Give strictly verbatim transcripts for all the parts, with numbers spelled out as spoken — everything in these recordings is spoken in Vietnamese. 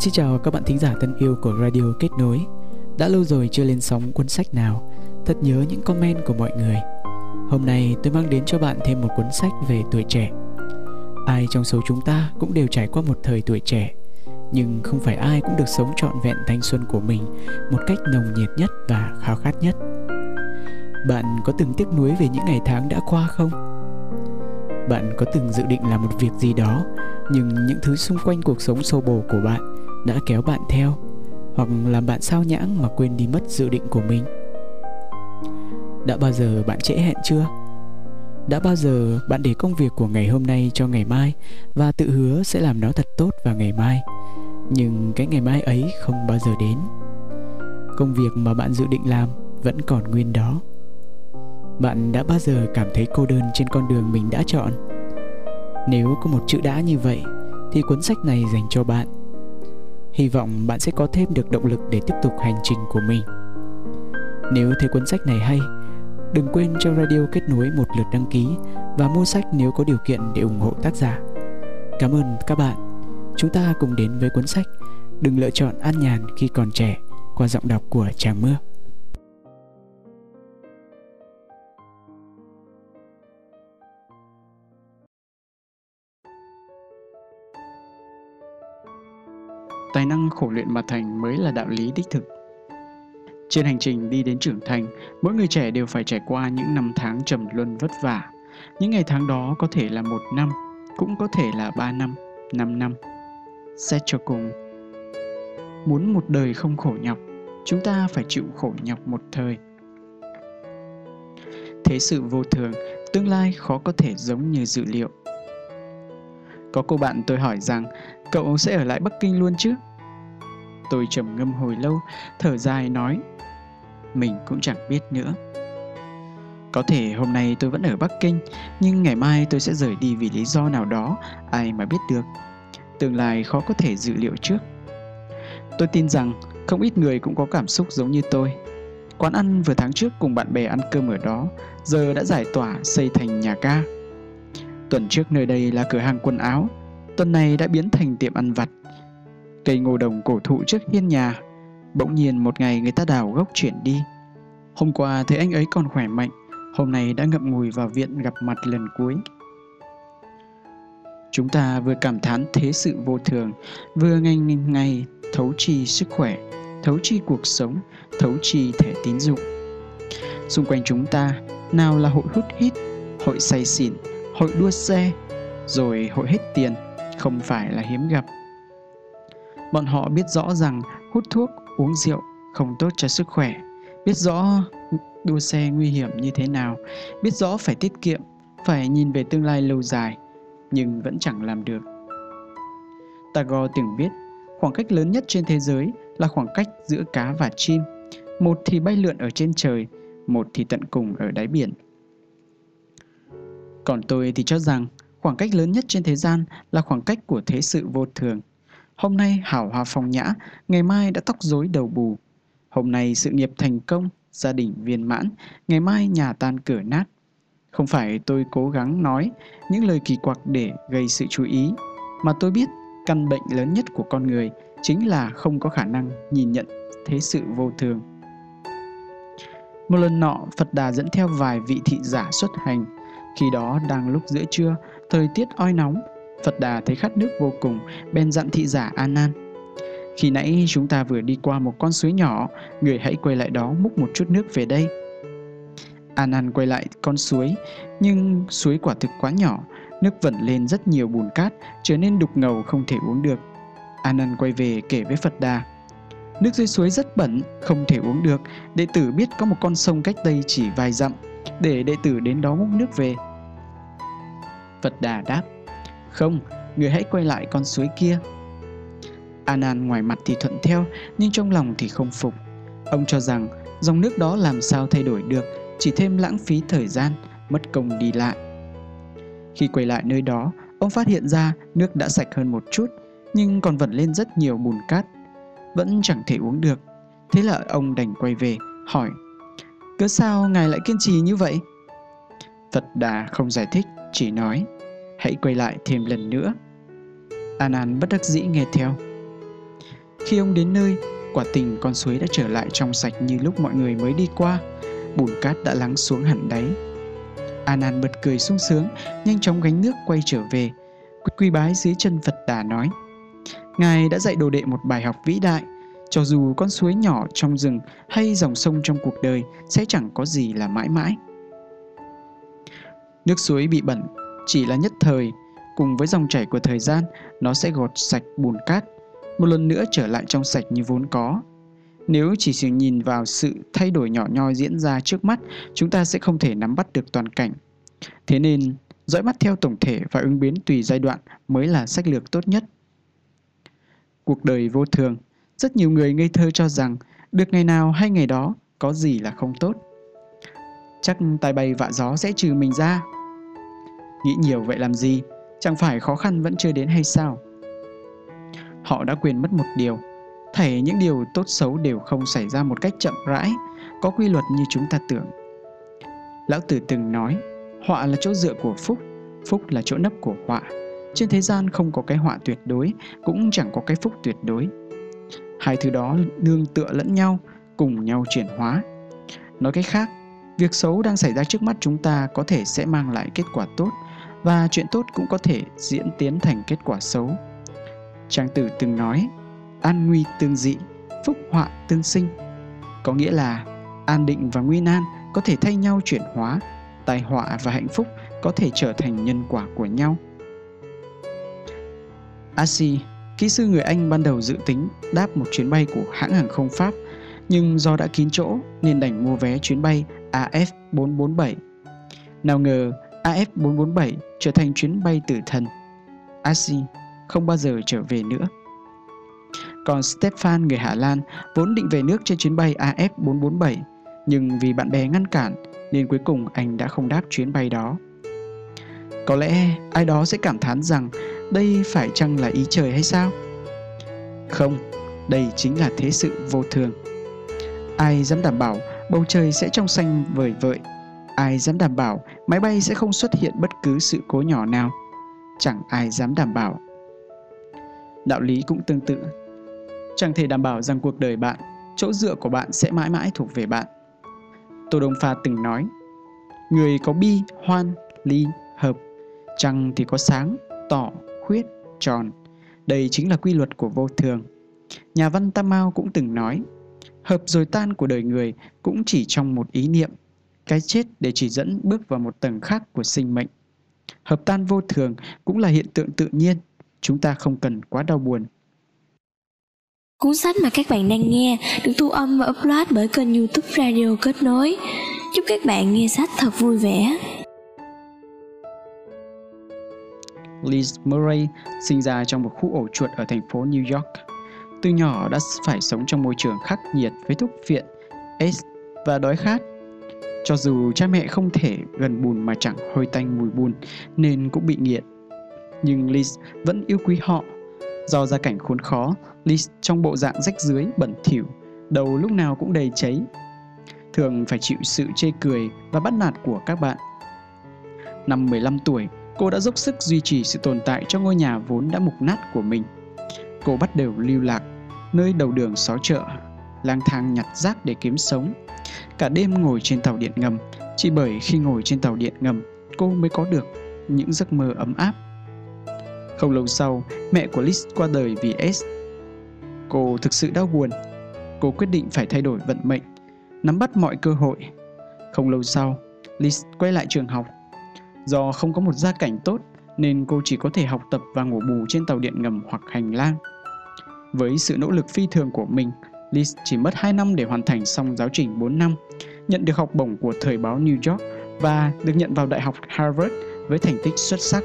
Xin chào các bạn thính giả thân yêu của Radio Kết Nối. Đã lâu rồi chưa lên sóng cuốn sách nào. Thật nhớ những comment của mọi người. Hôm nay tôi mang đến cho bạn thêm một cuốn sách về tuổi trẻ. Ai trong số chúng ta cũng đều trải qua một thời tuổi trẻ, nhưng không phải ai cũng được sống trọn vẹn thanh xuân của mình một cách nồng nhiệt nhất và khao khát nhất. Bạn có từng tiếc nuối về những ngày tháng đã qua không? Bạn có từng dự định làm một việc gì đó, nhưng những thứ xung quanh cuộc sống xô bồ của bạn đã kéo bạn theo, hoặc làm bạn sao nhãng mà quên đi mất dự định của mình? Đã bao giờ bạn trễ hẹn chưa? Đã bao giờ bạn để công việc của ngày hôm nay cho ngày mai và tự hứa sẽ làm nó thật tốt vào ngày mai, nhưng cái ngày mai ấy không bao giờ đến? Công việc mà bạn dự định làm vẫn còn nguyên đó. Bạn đã bao giờ cảm thấy cô đơn trên con đường mình đã chọn? Nếu có một chữ đã như vậy thì cuốn sách này dành cho bạn. Hy vọng bạn sẽ có thêm được động lực để tiếp tục hành trình của mình. Nếu thấy cuốn sách này hay, đừng quên cho Radio Kết Nối một lượt đăng ký và mua sách nếu có điều kiện để ủng hộ tác giả. Cảm ơn các bạn. Chúng ta cùng đến với cuốn sách Đừng Lựa Chọn An Nhàn Khi Còn Trẻ qua giọng đọc của Chàng Mưa. Tài năng khổ luyện mà thành mới là đạo lý đích thực. Trên hành trình đi đến trưởng thành, mỗi người trẻ đều phải trải qua những năm tháng trầm luân vất vả. Những ngày tháng đó có thể là một năm, cũng có thể là ba năm, năm năm. Xét cho cùng, muốn một đời không khổ nhọc, chúng ta phải chịu khổ nhọc một thời. Thế sự vô thường, tương lai khó có thể giống như dự liệu. Có cô bạn tôi hỏi rằng, cậu sẽ ở lại Bắc Kinh luôn chứ? Tôi trầm ngâm hồi lâu, thở dài nói, mình cũng chẳng biết nữa. Có thể hôm nay tôi vẫn ở Bắc Kinh, nhưng ngày mai tôi sẽ rời đi vì lý do nào đó, ai mà biết được. Tương lai khó có thể dự liệu trước. Tôi tin rằng không ít người cũng có cảm xúc giống như tôi. Quán ăn vừa tháng trước cùng bạn bè ăn cơm ở đó, giờ đã giải tỏa xây thành nhà ga. Tuần trước nơi đây là cửa hàng quần áo, tuần này đã biến thành tiệm ăn vặt. Cây ngô đồng cổ thụ trước hiên nhà, bỗng nhiên một ngày người ta đào gốc chuyển đi. Hôm qua thấy anh ấy còn khỏe mạnh, hôm nay đã ngậm ngùi vào viện gặp mặt lần cuối. Chúng ta vừa cảm thán thế sự vô thường, vừa ngày ngày thấu chi sức khỏe, thấu chi cuộc sống, thấu chi thẻ tín dụng. Xung quanh chúng ta, nào là hội hút hít, hội say xỉn, hội đua xe, rồi hội hết tiền, không phải là hiếm gặp. Bọn họ biết rõ rằng hút thuốc, uống rượu không tốt cho sức khỏe, biết rõ đua xe nguy hiểm như thế nào, biết rõ phải tiết kiệm, phải nhìn về tương lai lâu dài, nhưng vẫn chẳng làm được. Tagore từng viết, khoảng cách lớn nhất trên thế giới là khoảng cách giữa cá và chim, một thì bay lượn ở trên trời, một thì tận cùng ở đáy biển. Còn tôi thì cho rằng khoảng cách lớn nhất trên thế gian là khoảng cách của thế sự vô thường. Hôm nay hảo hoa phong nhã, ngày mai đã tóc rối đầu bù. Hôm nay sự nghiệp thành công, gia đình viên mãn, ngày mai nhà tan cửa nát. Không phải tôi cố gắng nói những lời kỳ quặc để gây sự chú ý, mà tôi biết căn bệnh lớn nhất của con người chính là không có khả năng nhìn nhận thế sự vô thường. Một lần nọ, Phật Đà dẫn theo vài vị thị giả xuất hành. Khi đó đang lúc giữa trưa, thời tiết oi nóng, Phật Đà thấy khát nước vô cùng, bèn dặn thị giả Anan. Khi nãy chúng ta vừa đi qua một con suối nhỏ, người hãy quay lại đó múc một chút nước về đây. Anan quay lại con suối, nhưng suối quả thực quá nhỏ, nước vẩn lên rất nhiều bùn cát, trở nên đục ngầu không thể uống được. Anan quay về kể với Phật Đà. Nước dưới suối rất bẩn, không thể uống được, đệ tử biết có một con sông cách đây chỉ vài dặm, để đệ tử đến đó múc nước về. Phật Đà đáp, không, người hãy quay lại con suối kia. Anan ngoài mặt thì thuận theo, nhưng trong lòng thì không phục. Ông cho rằng dòng nước đó làm sao thay đổi được, chỉ thêm lãng phí thời gian, mất công đi lại. Khi quay lại nơi đó, ông phát hiện ra nước đã sạch hơn một chút, nhưng còn vẩn lên rất nhiều bùn cát, vẫn chẳng thể uống được. Thế là ông đành quay về, hỏi, cớ sao ngài lại kiên trì như vậy? Phật Đà không giải thích, chỉ nói, hãy quay lại thêm lần nữa. Anan bất đắc dĩ nghe theo. Khi ông đến nơi, quả tình con suối đã trở lại trong sạch như lúc mọi người mới đi qua. Bùn cát đã lắng xuống hẳn đáy. Anan bật cười sung sướng, nhanh chóng gánh nước quay trở về, quy bái dưới chân Phật Đà nói: Ngài đã dạy đồ đệ một bài học vĩ đại. Cho dù con suối nhỏ trong rừng hay dòng sông trong cuộc đời sẽ chẳng có gì là mãi mãi. Nước suối bị bẩn chỉ là nhất thời, cùng với dòng chảy của thời gian nó sẽ gọt sạch bùn cát, một lần nữa trở lại trong sạch như vốn có. Nếu chỉ nhìn vào sự thay đổi nhỏ nhoi diễn ra trước mắt, chúng ta sẽ không thể nắm bắt được toàn cảnh. Thế nên, dõi mắt theo tổng thể và ứng biến tùy giai đoạn mới là sách lược tốt nhất. Cuộc đời vô thường, rất nhiều người ngây thơ cho rằng được ngày nào hay ngày đó, có gì là không tốt. Chắc tai bay vạ gió sẽ trừ mình ra. Nghĩ nhiều vậy làm gì, chẳng phải khó khăn vẫn chưa đến hay sao? Họ đã quên mất một điều: thảy những điều tốt xấu đều không xảy ra một cách chậm rãi, có quy luật như chúng ta tưởng. Lão Tử từng nói, họa là chỗ dựa của phúc, phúc là chỗ nấp của họa. Trên thế gian không có cái họa tuyệt đối, cũng chẳng có cái phúc tuyệt đối. Hai thứ đó nương tựa lẫn nhau, cùng nhau chuyển hóa. Nói cách khác, việc xấu đang xảy ra trước mắt chúng ta có thể sẽ mang lại kết quả tốt, và chuyện tốt cũng có thể diễn tiến thành kết quả xấu. Trang Tử từng nói, an nguy tương dị, phúc họa tương sinh. Có nghĩa là an định và nguy nan có thể thay nhau chuyển hóa, tai họa và hạnh phúc có thể trở thành nhân quả của nhau. Asie, kỹ sư người Anh, ban đầu dự tính đáp một chuyến bay của hãng hàng không Pháp, nhưng do đã kín chỗ nên đành mua vé chuyến bay A F bốn bốn bảy. Nào ngờ A F bốn bốn bảy trở thành chuyến bay tử thần. Asie không bao giờ trở về nữa. Còn Stefan người Hà Lan vốn định về nước trên chuyến bay A F bốn bốn bảy, nhưng vì bạn bè ngăn cản nên cuối cùng anh đã không đáp chuyến bay đó. Có lẽ ai đó sẽ cảm thán rằng đây phải chăng là ý trời hay sao? Không, đây chính là thế sự vô thường. Ai dám đảm bảo bầu trời sẽ trong xanh vời vợi? Ai dám đảm bảo máy bay sẽ không xuất hiện bất cứ sự cố nhỏ nào? Chẳng ai dám đảm bảo. Đạo lý cũng tương tự. Chẳng thể đảm bảo rằng cuộc đời bạn, chỗ dựa của bạn sẽ mãi mãi thuộc về bạn. Tô Đông Pha từng nói, người có bi, hoan, ly, hợp, trăng thì có sáng, tỏ, khuyết, tròn. Đây chính là quy luật của vô thường. Nhà văn Tam Mao cũng từng nói, hợp rồi tan của đời người cũng chỉ trong một ý niệm, cái chết để chỉ dẫn bước vào một tầng khác của sinh mệnh. Hợp tan vô thường cũng là hiện tượng tự nhiên, chúng ta không cần quá đau buồn. Cuốn sách mà các bạn đang nghe được thu âm và upload bởi kênh YouTube Radio Kết Nối. Chúc các bạn nghe sách thật vui vẻ. Liz Murray sinh ra trong một khu ổ chuột ở thành phố New York. Từ nhỏ đã phải sống trong môi trường khắc nghiệt với thuốc phiện, AIDS và đói khát. Cho dù cha mẹ không thể gần bùn mà chẳng hôi tanh mùi bùn nên cũng bị nghiện, nhưng Liz vẫn yêu quý họ. Do gia cảnh khốn khó, Liz trong bộ dạng rách rưới, bẩn thỉu, đầu lúc nào cũng đầy cháy, thường phải chịu sự chê cười và bắt nạt của các bạn. Năm mười lăm tuổi, cô đã dốc sức duy trì sự tồn tại cho ngôi nhà vốn đã mục nát của mình. Cô bắt đầu lưu lạc, nơi đầu đường xó chợ, lang thang nhặt rác để kiếm sống. Cả đêm ngồi trên tàu điện ngầm, chỉ bởi khi ngồi trên tàu điện ngầm, cô mới có được những giấc mơ ấm áp. Không lâu sau, mẹ của Liz qua đời vì AIDS. Cô thực sự đau buồn. Cô quyết định phải thay đổi vận mệnh, nắm bắt mọi cơ hội. Không lâu sau, Liz quay lại trường học. Do không có một gia cảnh tốt nên cô chỉ có thể học tập và ngủ bù trên tàu điện ngầm hoặc hành lang. Với sự nỗ lực phi thường của mình, Liz chỉ mất hai năm để hoàn thành xong giáo trình bốn năm, nhận được học bổng của thời báo New York và được nhận vào Đại học Harvard với thành tích xuất sắc.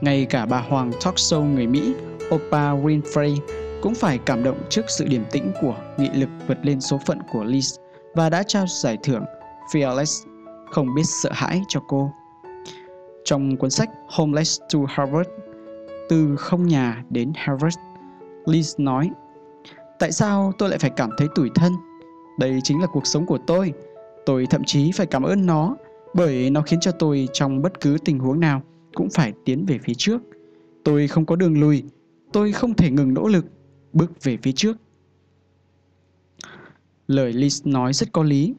Ngay cả bà hoàng talk show người Mỹ Oprah Winfrey cũng phải cảm động trước sự điềm tĩnh của nghị lực vượt lên số phận của Liz và đã trao giải thưởng Fearless, không biết sợ hãi, cho cô. Trong cuốn sách Homeless to Harvard, từ không nhà đến Harvard, Liz nói, tại sao tôi lại phải cảm thấy tủi thân? Đây chính là cuộc sống của tôi. Tôi thậm chí phải cảm ơn nó, bởi nó khiến cho tôi trong bất cứ tình huống nào cũng phải tiến về phía trước. Tôi không có đường lùi, tôi không thể ngừng nỗ lực. bước về phía trước. Lời Liz nói rất có lý.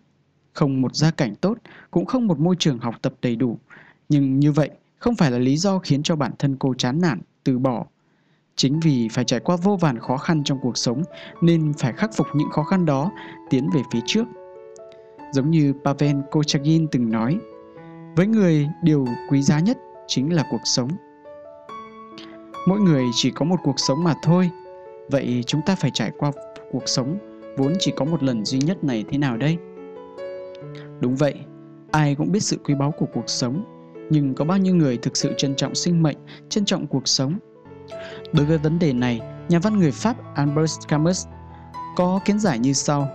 Không một gia cảnh tốt, cũng không một môi trường học tập đầy đủ. Nhưng như vậy không phải là lý do khiến cho bản thân cô chán nản, từ bỏ. Chính vì phải trải qua vô vàn khó khăn trong cuộc sống nên phải khắc phục những khó khăn đó, tiến về phía trước. Giống như Pavel Kochagin từng nói, với người điều quý giá nhất chính là cuộc sống. Mỗi người chỉ có một cuộc sống mà thôi. Vậy chúng ta phải trải qua cuộc sống vốn chỉ có một lần duy nhất này thế nào đây? Đúng vậy, ai cũng biết sự quý báu của cuộc sống. Nhưng có bao nhiêu người thực sự trân trọng sinh mệnh, trân trọng cuộc sống? Đối với vấn đề này, nhà văn người Pháp Albert Camus có kiến giải như sau.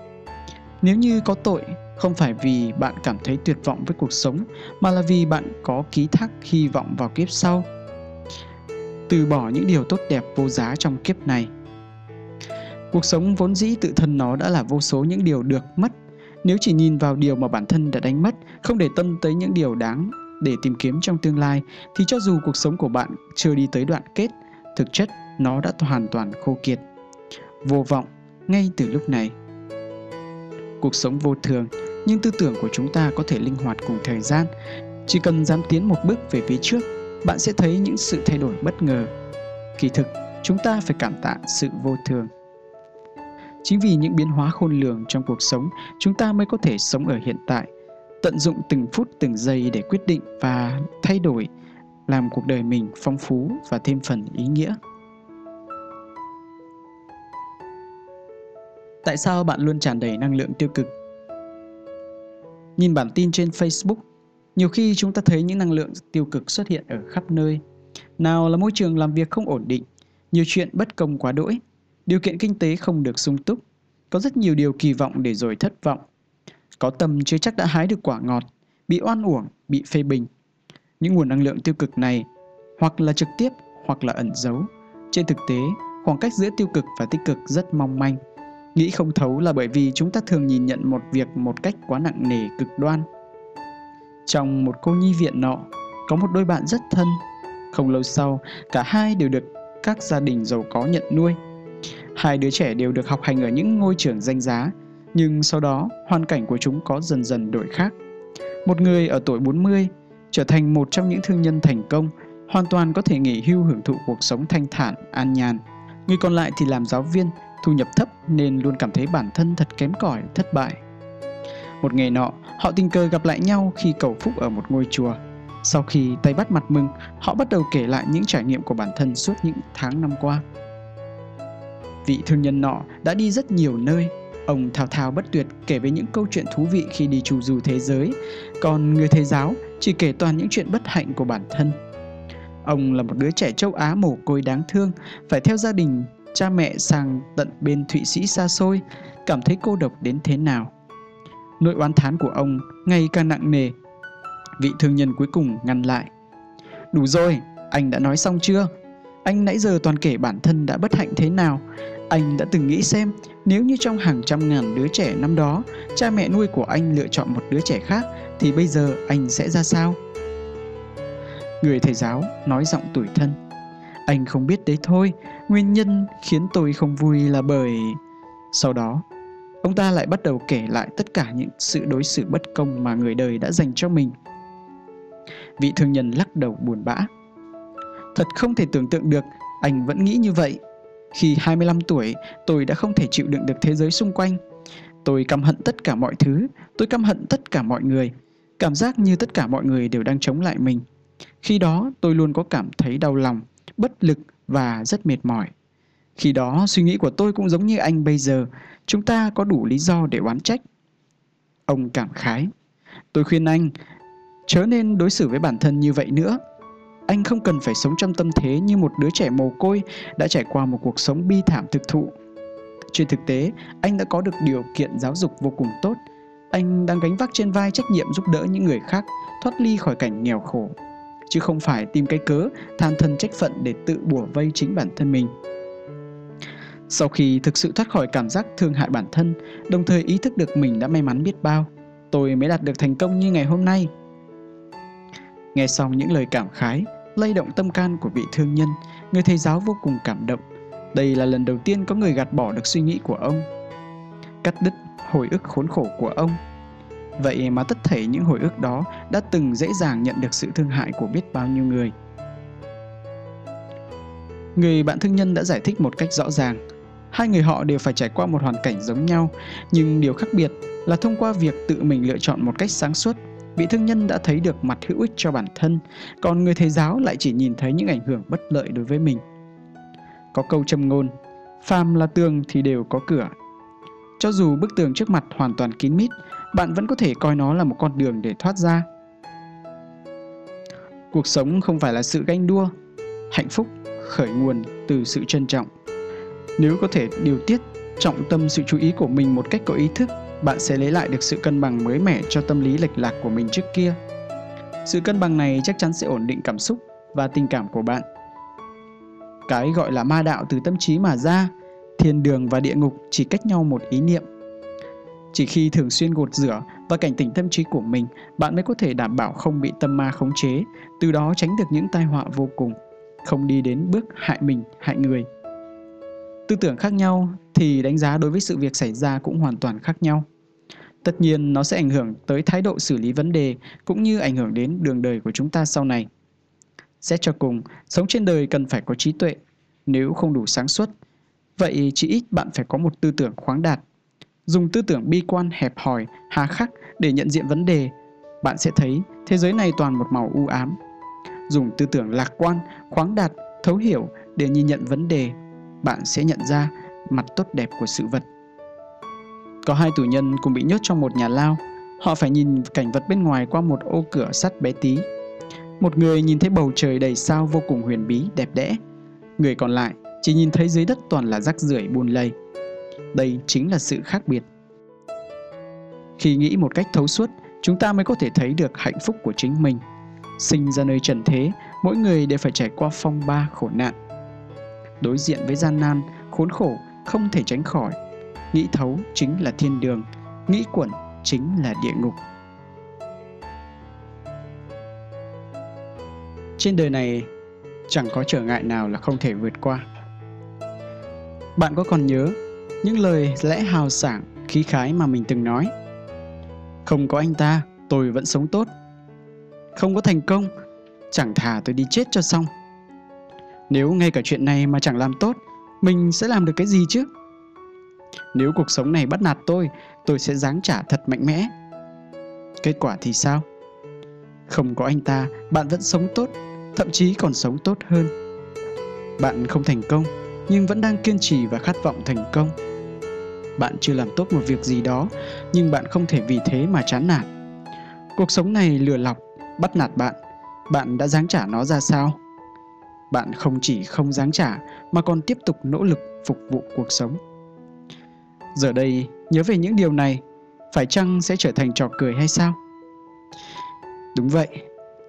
Nếu như có tội, không phải vì bạn cảm thấy tuyệt vọng với cuộc sống, mà là vì bạn có ký thác hy vọng vào kiếp sau. Từ bỏ những điều tốt đẹp vô giá trong kiếp này. Cuộc sống vốn dĩ tự thân nó đã là vô số những điều được mất. Nếu chỉ nhìn vào điều mà bản thân đã đánh mất, không để tâm tới những điều đáng để tìm kiếm trong tương lai, thì cho dù cuộc sống của bạn chưa đi tới đoạn kết, thực chất nó đã hoàn toàn khô kiệt, vô vọng ngay từ lúc này. Cuộc sống vô thường, nhưng tư tưởng của chúng ta có thể linh hoạt cùng thời gian. Chỉ cần dám tiến một bước về phía trước, bạn sẽ thấy những sự thay đổi bất ngờ. Kỳ thực, chúng ta phải cảm tạ sự vô thường. Chính vì những biến hóa khôn lường trong cuộc sống, chúng ta mới có thể sống ở hiện tại, tận dụng từng phút từng giây để quyết định và thay đổi, làm cuộc đời mình phong phú và thêm phần ý nghĩa. Tại sao bạn luôn tràn đầy năng lượng tiêu cực? Nhìn bản tin trên Facebook, nhiều khi chúng ta thấy những năng lượng tiêu cực xuất hiện ở khắp nơi. Nào là môi trường làm việc không ổn định, nhiều chuyện bất công quá đỗi, điều kiện kinh tế không được sung túc, có rất nhiều điều kỳ vọng để rồi thất vọng. Có tâm chưa chắc đã hái được quả ngọt, bị oan uổng, bị phê bình. Những nguồn năng lượng tiêu cực này, hoặc là trực tiếp, hoặc là ẩn giấu. Trên thực tế, khoảng cách giữa tiêu cực và tích cực rất mong manh. Nghĩ không thấu là bởi vì chúng ta thường nhìn nhận một việc một cách quá nặng nề, cực đoan. Trong một cô nhi viện nọ, có một đôi bạn rất thân. Không lâu sau, cả hai đều được các gia đình giàu có nhận nuôi. Hai đứa trẻ đều được học hành ở những ngôi trường danh giá. Nhưng sau đó, hoàn cảnh của chúng có dần dần đổi khác. Một người ở tuổi bốn mươi, trở thành một trong những thương nhân thành công, hoàn toàn có thể nghỉ hưu hưởng thụ cuộc sống thanh thản, an nhàn. Người còn lại thì làm giáo viên, thu nhập thấp nên luôn cảm thấy bản thân thật kém cỏi, thất bại. Một ngày nọ, họ tình cờ gặp lại nhau khi cầu phúc ở một ngôi chùa. Sau khi tay bắt mặt mừng, họ bắt đầu kể lại những trải nghiệm của bản thân suốt những tháng năm qua. Vị thương nhân nọ đã đi rất nhiều nơi. Ông thao thao bất tuyệt kể về những câu chuyện thú vị khi đi chu du thế giới. Còn người thầy giáo chỉ kể toàn những chuyện bất hạnh của bản thân. Ông là một đứa trẻ châu Á mồ côi đáng thương, phải theo gia đình cha mẹ sang tận bên Thụy Sĩ xa xôi, cảm thấy cô độc đến thế nào. Nỗi oán thán của ông ngày càng nặng nề. Vị thương nhân cuối cùng ngăn lại. Đủ rồi, anh đã nói xong chưa? Anh nãy giờ toàn kể bản thân đã bất hạnh thế nào. Anh đã từng nghĩ xem, nếu như trong hàng trăm ngàn đứa trẻ năm đó, cha mẹ nuôi của anh lựa chọn một đứa trẻ khác, thì bây giờ anh sẽ ra sao? Người thầy giáo nói giọng tủi thân. Anh không biết đấy thôi, nguyên nhân khiến tôi không vui là bởi... Sau đó, ông ta lại bắt đầu kể lại tất cả những sự đối xử bất công mà người đời đã dành cho mình. Vị thương nhân lắc đầu buồn bã. Thật không thể tưởng tượng được, anh vẫn nghĩ như vậy. Khi hai mươi lăm tuổi, tôi đã không thể chịu đựng được thế giới xung quanh. Tôi căm hận tất cả mọi thứ, tôi căm hận tất cả mọi người. Cảm giác như tất cả mọi người đều đang chống lại mình. Khi đó, tôi luôn có cảm thấy đau lòng, bất lực và rất mệt mỏi. Khi đó, suy nghĩ của tôi cũng giống như anh bây giờ. Chúng ta có đủ lý do để oán trách. Ông cảm khái. Tôi khuyên anh, chớ nên đối xử với bản thân như vậy nữa. Anh không cần phải sống trong tâm thế như một đứa trẻ mồ côi đã trải qua một cuộc sống bi thảm thực thụ. Trên thực tế, anh đã có được điều kiện giáo dục vô cùng tốt. Anh đang gánh vác trên vai trách nhiệm giúp đỡ những người khác thoát ly khỏi cảnh nghèo khổ, chứ không phải tìm cái cớ than thân trách phận để tự bủa vây chính bản thân mình. Sau khi thực sự thoát khỏi cảm giác thương hại bản thân, đồng thời ý thức được mình đã may mắn biết bao, tôi mới đạt được thành công như ngày hôm nay. Nghe xong những lời cảm khái lay động tâm can của vị thương nhân, người thầy giáo vô cùng cảm động. Đây là lần đầu tiên có người gạt bỏ được suy nghĩ của ông, cắt đứt hồi ức khốn khổ của ông. Vậy mà tất thảy những hồi ức đó đã từng dễ dàng nhận được sự thương hại của biết bao nhiêu người. Người bạn thương nhân đã giải thích một cách rõ ràng. Hai người họ đều phải trải qua một hoàn cảnh giống nhau, nhưng điều khác biệt là thông qua việc tự mình lựa chọn một cách sáng suốt, vị thương nhân đã thấy được mặt hữu ích cho bản thân, còn người thầy giáo lại chỉ nhìn thấy những ảnh hưởng bất lợi đối với mình. Có câu châm ngôn, phàm là tường thì đều có cửa. Cho dù bức tường trước mặt hoàn toàn kín mít, bạn vẫn có thể coi nó là một con đường để thoát ra. Cuộc sống không phải là sự ganh đua. Hạnh phúc khởi nguồn từ sự trân trọng. Nếu có thể điều tiết, trọng tâm sự chú ý của mình một cách có ý thức, bạn sẽ lấy lại được sự cân bằng mới mẻ cho tâm lý lệch lạc của mình trước kia. Sự cân bằng này chắc chắn sẽ ổn định cảm xúc và tình cảm của bạn. Cái gọi là ma đạo từ tâm trí mà ra, thiên đường và địa ngục chỉ cách nhau một ý niệm. Chỉ khi thường xuyên gột rửa và cảnh tỉnh tâm trí của mình, bạn mới có thể đảm bảo không bị tâm ma khống chế, từ đó tránh được những tai họa vô cùng, không đi đến bước hại mình, hại người. Tư tưởng khác nhau thì đánh giá đối với sự việc xảy ra cũng hoàn toàn khác nhau. Tất nhiên nó sẽ ảnh hưởng tới thái độ xử lý vấn đề cũng như ảnh hưởng đến đường đời của chúng ta sau này. Xét cho cùng, sống trên đời cần phải có trí tuệ, nếu không đủ sáng suốt, vậy chỉ ít bạn phải có một tư tưởng khoáng đạt. Dùng tư tưởng bi quan hẹp hòi, hà khắc để nhận diện vấn đề, bạn sẽ thấy thế giới này toàn một màu u ám. Dùng tư tưởng lạc quan, khoáng đạt, thấu hiểu để nhìn nhận vấn đề, bạn sẽ nhận ra mặt tốt đẹp của sự vật. Có hai tù nhân cùng bị nhốt trong một nhà lao, họ phải nhìn cảnh vật bên ngoài qua một ô cửa sắt bé tí. Một người nhìn thấy bầu trời đầy sao vô cùng huyền bí, đẹp đẽ. Người còn lại chỉ nhìn thấy dưới đất toàn là rác rưởi buôn lầy. Đây chính là sự khác biệt. Khi nghĩ một cách thấu suốt, chúng ta mới có thể thấy được hạnh phúc của chính mình. Sinh ra nơi trần thế, mỗi người đều phải trải qua phong ba khổ nạn. Đối diện với gian nan, khốn khổ không thể tránh khỏi. Nghĩ thấu chính là thiên đường, nghĩ quẩn chính là địa ngục. Trên đời này, chẳng có trở ngại nào là không thể vượt qua. Bạn có còn nhớ những lời lẽ hào sảng, khí khái mà mình từng nói? Không có anh ta, tôi vẫn sống tốt. Không có thành công, chẳng thà tôi đi chết cho xong. Nếu ngay cả chuyện này mà chẳng làm tốt, mình sẽ làm được cái gì chứ? Nếu cuộc sống này bắt nạt tôi, tôi sẽ giáng trả thật mạnh mẽ. Kết quả thì sao? Không có anh ta, bạn vẫn sống tốt, thậm chí còn sống tốt hơn. Bạn không thành công, nhưng vẫn đang kiên trì và khát vọng thành công. Bạn chưa làm tốt một việc gì đó, nhưng bạn không thể vì thế mà chán nản. Cuộc sống này lừa lọc, bắt nạt bạn, bạn đã giáng trả nó ra sao? Bạn không chỉ không giáng trả mà còn tiếp tục nỗ lực phục vụ cuộc sống. Giờ đây, nhớ về những điều này, phải chăng sẽ trở thành trò cười hay sao? Đúng vậy,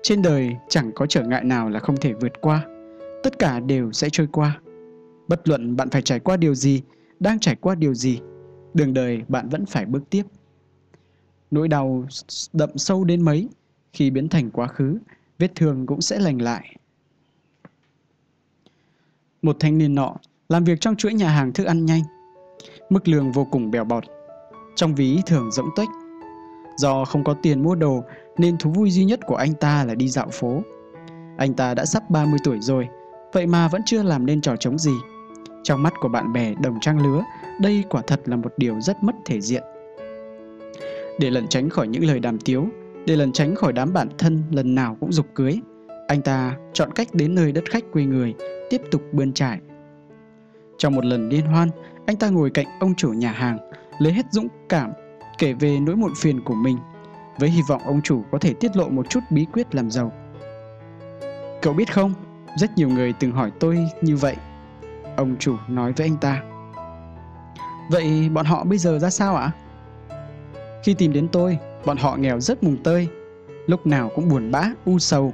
trên đời chẳng có trở ngại nào là không thể vượt qua, tất cả đều sẽ trôi qua. Bất luận bạn phải trải qua điều gì, đang trải qua điều gì, đường đời bạn vẫn phải bước tiếp. Nỗi đau đậm sâu đến mấy, khi biến thành quá khứ, vết thương cũng sẽ lành lại. Một thanh niên nọ làm việc trong chuỗi nhà hàng thức ăn nhanh, mức lương vô cùng bèo bọt, trong ví thường rỗng tuếch. Do không có tiền mua đồ nên thú vui duy nhất của anh ta là đi dạo phố. Anh ta đã sắp ba mươi tuổi rồi, vậy mà vẫn chưa làm nên trò trống gì. Trong mắt của bạn bè đồng trang lứa, đây quả thật là một điều rất mất thể diện. Để lẩn tránh khỏi những lời đàm tiếu, để lẩn tránh khỏi đám bạn thân lần nào cũng giục cưới, anh ta chọn cách đến nơi đất khách quê người, tiếp tục bươn trải. Trong một lần liên hoan, anh ta ngồi cạnh ông chủ nhà hàng, lấy hết dũng cảm kể về nỗi muộn phiền của mình, với hy vọng ông chủ có thể tiết lộ một chút bí quyết làm giàu. Cậu biết không, rất nhiều người từng hỏi tôi như vậy, ông chủ nói với anh ta. Vậy bọn họ bây giờ ra sao ạ? Khi tìm đến tôi, bọn họ nghèo rất mùng tơi, lúc nào cũng buồn bã, u sầu.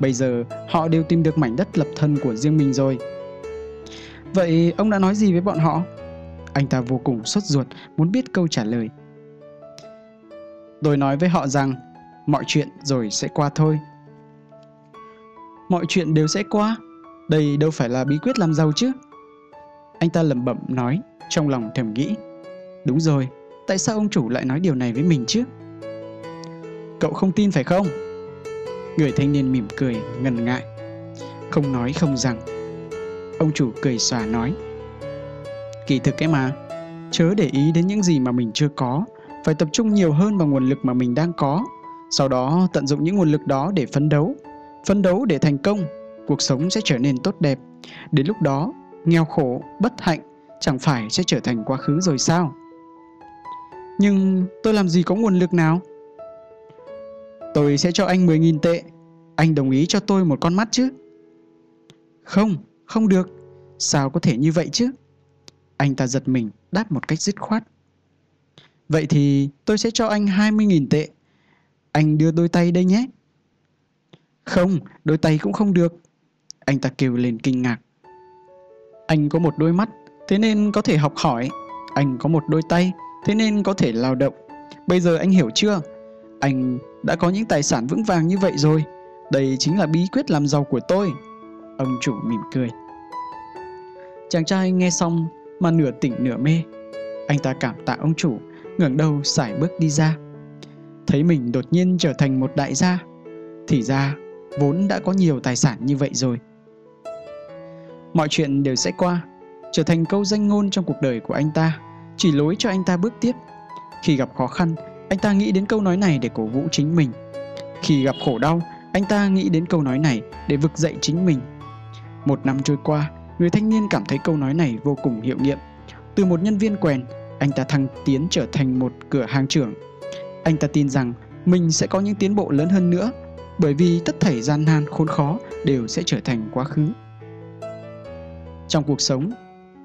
Bây giờ họ đều tìm được mảnh đất lập thân của riêng mình rồi. Vậy ông đã nói gì với bọn họ? Anh ta vô cùng sốt ruột, muốn biết câu trả lời. Tôi nói với họ rằng, mọi chuyện rồi sẽ qua thôi. Mọi chuyện đều sẽ qua, đây đâu phải là bí quyết làm giàu chứ? Anh ta lẩm bẩm nói, trong lòng thầm nghĩ. Đúng rồi, tại sao ông chủ lại nói điều này với mình chứ? Cậu không tin phải không? Người thanh niên mỉm cười, ngần ngại. Không nói không rằng. Ông chủ cười xòa nói. Kỳ thực cái mà, chớ để ý đến những gì mà mình chưa có. Phải tập trung nhiều hơn vào nguồn lực mà mình đang có. Sau đó tận dụng những nguồn lực đó để phấn đấu. Phấn đấu để thành công, cuộc sống sẽ trở nên tốt đẹp. Đến lúc đó, nghèo khổ, bất hạnh chẳng phải sẽ trở thành quá khứ rồi sao? Nhưng tôi làm gì có nguồn lực nào? Tôi sẽ cho anh mười nghìn tệ. Anh đồng ý cho tôi một con mắt chứ? Không, không được. Sao có thể như vậy chứ? Anh ta giật mình, đáp một cách dứt khoát. Vậy thì tôi sẽ cho anh hai mươi nghìn tệ. Anh đưa đôi tay đây nhé. Không, đôi tay cũng không được. Anh ta kêu lên kinh ngạc. Anh có một đôi mắt, thế nên có thể học hỏi. Anh có một đôi tay, thế nên có thể lao động. Bây giờ anh hiểu chưa? Anh đã có những tài sản vững vàng như vậy rồi. Đây chính là bí quyết làm giàu của tôi. Ông chủ mỉm cười. Chàng trai nghe xong mà nửa tỉnh nửa mê. Anh ta cảm tạ ông chủ, ngẩng đầu sải bước đi ra. Thấy mình đột nhiên trở thành một đại gia. Thì ra vốn đã có nhiều tài sản như vậy rồi. Mọi chuyện đều sẽ qua, trở thành câu danh ngôn trong cuộc đời của anh ta, chỉ lối cho anh ta bước tiếp. Khi gặp khó khăn, anh ta nghĩ đến câu nói này để cổ vũ chính mình. Khi gặp khổ đau, anh ta nghĩ đến câu nói này để vực dậy chính mình. Một năm trôi qua, người thanh niên cảm thấy câu nói này vô cùng hiệu nghiệm. Từ một nhân viên quèn, anh ta thăng tiến trở thành một cửa hàng trưởng. Anh ta tin rằng mình sẽ có những tiến bộ lớn hơn nữa, bởi vì tất thảy gian nan khốn khó đều sẽ trở thành quá khứ. Trong cuộc sống,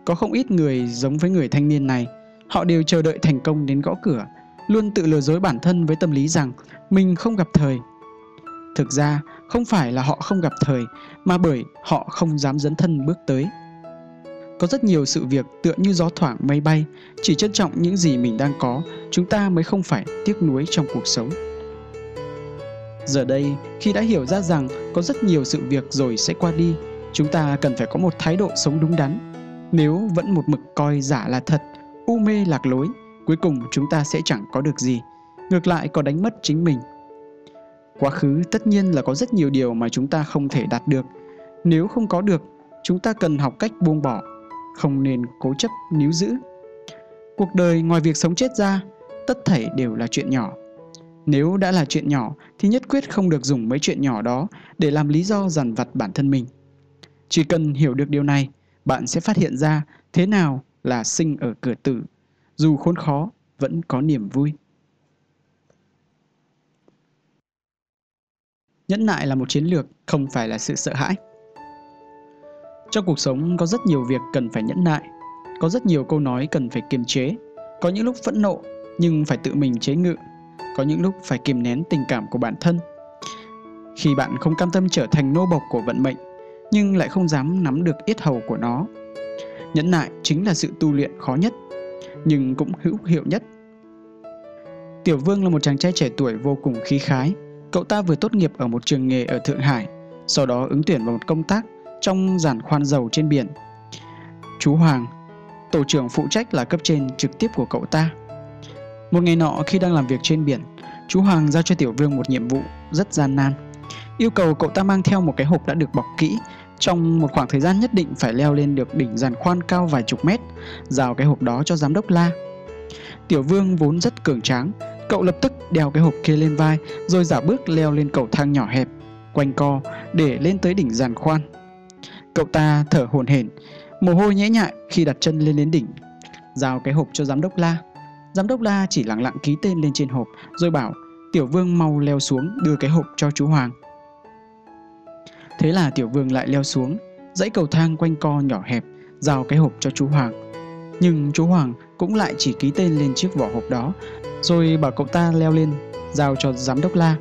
có không ít người giống với người thanh niên này. Họ đều chờ đợi thành công đến gõ cửa, luôn tự lừa dối bản thân với tâm lý rằng mình không gặp thời. Thực ra, không phải là họ không gặp thời, mà bởi họ không dám dấn thân bước tới. Có rất nhiều sự việc tựa như gió thoảng mây bay, chỉ trân trọng những gì mình đang có, chúng ta mới không phải tiếc nuối trong cuộc sống. Giờ đây, khi đã hiểu ra rằng có rất nhiều sự việc rồi sẽ qua đi, chúng ta cần phải có một thái độ sống đúng đắn. Nếu vẫn một mực coi giả là thật, u mê lạc lối, cuối cùng chúng ta sẽ chẳng có được gì, ngược lại còn đánh mất chính mình. Quá khứ tất nhiên là có rất nhiều điều mà chúng ta không thể đạt được. Nếu không có được, chúng ta cần học cách buông bỏ, không nên cố chấp níu giữ. Cuộc đời ngoài việc sống chết ra, tất thảy đều là chuyện nhỏ. Nếu đã là chuyện nhỏ thì nhất quyết không được dùng mấy chuyện nhỏ đó để làm lý do dằn vặt bản thân mình. Chỉ cần hiểu được điều này, bạn sẽ phát hiện ra thế nào là sinh ở cửa tử. Dù khốn khó, vẫn có niềm vui. Nhẫn nại là một chiến lược, không phải là sự sợ hãi. Trong cuộc sống có rất nhiều việc cần phải nhẫn nại, có rất nhiều câu nói cần phải kiềm chế. Có những lúc phẫn nộ, nhưng phải tự mình chế ngự. Có những lúc phải kiềm nén tình cảm của bản thân. Khi bạn không cam tâm trở thành nô bộc của vận mệnh, nhưng lại không dám nắm được yết hầu của nó. Nhẫn nại chính là sự tu luyện khó nhất, nhưng cũng hữu hiệu nhất. Tiểu Vương là một chàng trai trẻ tuổi vô cùng khí khái. Cậu ta vừa tốt nghiệp ở một trường nghề ở Thượng Hải, sau đó ứng tuyển vào một công tác trong giàn khoan dầu trên biển. Chú Hoàng, tổ trưởng phụ trách là cấp trên trực tiếp của cậu ta. Một ngày nọ khi đang làm việc trên biển, chú Hoàng giao cho Tiểu Vương một nhiệm vụ rất gian nan. Yêu cầu cậu ta mang theo một cái hộp đã được bọc kỹ. Trong một khoảng thời gian nhất định phải leo lên được đỉnh giàn khoan cao vài chục mét, giao cái hộp đó cho giám đốc La. Tiểu Vương vốn rất cường tráng, cậu lập tức đeo cái hộp kia lên vai, rồi giả bước leo lên cầu thang nhỏ hẹp, quanh co để lên tới đỉnh giàn khoan. Cậu ta thở hổn hển, mồ hôi nhễ nhại khi đặt chân lên đến đỉnh, giao cái hộp cho giám đốc La. Giám đốc La chỉ lặng lặng ký tên lên trên hộp, rồi bảo Tiểu Vương mau leo xuống đưa cái hộp cho chú Hoàng. Thế là Tiểu Vương lại leo xuống, dãy cầu thang quanh co nhỏ hẹp, giao cái hộp cho chú Hoàng. Nhưng chú Hoàng cũng lại chỉ ký tên lên chiếc vỏ hộp đó, rồi bảo cậu ta leo lên, giao cho giám đốc La.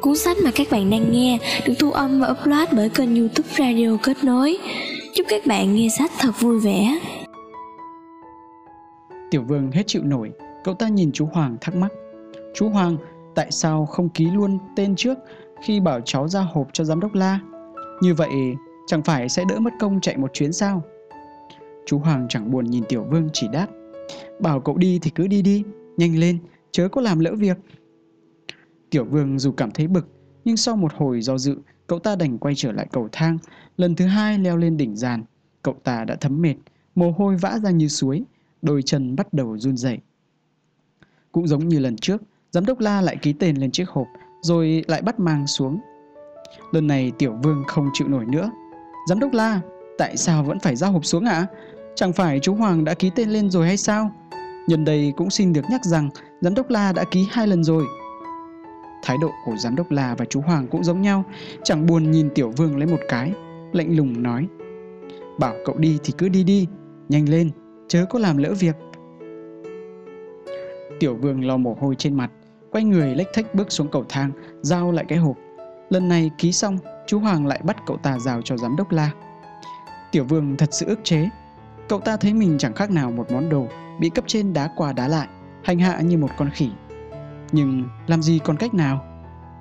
Cuốn sách mà các bạn đang nghe được thu âm và upload bởi kênh YouTube Radio Kết Nối. Chúc các bạn nghe sách thật vui vẻ. Tiểu Vương hết chịu nổi, cậu ta nhìn chú Hoàng thắc mắc. Chú Hoàng, tại sao không ký luôn tên trước khi bảo cháu ra hộp cho giám đốc La? Như vậy chẳng phải sẽ đỡ mất công chạy một chuyến sao? Chú Hoàng chẳng buồn nhìn Tiểu Vương, chỉ đáp: Bảo cậu đi thì cứ đi đi, nhanh lên, chớ có làm lỡ việc. Tiểu Vương dù cảm thấy bực, nhưng sau một hồi do dự, cậu ta đành quay trở lại cầu thang. Lần thứ hai leo lên đỉnh giàn, cậu ta đã thấm mệt, mồ hôi vã ra như suối, đôi chân bắt đầu run rẩy. Cũng giống như lần trước, giám đốc La lại ký tên lên chiếc hộp, rồi lại bắt mang xuống. Lần này Tiểu Vương không chịu nổi nữa. Giám đốc La, tại sao vẫn phải giao hộp xuống ạ? À? Chẳng phải chú Hoàng đã ký tên lên rồi hay sao? Nhân đây cũng xin được nhắc rằng giám đốc La đã ký hai lần rồi. Thái độ của giám đốc La và chú Hoàng cũng giống nhau, chẳng buồn nhìn Tiểu Vương lấy một cái, lạnh lùng nói: Bảo cậu đi thì cứ đi đi, nhanh lên, chớ có làm lỡ việc. Tiểu Vương lau mồ hôi trên mặt, quay người lếch thếch bước xuống cầu thang, giao lại cái hộp. Lần này ký xong, chú Hoàng lại bắt cậu ta giao cho giám đốc La. Tiểu Vương thật sự ức chế. Cậu ta thấy mình chẳng khác nào một món đồ bị cấp trên đá qua đá lại, hành hạ như một con khỉ. Nhưng làm gì còn cách nào?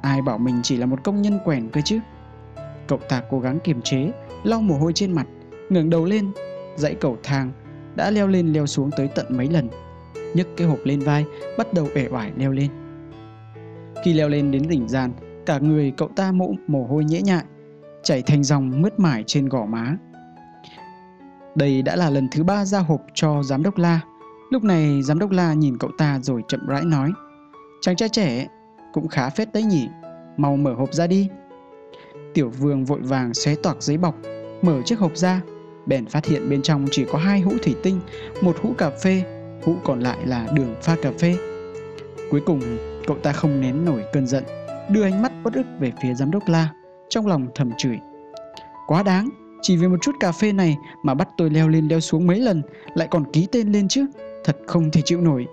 Ai bảo mình chỉ là một công nhân quèn cơ chứ? Cậu ta cố gắng kiềm chế, lau mồ hôi trên mặt, ngẩng đầu lên. Dãy cầu thang đã leo lên leo xuống tới tận mấy lần, nhấc cái hộp lên vai, bắt đầu uể oải leo lên. Khi leo lên đến đỉnh giàn, cả người cậu ta mũ mồ hôi nhễ nhại, chảy thành dòng mướt mải trên gò má. Đây đã là lần thứ ba ra hộp cho giám đốc La. Lúc này giám đốc La nhìn cậu ta rồi chậm rãi nói: Chàng trai trẻ cũng khá phết đấy nhỉ, mau mở hộp ra đi. Tiểu Vương vội vàng xé toạc giấy bọc, mở chiếc hộp ra, bèn phát hiện bên trong chỉ có hai hũ thủy tinh, một hũ cà phê, hũ còn lại là đường pha cà phê. Cuối cùng cậu ta không nén nổi cơn giận, đưa ánh mắt uất ức về phía giám đốc La, trong lòng thầm chửi: Quá đáng, chỉ vì một chút cà phê này mà bắt tôi leo lên leo xuống mấy lần, lại còn ký tên lên chứ, thật không thể chịu nổi.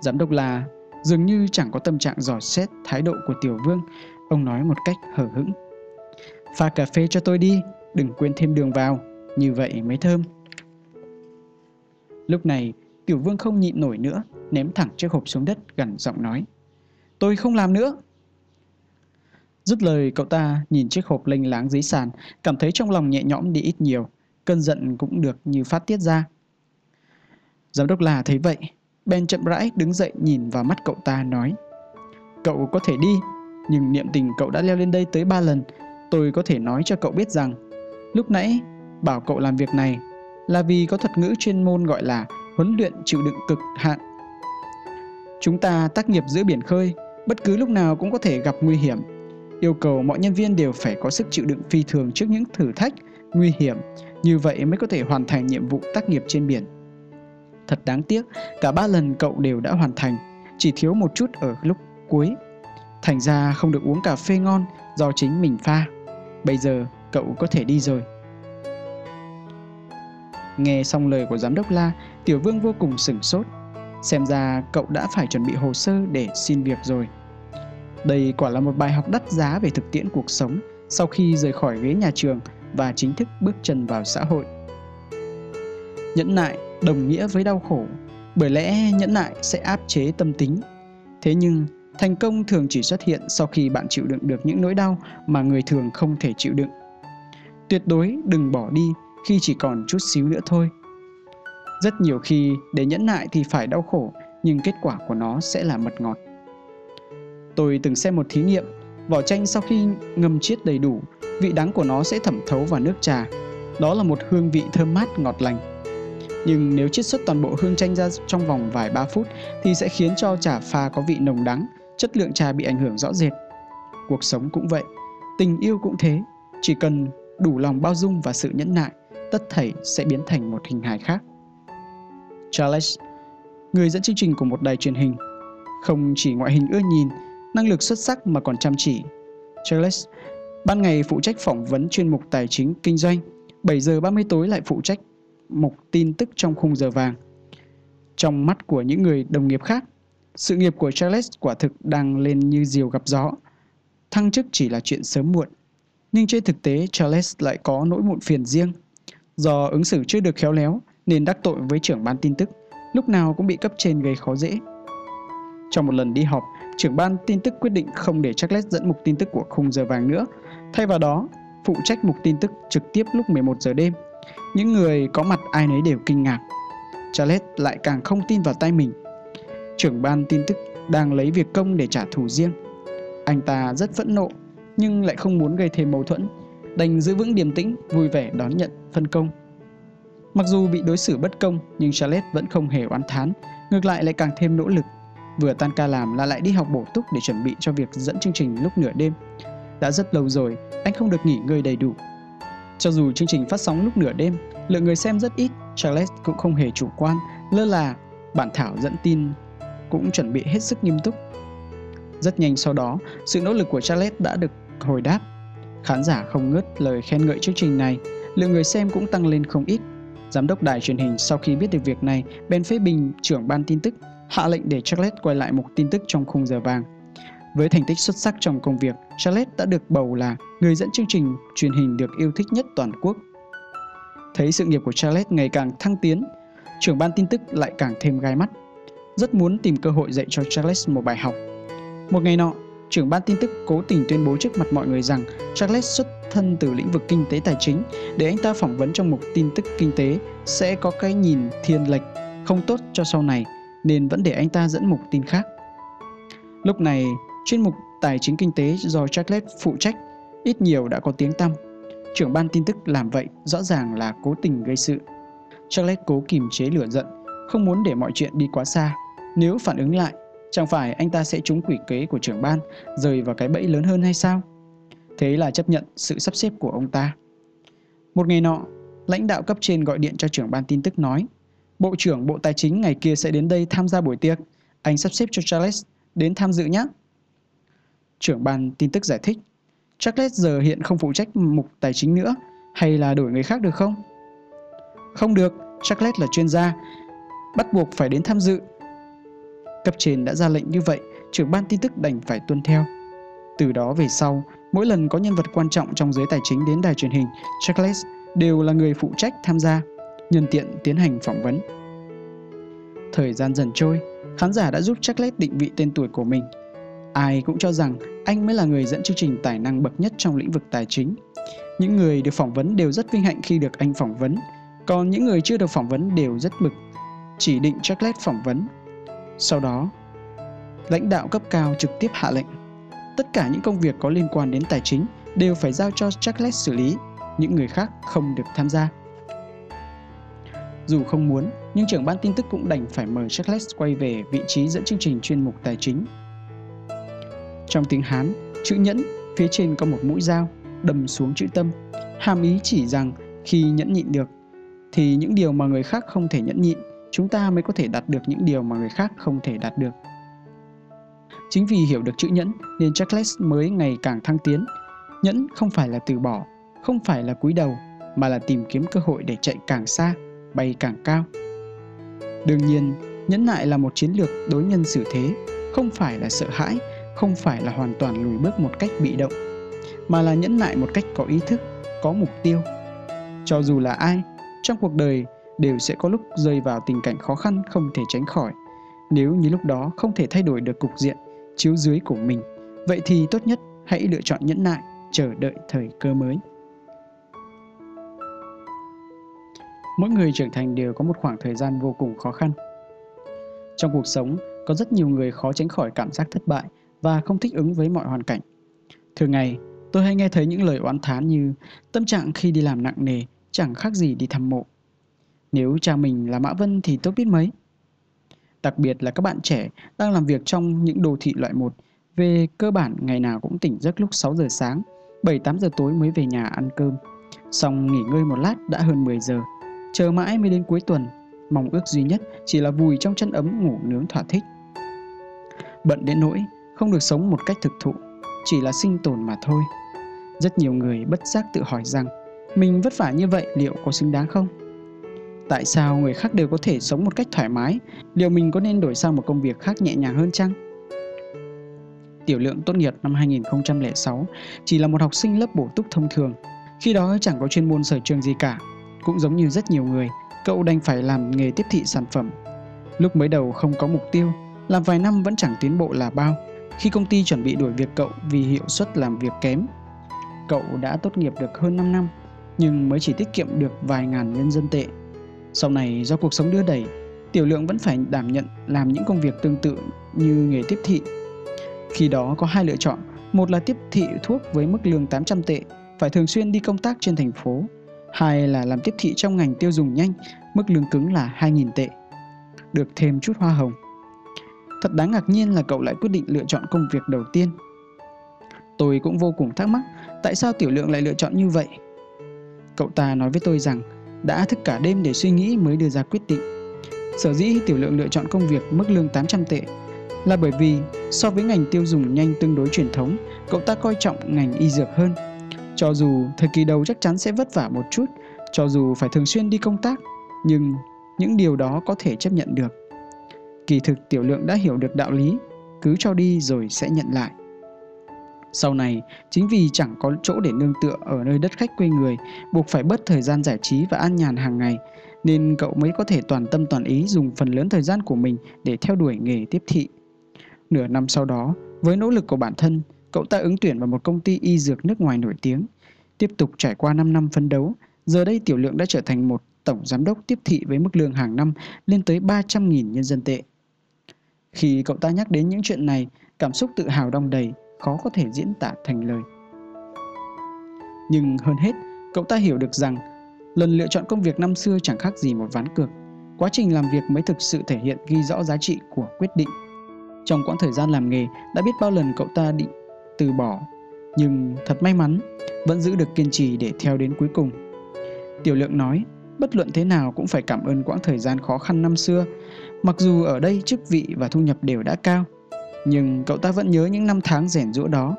Giám đốc La dường như chẳng có tâm trạng dò xét thái độ của Tiểu Vương, ông nói một cách hờ hững: Pha cà phê cho tôi đi, đừng quên thêm đường vào, như vậy mới thơm. Lúc này Tiểu Vương không nhịn nổi nữa, ném thẳng chiếc hộp xuống đất, gằn giọng nói: Tôi không làm nữa. Dứt lời cậu ta nhìn chiếc hộp lênh láng dưới sàn, cảm thấy trong lòng nhẹ nhõm đi ít nhiều, cơn giận cũng được như phát tiết ra. Giám đốc La thấy vậy, bèn chậm rãi đứng dậy, nhìn vào mắt cậu ta nói: Cậu có thể đi, nhưng niệm tình cậu đã leo lên đây tới ba lần, tôi có thể nói cho cậu biết rằng lúc nãy bảo cậu làm việc này là vì có thuật ngữ chuyên môn gọi là huấn luyện chịu đựng cực hạn. Chúng ta tác nghiệp giữa biển khơi, bất cứ lúc nào cũng có thể gặp nguy hiểm, yêu cầu mọi nhân viên đều phải có sức chịu đựng phi thường trước những thử thách, nguy hiểm, như vậy mới có thể hoàn thành nhiệm vụ tác nghiệp trên biển. Thật đáng tiếc, cả ba lần cậu đều đã hoàn thành, chỉ thiếu một chút ở lúc cuối. Thành ra không được uống cà phê ngon do chính mình pha. Bây giờ cậu có thể đi rồi. Nghe xong lời của giám đốc La, Tiểu Vương vô cùng sửng sốt. Xem ra cậu đã phải chuẩn bị hồ sơ để xin việc rồi. Đây quả là một bài học đắt giá về thực tiễn cuộc sống sau khi rời khỏi ghế nhà trường và chính thức bước chân vào xã hội. Nhẫn nại đồng nghĩa với đau khổ, bởi lẽ nhẫn nại sẽ áp chế tâm tính. Thế nhưng, thành công thường chỉ xuất hiện sau khi bạn chịu đựng được những nỗi đau mà người thường không thể chịu đựng. Tuyệt đối đừng bỏ đi khi chỉ còn chút xíu nữa thôi. Rất nhiều khi để nhẫn nại thì phải đau khổ, nhưng kết quả của nó sẽ là mật ngọt. Tôi từng xem một thí nghiệm, vỏ chanh sau khi ngâm chiết đầy đủ, vị đắng của nó sẽ thẩm thấu vào nước trà. Đó là một hương vị thơm mát ngọt lành. Nhưng nếu chiết xuất toàn bộ hương chanh ra trong vòng vài ba phút thì sẽ khiến cho trà pha có vị nồng đắng, chất lượng trà bị ảnh hưởng rõ rệt. Cuộc sống cũng vậy, tình yêu cũng thế, chỉ cần đủ lòng bao dung và sự nhẫn nại, tất thảy sẽ biến thành một hình hài khác. Charles, người dẫn chương trình của một đài truyền hình, không chỉ ngoại hình ưa nhìn, năng lực xuất sắc mà còn chăm chỉ. Charles ban ngày phụ trách phỏng vấn chuyên mục tài chính kinh doanh, bảy giờ ba mươi tối lại phụ trách mục tin tức trong khung giờ vàng. Trong mắt của những người đồng nghiệp khác, sự nghiệp của Charles quả thực đang lên như diều gặp gió. Thăng chức chỉ là chuyện sớm muộn. Nhưng trên thực tế, Charles lại có nỗi muộn phiền riêng. Do ứng xử chưa được khéo léo nên đắc tội với trưởng ban tin tức, lúc nào cũng bị cấp trên gây khó dễ. Trong một lần đi họp, trưởng ban tin tức quyết định không để Charles dẫn mục tin tức của khung giờ vàng nữa. Thay vào đó, phụ trách mục tin tức trực tiếp lúc mười một giờ đêm, Những người có mặt ai nấy đều kinh ngạc. Charles lại càng không tin vào tay mình. Trưởng ban tin tức đang lấy việc công để trả thù riêng. Anh ta rất phẫn nộ nhưng lại không muốn gây thêm mâu thuẫn, đành giữ vững điềm tĩnh, vui vẻ đón nhận phân công. Mặc dù bị đối xử bất công nhưng Charles vẫn không hề oán thán, ngược lại lại càng thêm nỗ lực. Vừa tan ca làm là lại đi học bổ túc để chuẩn bị cho việc dẫn chương trình lúc nửa đêm. Đã rất lâu rồi anh không được nghỉ ngơi đầy đủ. Cho dù chương trình phát sóng lúc nửa đêm, lượng người xem rất ít, Charles cũng không hề chủ quan, lơ là. Bản thảo dẫn tin cũng chuẩn bị hết sức nghiêm túc. Rất nhanh sau đó, sự nỗ lực của Charles đã được hồi đáp. Khán giả không ngớt lời khen ngợi chương trình này, lượng người xem cũng tăng lên không ít. Giám đốc đài truyền hình sau khi biết được việc này, bèn phê bình trưởng ban tin tức, hạ lệnh để Charles quay lại mục tin tức trong khung giờ vàng. Với thành tích xuất sắc trong công việc, Charles đã được bầu là người dẫn chương trình truyền hình được yêu thích nhất toàn quốc. Thấy sự nghiệp của Charles ngày càng thăng tiến, trưởng ban tin tức lại càng thêm gai mắt, rất muốn tìm cơ hội dạy cho Charles một bài học. Một ngày nọ, trưởng ban tin tức cố tình tuyên bố trước mặt mọi người rằng Charles xuất thân từ lĩnh vực kinh tế tài chính, để anh ta phỏng vấn trong mục tin tức kinh tế sẽ có cái nhìn thiên lệch không tốt cho sau này, nên vẫn để anh ta dẫn mục tin khác. Lúc này, chuyên mục tài chính kinh tế do Charles phụ trách ít nhiều đã có tiếng tăm. Trưởng ban tin tức làm vậy rõ ràng là cố tình gây sự. Charles cố kìm chế lửa giận, không muốn để mọi chuyện đi quá xa. Nếu phản ứng lại, chẳng phải anh ta sẽ trúng quỷ kế của trưởng ban, rơi vào cái bẫy lớn hơn hay sao? Thế là chấp nhận sự sắp xếp của ông ta. Một ngày nọ, lãnh đạo cấp trên gọi điện cho trưởng ban tin tức nói: Bộ trưởng Bộ Tài chính ngày kia sẽ đến đây tham gia buổi tiệc, anh sắp xếp cho Charles đến tham dự nhé. Trưởng ban tin tức giải thích: Charles giờ hiện không phụ trách mục tài chính nữa, hay là đổi người khác được không? Không được, Charles là chuyên gia, bắt buộc phải đến tham dự. Cấp trên đã ra lệnh như vậy, trưởng ban tin tức đành phải tuân theo. Từ đó về sau, mỗi lần có nhân vật quan trọng trong giới tài chính đến đài truyền hình, Charles đều là người phụ trách tham gia, nhân tiện tiến hành phỏng vấn. Thời gian dần trôi, khán giả đã giúp Charles định vị tên tuổi của mình. Ai cũng cho rằng anh mới là người dẫn chương trình tài năng bậc nhất trong lĩnh vực tài chính. Những người được phỏng vấn đều rất vinh hạnh khi được anh phỏng vấn, còn những người chưa được phỏng vấn đều rất bực, chỉ định Charles phỏng vấn. Sau đó, lãnh đạo cấp cao trực tiếp hạ lệnh tất cả những công việc có liên quan đến tài chính đều phải giao cho Charles xử lý, những người khác không được tham gia. Dù không muốn, nhưng trưởng ban tin tức cũng đành phải mời Charles quay về vị trí dẫn chương trình chuyên mục tài chính. Trong tiếng Hán, chữ nhẫn phía trên có một mũi dao đâm xuống chữ tâm, hàm ý chỉ rằng khi nhẫn nhịn được thì những điều mà người khác không thể nhẫn nhịn, chúng ta mới có thể đạt được những điều mà người khác không thể đạt được. Chính vì hiểu được chữ nhẫn nên Charles mới ngày càng thăng tiến. Nhẫn không phải là từ bỏ, không phải là cúi đầu, mà là tìm kiếm cơ hội để chạy càng xa, bay càng cao. Đương nhiên, nhẫn nại là một chiến lược đối nhân xử thế, không phải là sợ hãi, không phải là hoàn toàn lùi bước một cách bị động, mà là nhẫn nại một cách có ý thức, có mục tiêu. Cho dù là ai, trong cuộc đời đều sẽ có lúc rơi vào tình cảnh khó khăn không thể tránh khỏi. Nếu như lúc đó không thể thay đổi được cục diện, chiếu dưới của mình, vậy thì tốt nhất hãy lựa chọn nhẫn nại, chờ đợi thời cơ mới. Mỗi người trưởng thành đều có một khoảng thời gian vô cùng khó khăn. Trong cuộc sống, có rất nhiều người khó tránh khỏi cảm giác thất bại và không thích ứng với mọi hoàn cảnh. Thường ngày, tôi hay nghe thấy những lời oán thán như tâm trạng khi đi làm nặng nề, chẳng khác gì đi thăm mộ. Nếu cha mình là Mã Vân thì tốt biết mấy. Đặc biệt là các bạn trẻ đang làm việc trong những đô thị loại một, về cơ bản ngày nào cũng tỉnh giấc lúc sáu giờ sáng, bảy tám giờ tối mới về nhà ăn cơm. Xong nghỉ ngơi một lát đã hơn mười giờ, chờ mãi mới đến cuối tuần, mong ước duy nhất chỉ là vùi trong chăn ấm ngủ nướng thỏa thích. Bận đến nỗi không được sống một cách thực thụ, chỉ là sinh tồn mà thôi. Rất nhiều người bất giác tự hỏi rằng mình vất vả như vậy liệu có xứng đáng không? Tại sao người khác đều có thể sống một cách thoải mái, liệu mình có nên đổi sang một công việc khác nhẹ nhàng hơn chăng? Tiểu Lượng tốt nghiệp năm hai nghìn không trăm lẻ sáu, chỉ là một học sinh lớp bổ túc thông thường. Khi đó chẳng có chuyên môn sở trường gì cả. Cũng giống như rất nhiều người, cậu đành phải làm nghề tiếp thị sản phẩm. Lúc mới đầu không có mục tiêu, làm vài năm vẫn chẳng tiến bộ là bao. Khi công ty chuẩn bị đuổi việc cậu vì hiệu suất làm việc kém, cậu đã tốt nghiệp được hơn năm năm. nhưng mới chỉ tiết kiệm được vài ngàn nhân dân tệ. Sau này do cuộc sống đưa đẩy, Tiểu Lượng vẫn phải đảm nhận làm những công việc tương tự như nghề tiếp thị. Khi đó có hai lựa chọn, một là tiếp thị thuốc với mức lương tám trăm tệ, phải thường xuyên đi công tác trên thành phố. Hai là làm tiếp thị trong ngành tiêu dùng nhanh, mức lương cứng là hai nghìn tệ, được thêm chút hoa hồng. Thật đáng ngạc nhiên là cậu lại quyết định lựa chọn công việc đầu tiên. Tôi cũng vô cùng thắc mắc tại sao Tiểu Lượng lại lựa chọn như vậy. Cậu ta nói với tôi rằng đã thức cả đêm để suy nghĩ mới đưa ra quyết định. Sở dĩ Tiểu Lượng lựa chọn công việc mức lương tám trăm tệ là bởi vì so với ngành tiêu dùng nhanh tương đối truyền thống, cậu ta coi trọng ngành y dược hơn. Cho dù thời kỳ đầu chắc chắn sẽ vất vả một chút, cho dù phải thường xuyên đi công tác, nhưng những điều đó có thể chấp nhận được. Kỳ thực Tiểu Lượng đã hiểu được đạo lý, cứ cho đi rồi sẽ nhận lại. Sau này, chính vì chẳng có chỗ để nương tựa ở nơi đất khách quê người, buộc phải bớt thời gian giải trí và an nhàn hàng ngày, nên cậu mới có thể toàn tâm toàn ý dùng phần lớn thời gian của mình để theo đuổi nghề tiếp thị. Nửa năm sau đó, với nỗ lực của bản thân, cậu ta ứng tuyển vào một công ty y dược nước ngoài nổi tiếng. Tiếp tục trải qua năm năm phấn đấu, giờ đây Tiểu Lượng đã trở thành một tổng giám đốc tiếp thị với mức lương hàng năm lên tới ba trăm nghìn nhân dân tệ. Khi cậu ta nhắc đến những chuyện này, cảm xúc tự hào đong đầy, khó có thể diễn tả thành lời. Nhưng hơn hết, cậu ta hiểu được rằng lần lựa chọn công việc năm xưa chẳng khác gì một ván cược. Quá trình làm việc mới thực sự thể hiện ghi rõ giá trị của quyết định. Trong quãng thời gian làm nghề, đã biết bao lần cậu ta định từ bỏ, nhưng thật may mắn, vẫn giữ được kiên trì để theo đến cuối cùng. Tiểu Lượng nói, bất luận thế nào cũng phải cảm ơn quãng thời gian khó khăn năm xưa. Mặc dù ở đây chức vị và thu nhập đều đã cao, nhưng cậu ta vẫn nhớ những năm tháng rèn giũa đó.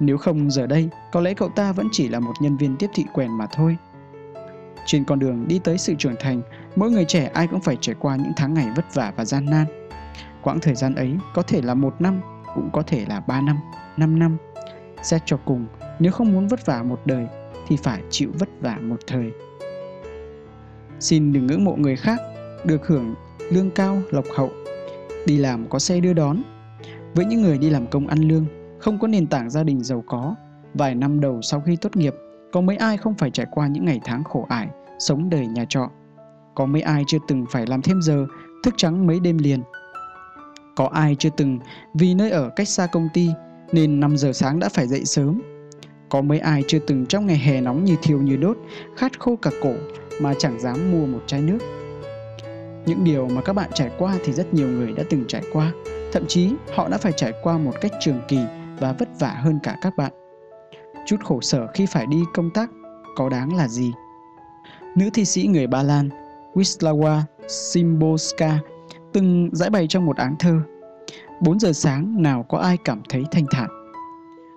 Nếu không giờ đây, có lẽ cậu ta vẫn chỉ là một nhân viên tiếp thị quèn mà thôi. Trên con đường đi tới sự trưởng thành, mỗi người trẻ ai cũng phải trải qua những tháng ngày vất vả và gian nan. Quãng thời gian ấy có thể là một năm, cũng có thể là ba năm, năm năm. Xét cho cùng, nếu không muốn vất vả một đời, thì phải chịu vất vả một thời. Xin đừng ngưỡng mộ người khác, được hưởng lương cao, lộc hậu, đi làm có xe đưa đón. Với những người đi làm công ăn lương, không có nền tảng gia đình giàu có, vài năm đầu sau khi tốt nghiệp, có mấy ai không phải trải qua những ngày tháng khổ ải, sống đời nhà trọ. Có mấy ai chưa từng phải làm thêm giờ, thức trắng mấy đêm liền. Có ai chưa từng vì nơi ở cách xa công ty nên năm giờ sáng đã phải dậy sớm. Có mấy ai chưa từng trong ngày hè nóng như thiêu như đốt, khát khô cả cổ mà chẳng dám mua một chai nước. Những điều mà các bạn trải qua thì rất nhiều người đã từng trải qua. Thậm chí họ đã phải trải qua một cách trường kỳ và vất vả hơn cả các bạn. Chút khổ sở khi phải đi công tác có đáng là gì? Nữ thi sĩ người Ba Lan Wisława Szymborska từng giải bày trong một áng thơ: bốn giờ sáng nào có ai cảm thấy thanh thản.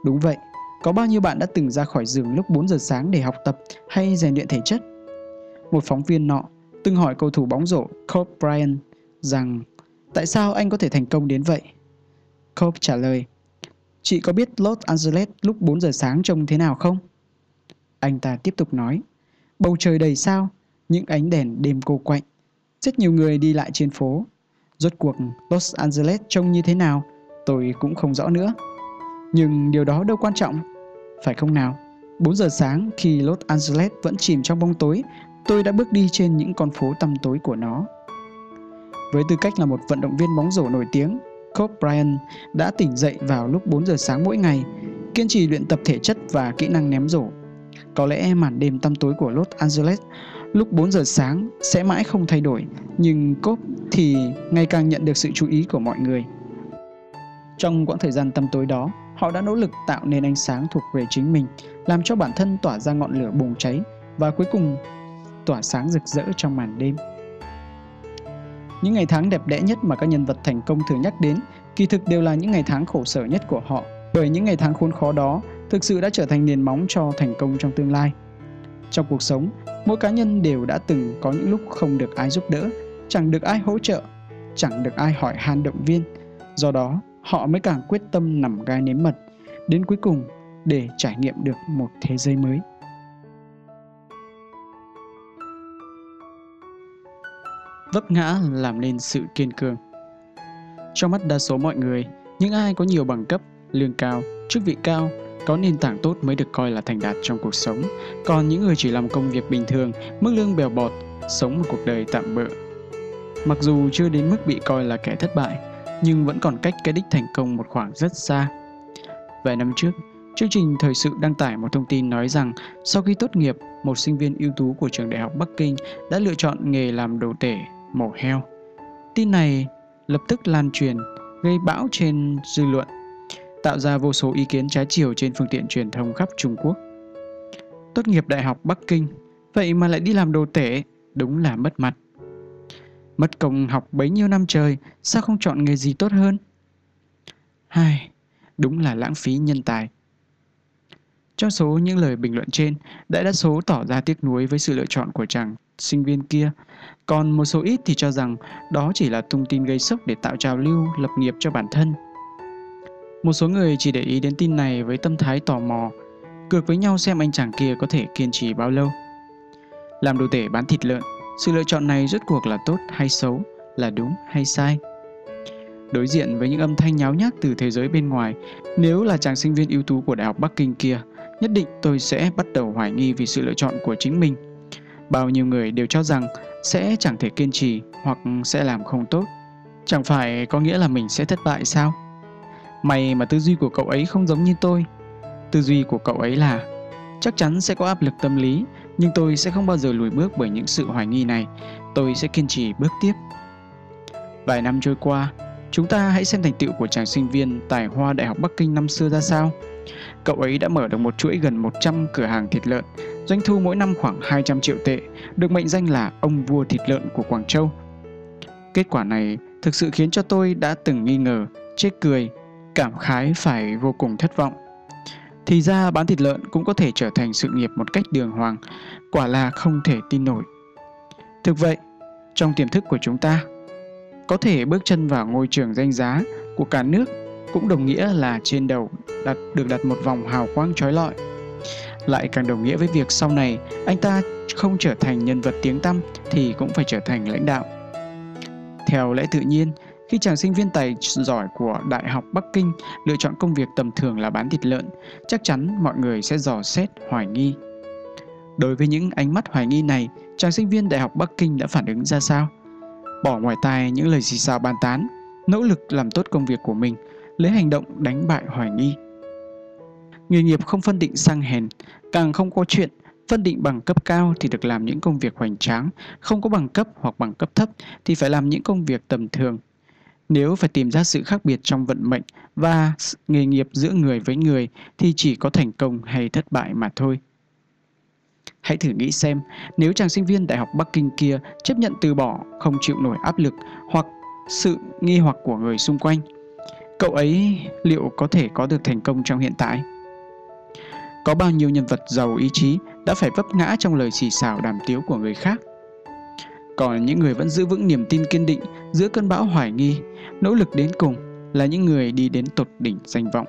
Đúng vậy, có bao nhiêu bạn đã từng ra khỏi giường lúc bốn giờ sáng để học tập hay rèn luyện thể chất? Một phóng viên nọ từng hỏi cầu thủ bóng rổ Kobe Bryant rằng tại sao anh có thể thành công đến vậy? Kobe trả lời: "Chị có biết Los Angeles lúc bốn giờ sáng trông thế nào không?" Anh ta tiếp tục nói: "Bầu trời đầy sao, những ánh đèn đêm cô quạnh, rất nhiều người đi lại trên phố. Rốt cuộc Los Angeles trông như thế nào, tôi cũng không rõ nữa. Nhưng điều đó đâu quan trọng, phải không nào? bốn giờ sáng khi Los Angeles vẫn chìm trong bóng tối, tôi đã bước đi trên những con phố tăm tối của nó." Với tư cách là một vận động viên bóng rổ nổi tiếng, Kobe Bryant đã tỉnh dậy vào lúc bốn giờ sáng mỗi ngày, kiên trì luyện tập thể chất và kỹ năng ném rổ. Có lẽ màn đêm tăm tối của Los Angeles lúc bốn giờ sáng sẽ mãi không thay đổi, nhưng Kobe thì ngày càng nhận được sự chú ý của mọi người. Trong quãng thời gian tăm tối đó, họ đã nỗ lực tạo nên ánh sáng thuộc về chính mình, làm cho bản thân tỏa ra ngọn lửa bùng cháy và cuối cùng tỏa sáng rực rỡ trong màn đêm. Những ngày tháng đẹp đẽ nhất mà các nhân vật thành công thường nhắc đến, kỳ thực đều là những ngày tháng khổ sở nhất của họ, bởi những ngày tháng khốn khó đó thực sự đã trở thành nền móng cho thành công trong tương lai. Trong cuộc sống, mỗi cá nhân đều đã từng có những lúc không được ai giúp đỡ, chẳng được ai hỗ trợ, chẳng được ai hỏi han động viên. Do đó, họ mới càng quyết tâm nằm gai nếm mật, đến cuối cùng để trải nghiệm được một thế giới mới. Vấp ngã làm nên sự kiên cường. Trong mắt đa số mọi người, những ai có nhiều bằng cấp, lương cao, chức vị cao Có nền tảng tốt mới được coi là thành đạt trong cuộc sống, còn những người chỉ làm công việc bình thường, mức lương bèo bọt, sống một cuộc đời tạm bợ. Mặc dù chưa đến mức bị coi là kẻ thất bại, nhưng vẫn còn cách cái đích thành công một khoảng rất xa. Vài năm trước, chương trình thời sự đăng tải một thông tin nói rằng sau khi tốt nghiệp, một sinh viên ưu tú của trường đại học Bắc Kinh đã lựa chọn nghề làm đồ tể, mổ heo. Tin này lập tức lan truyền, gây bão trên dư luận, tạo ra vô số ý kiến trái chiều trên phương tiện truyền thông khắp Trung Quốc. Tốt nghiệp đại học Bắc Kinh, vậy mà lại đi làm đồ tể, đúng là mất mặt. Mất công học bấy nhiêu năm trời, sao không chọn nghề gì tốt hơn? Hai, đúng là lãng phí nhân tài. Trong số những lời bình luận trên, đại đa số tỏ ra tiếc nuối với sự lựa chọn của chàng sinh viên kia. Còn một số ít thì cho rằng đó chỉ là thông tin gây sốc để tạo trào lưu lập nghiệp cho bản thân. Một số người chỉ để ý đến tin này với tâm thái tò mò, cược với nhau xem anh chàng kia có thể kiên trì bao lâu. Làm đồ tể bán thịt lợn, sự lựa chọn này rốt cuộc là tốt hay xấu, là đúng hay sai? Đối diện với những âm thanh nháo nhác từ thế giới bên ngoài, nếu là chàng sinh viên ưu tú của Đại học Bắc Kinh kia, nhất định tôi sẽ bắt đầu hoài nghi vì sự lựa chọn của chính mình. Bao nhiêu người đều cho rằng sẽ chẳng thể kiên trì hoặc sẽ làm không tốt. Chẳng phải có nghĩa là mình sẽ thất bại sao? May mà tư duy của cậu ấy không giống như tôi. Tư duy của cậu ấy là chắc chắn sẽ có áp lực tâm lý, nhưng tôi sẽ không bao giờ lùi bước bởi những sự hoài nghi này. Tôi sẽ kiên trì bước tiếp. Vài năm trôi qua, chúng ta hãy xem thành tựu của chàng sinh viên tài hoa Đại học Bắc Kinh năm xưa ra sao. Cậu ấy đã mở được một chuỗi gần một trăm cửa hàng thịt lợn, doanh thu mỗi năm khoảng hai trăm triệu tệ, được mệnh danh là ông vua thịt lợn của Quảng Châu. Kết quả này thực sự khiến cho tôi đã từng nghi ngờ, chết cười, cảm khái phải vô cùng thất vọng. Thì ra bán thịt lợn cũng có thể trở thành sự nghiệp một cách đường hoàng, quả là không thể tin nổi. Thực vậy, trong tiềm thức của chúng ta, có thể bước chân vào ngôi trường danh giá của cả nước cũng đồng nghĩa là trên đầu đặt được đặt một vòng hào quang chói lọi. Lại càng đồng nghĩa với việc sau này anh ta không trở thành nhân vật tiếng tăm thì cũng phải trở thành lãnh đạo. Theo lẽ tự nhiên, khi chàng sinh viên tài giỏi của Đại học Bắc Kinh lựa chọn công việc tầm thường là bán thịt lợn, chắc chắn mọi người sẽ dò xét, hoài nghi. Đối với những ánh mắt hoài nghi này, chàng sinh viên Đại học Bắc Kinh đã phản ứng ra sao? Bỏ ngoài tai những lời xì xào bàn tán, nỗ lực làm tốt công việc của mình, lấy hành động đánh bại hoài nghi. Nghề nghiệp không phân định sang hèn, càng không có chuyện phân định bằng cấp cao thì được làm những công việc hoành tráng, không có bằng cấp hoặc bằng cấp thấp thì phải làm những công việc tầm thường. Nếu phải tìm ra sự khác biệt trong vận mệnh và nghề nghiệp giữa người với người thì chỉ có thành công hay thất bại mà thôi. Hãy thử nghĩ xem, nếu chàng sinh viên Đại học Bắc Kinh kia chấp nhận từ bỏ, không chịu nổi áp lực hoặc sự nghi hoặc của người xung quanh, cậu ấy liệu có thể có được thành công trong hiện tại? Có bao nhiêu nhân vật giàu ý chí đã phải vấp ngã trong lời xì xào đàm tiếu của người khác? Còn những người vẫn giữ vững niềm tin kiên định giữa cơn bão hoài nghi, nỗ lực đến cùng là những người đi đến tột đỉnh danh vọng.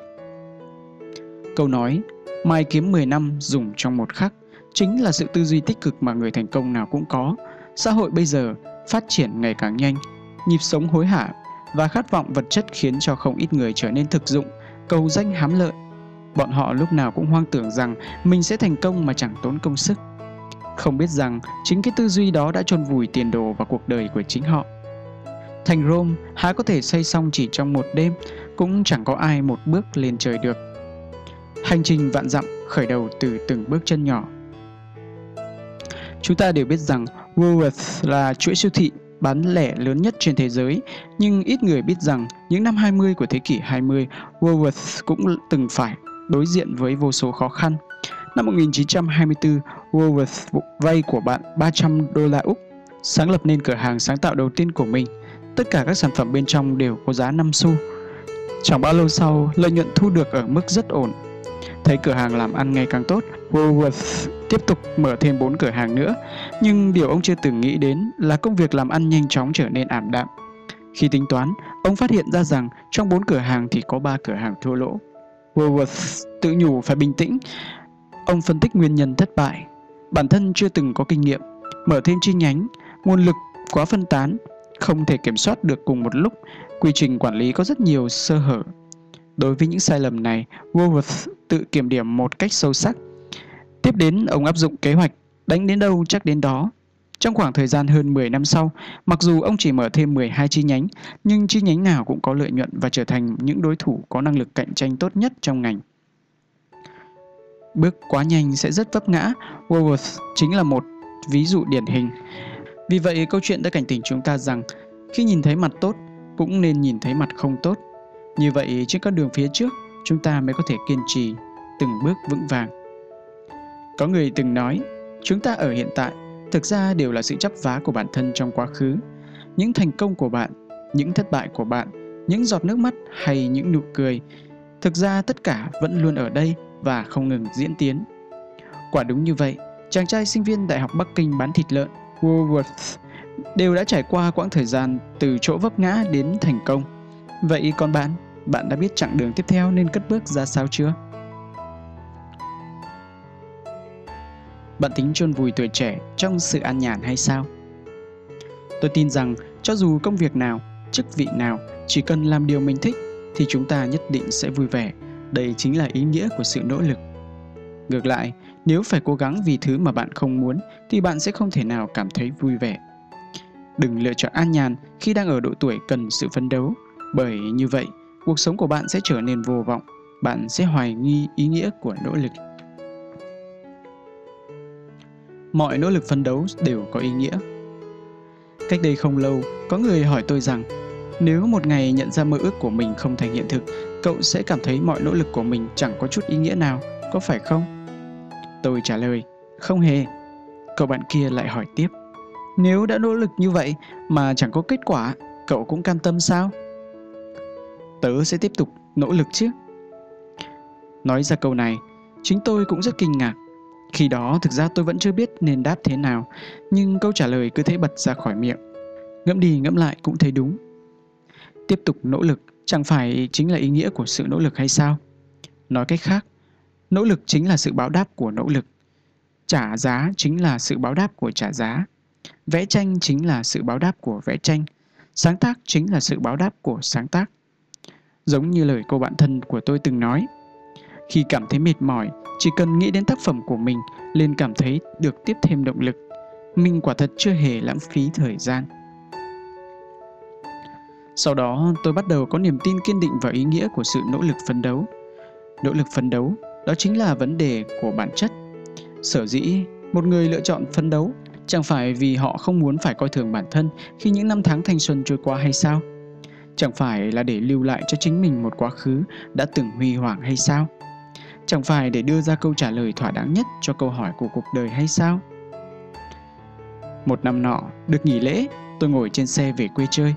Câu nói, mai kiếm mười năm dùng trong một khắc, chính là sự tư duy tích cực mà người thành công nào cũng có. Xã hội bây giờ phát triển ngày càng nhanh, nhịp sống hối hả và khát vọng vật chất khiến cho không ít người trở nên thực dụng, cầu danh hám lợi. Bọn họ lúc nào cũng hoang tưởng rằng mình sẽ thành công mà chẳng tốn công sức. Không biết rằng chính cái tư duy đó đã chôn vùi tiền đồ và cuộc đời của chính họ. Thành Rome há có thể xây xong chỉ trong một đêm, cũng chẳng có ai một bước lên trời được. Hành trình vạn dặm khởi đầu từ từng bước chân nhỏ. Chúng ta đều biết rằng Woolworth là chuỗi siêu thị bán lẻ lớn nhất trên thế giới, nhưng ít người biết rằng những năm hai mươi của thế kỷ hai mươi, Woolworth cũng từng phải đối diện với vô số khó khăn. Năm một nghìn chín trăm hai mươi tư, Woolworth vay của bạn ba trăm đô la Úc, sáng lập nên cửa hàng sáng tạo đầu tiên của mình. Tất cả các sản phẩm bên trong đều có giá năm xu. Chẳng bao lâu sau, lợi nhuận thu được ở mức rất ổn. Thấy cửa hàng làm ăn ngày càng tốt, Woolworth tiếp tục mở thêm bốn cửa hàng nữa, nhưng điều ông chưa từng nghĩ đến là công việc làm ăn nhanh chóng trở nên ảm đạm. Khi tính toán, ông phát hiện ra rằng trong bốn cửa hàng thì có ba cửa hàng thua lỗ. Woolworth tự nhủ phải bình tĩnh. Ông phân tích nguyên nhân thất bại. Bản thân chưa từng có kinh nghiệm, mở thêm chi nhánh, nguồn lực quá phân tán, không thể kiểm soát được cùng một lúc, quy trình quản lý có rất nhiều sơ hở. Đối với những sai lầm này, Woolworth tự kiểm điểm một cách sâu sắc. Tiếp đến, ông áp dụng kế hoạch đánh đến đâu chắc đến đó. Trong khoảng thời gian hơn mười năm sau, mặc dù ông chỉ mở thêm mười hai chi nhánh, nhưng chi nhánh nào cũng có lợi nhuận và trở thành những đối thủ có năng lực cạnh tranh tốt nhất trong ngành. Bước quá nhanh sẽ rất vấp ngã, Woolworth chính là một ví dụ điển hình. Vì vậy, câu chuyện đã cảnh tỉnh chúng ta rằng khi nhìn thấy mặt tốt, cũng nên nhìn thấy mặt không tốt. Như vậy, trên con đường phía trước, chúng ta mới có thể kiên trì từng bước vững vàng. Có người từng nói, chúng ta ở hiện tại thực ra đều là sự chắp vá của bản thân trong quá khứ. Những thành công của bạn, những thất bại của bạn, những giọt nước mắt hay những nụ cười, thực ra tất cả vẫn luôn ở đây và không ngừng diễn tiến. Quả đúng như vậy, chàng trai sinh viên Đại học Bắc Kinh bán thịt lợn Woolworth đều đã trải qua quãng thời gian từ chỗ vấp ngã đến thành công. Vậy còn bạn, bạn đã biết chặng đường tiếp theo nên cất bước ra sao chưa? Bạn tính chôn vùi tuổi trẻ trong sự an nhàn hay sao? Tôi tin rằng cho dù công việc nào, chức vị nào, chỉ cần làm điều mình thích thì chúng ta nhất định sẽ vui vẻ. Đây chính là ý nghĩa của sự nỗ lực. Ngược lại, nếu phải cố gắng vì thứ mà bạn không muốn thì bạn sẽ không thể nào cảm thấy vui vẻ. Đừng lựa chọn an nhàn khi đang ở độ tuổi cần sự phấn đấu, bởi như vậy, cuộc sống của bạn sẽ trở nên vô vọng, bạn sẽ hoài nghi ý nghĩa của nỗ lực. Mọi nỗ lực phấn đấu đều có ý nghĩa. Cách đây không lâu, có người hỏi tôi rằng, nếu một ngày nhận ra mơ ước của mình không thành hiện thực, cậu sẽ cảm thấy mọi nỗ lực của mình chẳng có chút ý nghĩa nào, có phải không? Tôi trả lời, không hề. Cậu bạn kia lại hỏi tiếp, nếu đã nỗ lực như vậy mà chẳng có kết quả, cậu cũng cam tâm sao? Tớ sẽ tiếp tục nỗ lực chứ. Nói ra câu này, chính tôi cũng rất kinh ngạc. Khi đó thực ra tôi vẫn chưa biết nên đáp thế nào, nhưng câu trả lời cứ thế bật ra khỏi miệng. Ngẫm đi ngẫm lại cũng thấy đúng. Tiếp tục nỗ lực chẳng phải chính là ý nghĩa của sự nỗ lực hay sao? Nói cách khác, nỗ lực chính là sự báo đáp của nỗ lực. Trả giá chính là sự báo đáp của trả giá. Vẽ tranh chính là sự báo đáp của vẽ tranh. Sáng tác chính là sự báo đáp của sáng tác. Giống như lời cô bạn thân của tôi từng nói, khi cảm thấy mệt mỏi, chỉ cần nghĩ đến tác phẩm của mình liền cảm thấy được tiếp thêm động lực. Mình quả thật chưa hề lãng phí thời gian. Sau đó tôi bắt đầu có niềm tin kiên định vào ý nghĩa của sự nỗ lực phấn đấu. Nỗ lực phấn đấu, đó chính là vấn đề của bản chất. Sở dĩ một người lựa chọn phấn đấu chẳng phải vì họ không muốn phải coi thường bản thân khi những năm tháng thanh xuân trôi qua hay sao? Chẳng phải là để lưu lại cho chính mình một quá khứ đã từng huy hoàng hay sao? Chẳng phải để đưa ra câu trả lời thỏa đáng nhất cho câu hỏi của cuộc đời hay sao? Một năm nọ, được nghỉ lễ, tôi ngồi trên xe về quê chơi.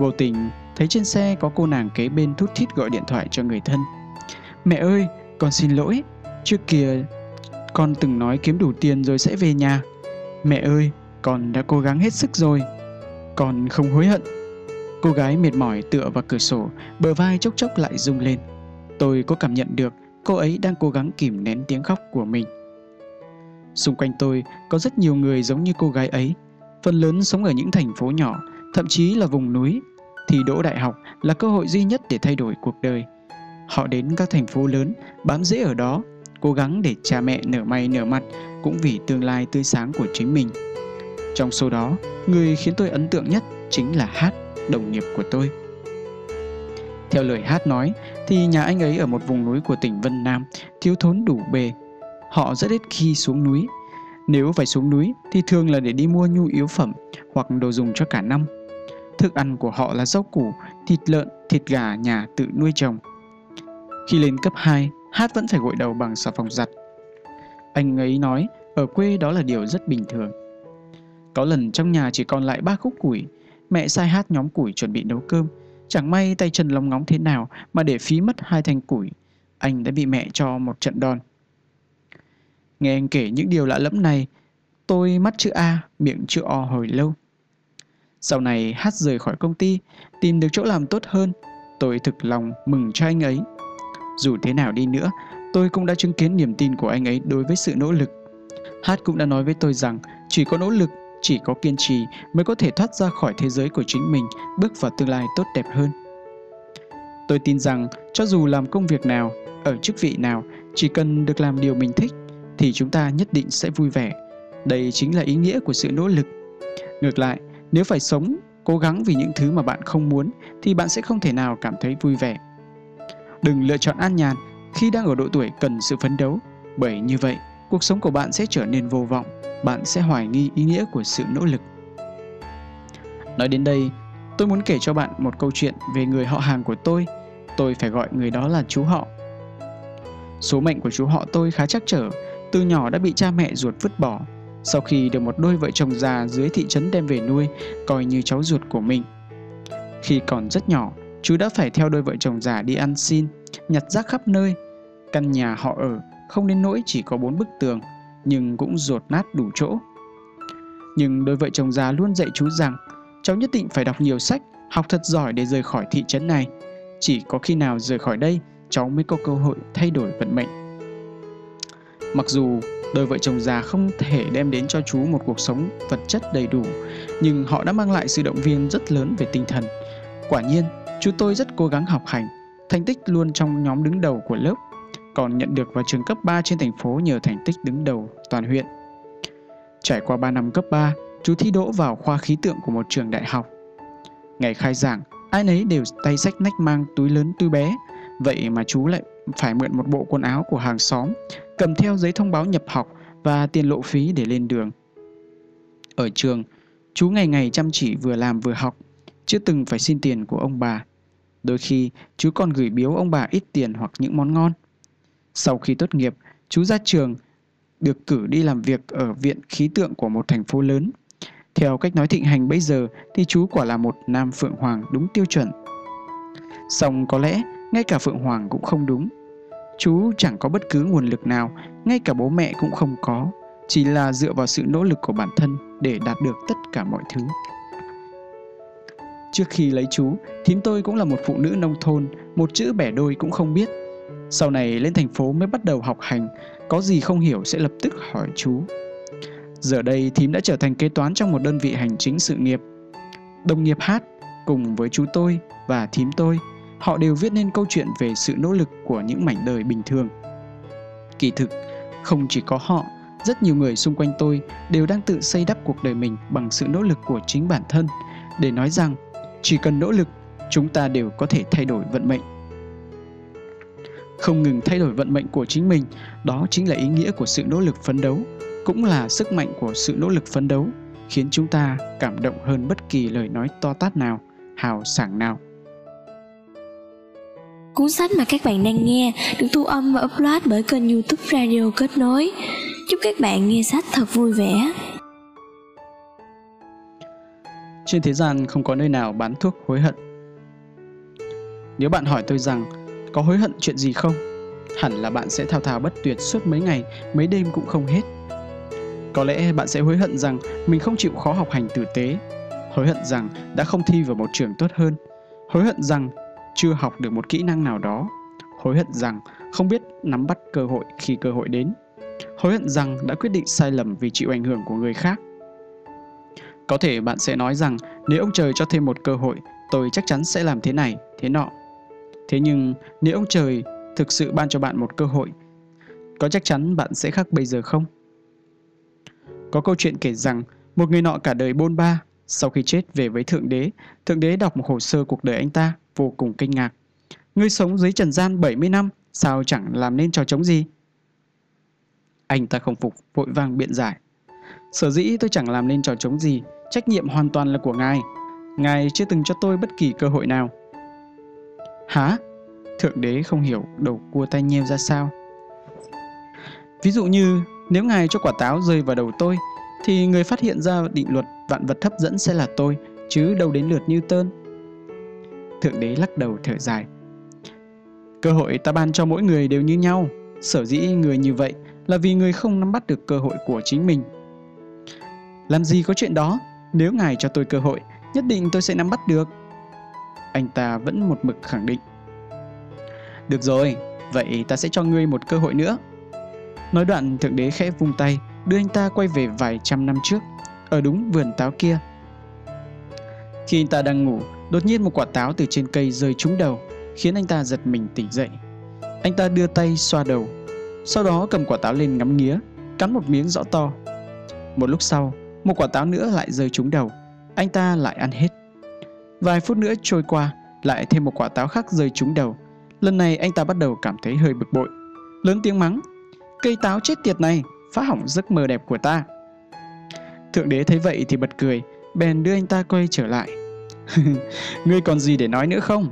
Vô tình, thấy trên xe có cô nàng kế bên thút thít gọi điện thoại cho người thân. Mẹ ơi, con xin lỗi, trước kia con từng nói kiếm đủ tiền rồi sẽ về nhà. Mẹ ơi, con đã cố gắng hết sức rồi, con không hối hận. Cô gái mệt mỏi tựa vào cửa sổ, bờ vai chốc chốc lại rung lên. Tôi có cảm nhận được cô ấy đang cố gắng kìm nén tiếng khóc của mình. Xung quanh tôi có rất nhiều người giống như cô gái ấy. Phần lớn sống ở những thành phố nhỏ, thậm chí là vùng núi. Thì đỗ đại học là cơ hội duy nhất để thay đổi cuộc đời. Họ đến các thành phố lớn, bám rễ ở đó, cố gắng để cha mẹ nở mày nở mặt, cũng vì tương lai tươi sáng của chính mình. Trong số đó, người khiến tôi ấn tượng nhất chính là Hát, đồng nghiệp của tôi. Theo lời Hát nói thì nhà anh ấy ở một vùng núi của tỉnh Vân Nam, thiếu thốn đủ bề. Họ rất ít khi xuống núi. Nếu phải xuống núi thì thường là để đi mua nhu yếu phẩm hoặc đồ dùng cho cả năm. Thức ăn của họ là rau củ, thịt lợn, thịt gà nhà tự nuôi trồng. Khi lên cấp hai, Hát vẫn phải gội đầu bằng xà phòng giặt. Anh ấy nói ở quê đó là điều rất bình thường. Có lần trong nhà chỉ còn lại ba khúc củi, mẹ sai Hát nhóm củi chuẩn bị nấu cơm. Chẳng may tay chân lóng ngóng thế nào mà để phí mất hai thanh củi, anh đã bị mẹ cho một trận đòn. Nghe anh kể những điều lạ lẫm này, tôi mắt chữ A, miệng chữ O hồi lâu. Sau này Hát rời khỏi công ty, tìm được chỗ làm tốt hơn, tôi thực lòng mừng cho anh ấy. Dù thế nào đi nữa, tôi cũng đã chứng kiến niềm tin của anh ấy đối với sự nỗ lực. Hát cũng đã nói với tôi rằng chỉ có nỗ lực, chỉ có kiên trì mới có thể thoát ra khỏi thế giới của chính mình, bước vào tương lai tốt đẹp hơn. Tôi tin rằng Cho dù làm công việc nào, ở chức vị nào, chỉ cần được làm điều mình thích thì chúng ta nhất định sẽ vui vẻ. Đây chính là ý nghĩa của sự nỗ lực. Ngược lại, nếu phải sống, cố gắng vì những thứ mà bạn không muốn thì bạn sẽ không thể nào cảm thấy vui vẻ. Đừng lựa chọn an nhàn khi đang ở độ tuổi cần sự phấn đấu, bởi như vậy, cuộc sống của bạn sẽ trở nên vô vọng, bạn sẽ hoài nghi ý nghĩa của sự nỗ lực. Nói đến đây, tôi muốn kể cho bạn một câu chuyện về người họ hàng của tôi. Tôi phải gọi người đó là chú họ. Số mệnh của chú họ tôi khá trắc trở, từ nhỏ đã bị cha mẹ ruột vứt bỏ. Sau khi được một đôi vợ chồng già dưới thị trấn đem về nuôi, coi như cháu ruột của mình. Khi còn rất nhỏ, chú đã phải theo đôi vợ chồng già đi ăn xin, nhặt rác khắp nơi. Căn nhà họ ở không đến nỗi chỉ có bốn bức tường, nhưng cũng dột nát đủ chỗ. Nhưng đôi vợ chồng già luôn dạy chú rằng, cháu nhất định phải đọc nhiều sách, học thật giỏi để rời khỏi thị trấn này. Chỉ có khi nào rời khỏi đây, cháu mới có cơ hội thay đổi vận mệnh. Mặc dù đôi vợ chồng già không thể đem đến cho chú một cuộc sống vật chất đầy đủ, nhưng họ đã mang lại sự động viên rất lớn về tinh thần. Quả nhiên, chú tôi rất cố gắng học hành, thành tích luôn trong nhóm đứng đầu của lớp, còn nhận được vào trường cấp ba trên thành phố nhờ thành tích đứng đầu toàn huyện. Trải qua ba năm cấp ba, chú thi đỗ vào khoa khí tượng của một trường đại học. Ngày khai giảng, ai nấy đều tay xách nách mang túi lớn túi bé, vậy mà chú lại phải mượn một bộ quần áo của hàng xóm, cầm theo giấy thông báo nhập học và tiền lộ phí để lên đường. Ở trường, chú ngày ngày chăm chỉ vừa làm vừa học, chưa từng phải xin tiền của ông bà. Đôi khi, chú còn gửi biếu ông bà ít tiền hoặc những món ngon. Sau khi tốt nghiệp, chú ra trường, được cử đi làm việc ở viện khí tượng của một thành phố lớn. Theo cách nói thịnh hành bây giờ thì chú quả là một nam phượng hoàng đúng tiêu chuẩn. Song có lẽ ngay cả phượng hoàng cũng không đúng. Chú chẳng có bất cứ nguồn lực nào, ngay cả bố mẹ cũng không có, chỉ là dựa vào sự nỗ lực của bản thân để đạt được tất cả mọi thứ. Trước khi lấy chú, thím tôi cũng là một phụ nữ nông thôn, một chữ bẻ đôi cũng không biết. Sau này lên thành phố mới bắt đầu học hành, có gì không hiểu sẽ lập tức hỏi chú. Giờ đây thím đã trở thành kế toán trong một đơn vị hành chính sự nghiệp. Đồng nghiệp hát cùng với chú tôi và thím tôi, họ đều viết nên câu chuyện về sự nỗ lực của những mảnh đời bình thường. Kỳ thực, không chỉ có họ, rất nhiều người xung quanh tôi đều đang tự xây đắp cuộc đời mình bằng sự nỗ lực của chính bản thân, để nói rằng chỉ cần nỗ lực, chúng ta đều có thể thay đổi vận mệnh. Không ngừng thay đổi vận mệnh của chính mình, đó chính là ý nghĩa của sự nỗ lực phấn đấu, cũng là sức mạnh của sự nỗ lực phấn đấu, khiến chúng ta cảm động hơn bất kỳ lời nói to tát nào, hào sảng nào. Cuốn sách mà các bạn đang nghe được thu âm và upload bởi kênh YouTube Radio Kết Nối. Chúc các bạn nghe sách thật vui vẻ. Trên thế gian không có nơi nào bán thuốc hối hận. Nếu bạn hỏi tôi rằng có hối hận chuyện gì không, hẳn là bạn sẽ thao thao bất tuyệt suốt mấy ngày, mấy đêm cũng không hết. Có lẽ bạn sẽ hối hận rằng mình không chịu khó học hành tử tế, hối hận rằng đã không thi vào một trường tốt hơn, hối hận rằng chưa học được một kỹ năng nào đó, hối hận rằng không biết nắm bắt cơ hội khi cơ hội đến, hối hận rằng đã quyết định sai lầm vì chịu ảnh hưởng của người khác. Có thể bạn sẽ nói rằng nếu ông trời cho thêm một cơ hội, tôi chắc chắn sẽ làm thế này, thế nọ. Thế nhưng nếu ông trời thực sự ban cho bạn một cơ hội, có chắc chắn bạn sẽ khác bây giờ không? Có câu chuyện kể rằng một người nọ cả đời bôn ba, sau khi chết về với Thượng Đế, Thượng Đế đọc một hồ sơ cuộc đời anh ta, vô cùng kinh ngạc. Ngươi sống dưới trần gian bảy mươi năm, sao chẳng làm nên trò trống gì? Anh ta không phục, vội vàng biện giải. Sở dĩ tôi chẳng làm nên trò trống gì, trách nhiệm hoàn toàn là của ngài. Ngài chưa từng cho tôi bất kỳ cơ hội nào. Hả? Thượng Đế không hiểu đầu cua tay nheo ra sao. Ví dụ như, nếu ngài cho quả táo rơi vào đầu tôi, thì người phát hiện ra định luật vạn vật hấp dẫn sẽ là tôi, chứ đâu đến lượt Newton. Thượng Đế lắc đầu thở dài. Cơ hội ta ban cho mỗi người đều như nhau. Sở dĩ người như vậy là vì người không nắm bắt được cơ hội của chính mình. Làm gì có chuyện đó, nếu ngài cho tôi cơ hội, nhất định tôi sẽ nắm bắt được. Anh ta vẫn một mực khẳng định. Được rồi, vậy ta sẽ cho ngươi một cơ hội nữa. Nói đoạn, Thượng Đế khẽ vung tay, đưa anh ta quay về vài trăm năm trước, ở đúng vườn táo kia. Khi anh ta đang ngủ, đột nhiên một quả táo từ trên cây rơi trúng đầu. khiến anh ta giật mình tỉnh dậy. Anh ta đưa tay xoa đầu, sau đó cầm quả táo lên ngắm nghía, cắn một miếng rõ to. Một lúc sau, một quả táo nữa lại rơi trúng đầu, anh ta lại ăn hết. Vài phút nữa trôi qua, lại thêm một quả táo khác rơi trúng đầu. Lần này anh ta bắt đầu cảm thấy hơi bực bội, lớn tiếng mắng: "Cây táo chết tiệt này, phá hỏng giấc mơ đẹp của ta." Thượng đế thấy vậy thì bật cười, bèn đưa anh ta quay trở lại. "Ngươi còn gì để nói nữa không?"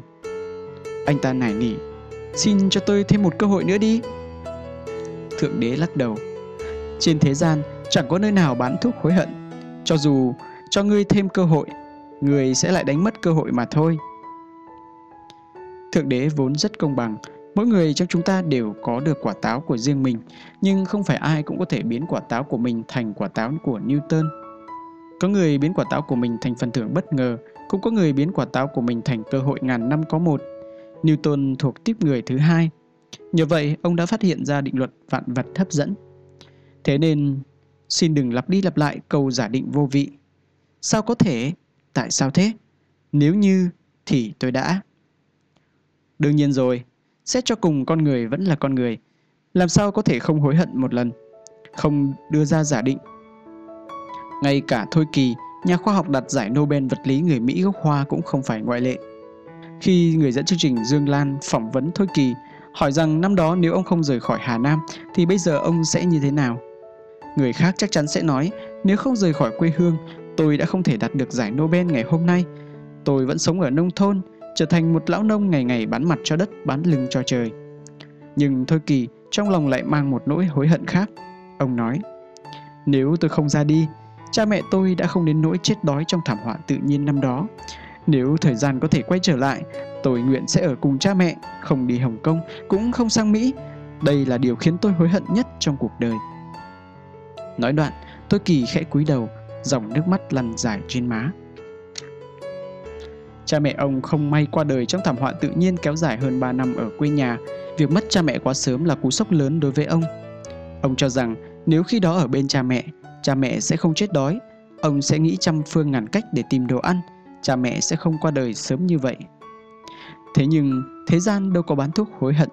Anh ta nài nỉ: "Xin cho tôi thêm một cơ hội nữa đi." Thượng đế lắc đầu: "Trên thế gian chẳng có nơi nào bán thuốc hối hận. Cho dù cho ngươi thêm cơ hội, ngươi sẽ lại đánh mất cơ hội mà thôi." Thượng đế vốn rất công bằng, mỗi người trong chúng ta đều có được quả táo của riêng mình, nhưng không phải ai cũng có thể biến quả táo của mình thành quả táo của Newton. Có người biến quả táo của mình thành phần thưởng bất ngờ, cũng có người biến quả táo của mình thành cơ hội ngàn năm có một. Newton thuộc típ người thứ hai. Nhờ vậy, ông đã phát hiện ra định luật vạn vật hấp dẫn. Thế nên, xin đừng lặp đi lặp lại câu giả định vô vị: "Sao có thể? Tại sao thế? Nếu như thì tôi đã..." Đương nhiên rồi, xét cho cùng con người vẫn là con người, làm sao có thể không hối hận một lần, không đưa ra giả định. Ngay cả Thôi Kỳ, nhà khoa học đạt giải Nobel vật lý người Mỹ gốc Hoa cũng không phải ngoại lệ. Khi người dẫn chương trình Dương Lan phỏng vấn Thôi Kỳ, hỏi rằng năm đó nếu ông không rời khỏi Hà Nam thì bây giờ ông sẽ như thế nào? Người khác chắc chắn sẽ nói: "Nếu không rời khỏi quê hương, tôi đã không thể đạt được giải Nobel ngày hôm nay. Tôi vẫn sống ở nông thôn, trở thành một lão nông ngày ngày bán mặt cho đất, bán lưng cho trời." Nhưng Thôi Kỳ trong lòng lại mang một nỗi hối hận khác. Ông nói: "Nếu tôi không ra đi, cha mẹ tôi đã không đến nỗi chết đói trong thảm họa tự nhiên năm đó. Nếu thời gian có thể quay trở lại, tôi nguyện sẽ ở cùng cha mẹ, không đi Hồng Kông, cũng không sang Mỹ. Đây là điều khiến tôi hối hận nhất trong cuộc đời." Nói đoạn, Thôi Kỳ khẽ cúi đầu, dòng nước mắt lăn dài trên má. Cha mẹ ông không may qua đời trong thảm họa tự nhiên kéo dài hơn ba năm ở quê nhà. Việc mất cha mẹ quá sớm là cú sốc lớn đối với ông. Ông cho rằng nếu khi đó ở bên cha mẹ, cha mẹ sẽ không chết đói. Ông sẽ nghĩ trăm phương ngàn cách để tìm đồ ăn. Cha mẹ sẽ không qua đời sớm như vậy. Thế nhưng thế gian đâu có bán thuốc hối hận.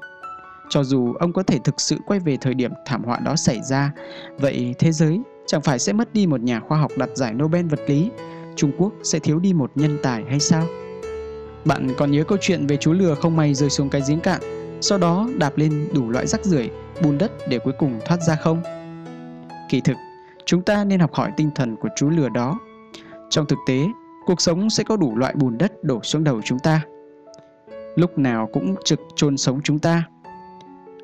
Cho dù ông có thể thực sự quay về thời điểm thảm họa đó xảy ra, vậy thế giới chẳng phải sẽ mất đi một nhà khoa học đạt giải Nobel vật lý? Trung Quốc sẽ thiếu đi một nhân tài hay sao? Bạn còn nhớ câu chuyện về chú lừa không may rơi xuống cái giếng cạn, sau đó đạp lên đủ loại rác rưởi, bùn đất để cuối cùng thoát ra không? Kỳ thực, chúng ta nên học hỏi tinh thần của chú lừa đó. Trong thực tế, cuộc sống sẽ có đủ loại bùn đất đổ xuống đầu chúng ta, lúc nào cũng trực chôn sống chúng ta.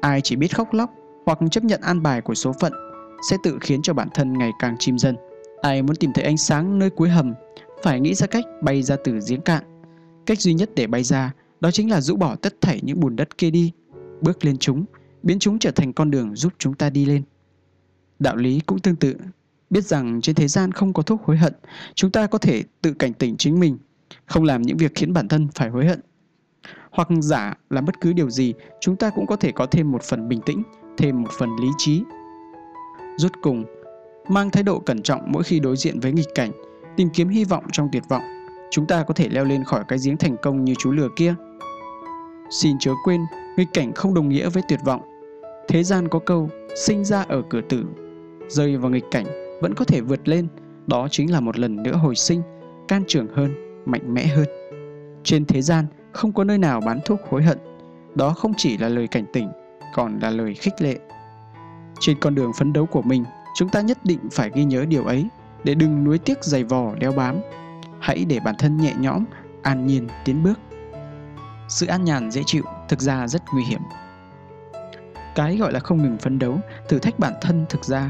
Ai chỉ biết khóc lóc hoặc chấp nhận an bài của số phận sẽ tự khiến cho bản thân ngày càng chìm dần. Ai muốn tìm thấy ánh sáng nơi cuối hầm phải nghĩ ra cách bay ra từ giếng cạn. Cách duy nhất để bay ra đó chính là rũ bỏ tất thảy những bùn đất kia đi, bước lên chúng, biến chúng trở thành con đường giúp chúng ta đi lên. Đạo lý cũng tương tự, biết rằng trên thế gian không có thuốc hối hận, chúng ta có thể tự cảnh tỉnh chính mình, không làm những việc khiến bản thân phải hối hận. Hoặc giả làm bất cứ điều gì, chúng ta cũng có thể có thêm một phần bình tĩnh, thêm một phần lý trí. Rốt cùng, mang thái độ cẩn trọng mỗi khi đối diện với nghịch cảnh, tìm kiếm hy vọng trong tuyệt vọng, chúng ta có thể leo lên khỏi cái giếng thành công như chú lừa kia. Xin chớ quên, nghịch cảnh không đồng nghĩa với tuyệt vọng. Thế gian có câu, sinh ra ở cửa tử, rơi vào nghịch cảnh vẫn có thể vượt lên, đó chính là một lần nữa hồi sinh, can trường hơn, mạnh mẽ hơn. Trên thế gian không có nơi nào bán thuốc hối hận, đó không chỉ là lời cảnh tỉnh, còn là lời khích lệ. Trên con đường phấn đấu của mình, chúng ta nhất định phải ghi nhớ điều ấy để đừng nuối tiếc giày vò đeo bám. Hãy để bản thân nhẹ nhõm, an nhiên tiến bước. Sự an nhàn dễ chịu thực ra rất nguy hiểm. Cái gọi là không ngừng phấn đấu, thử thách bản thân thực ra,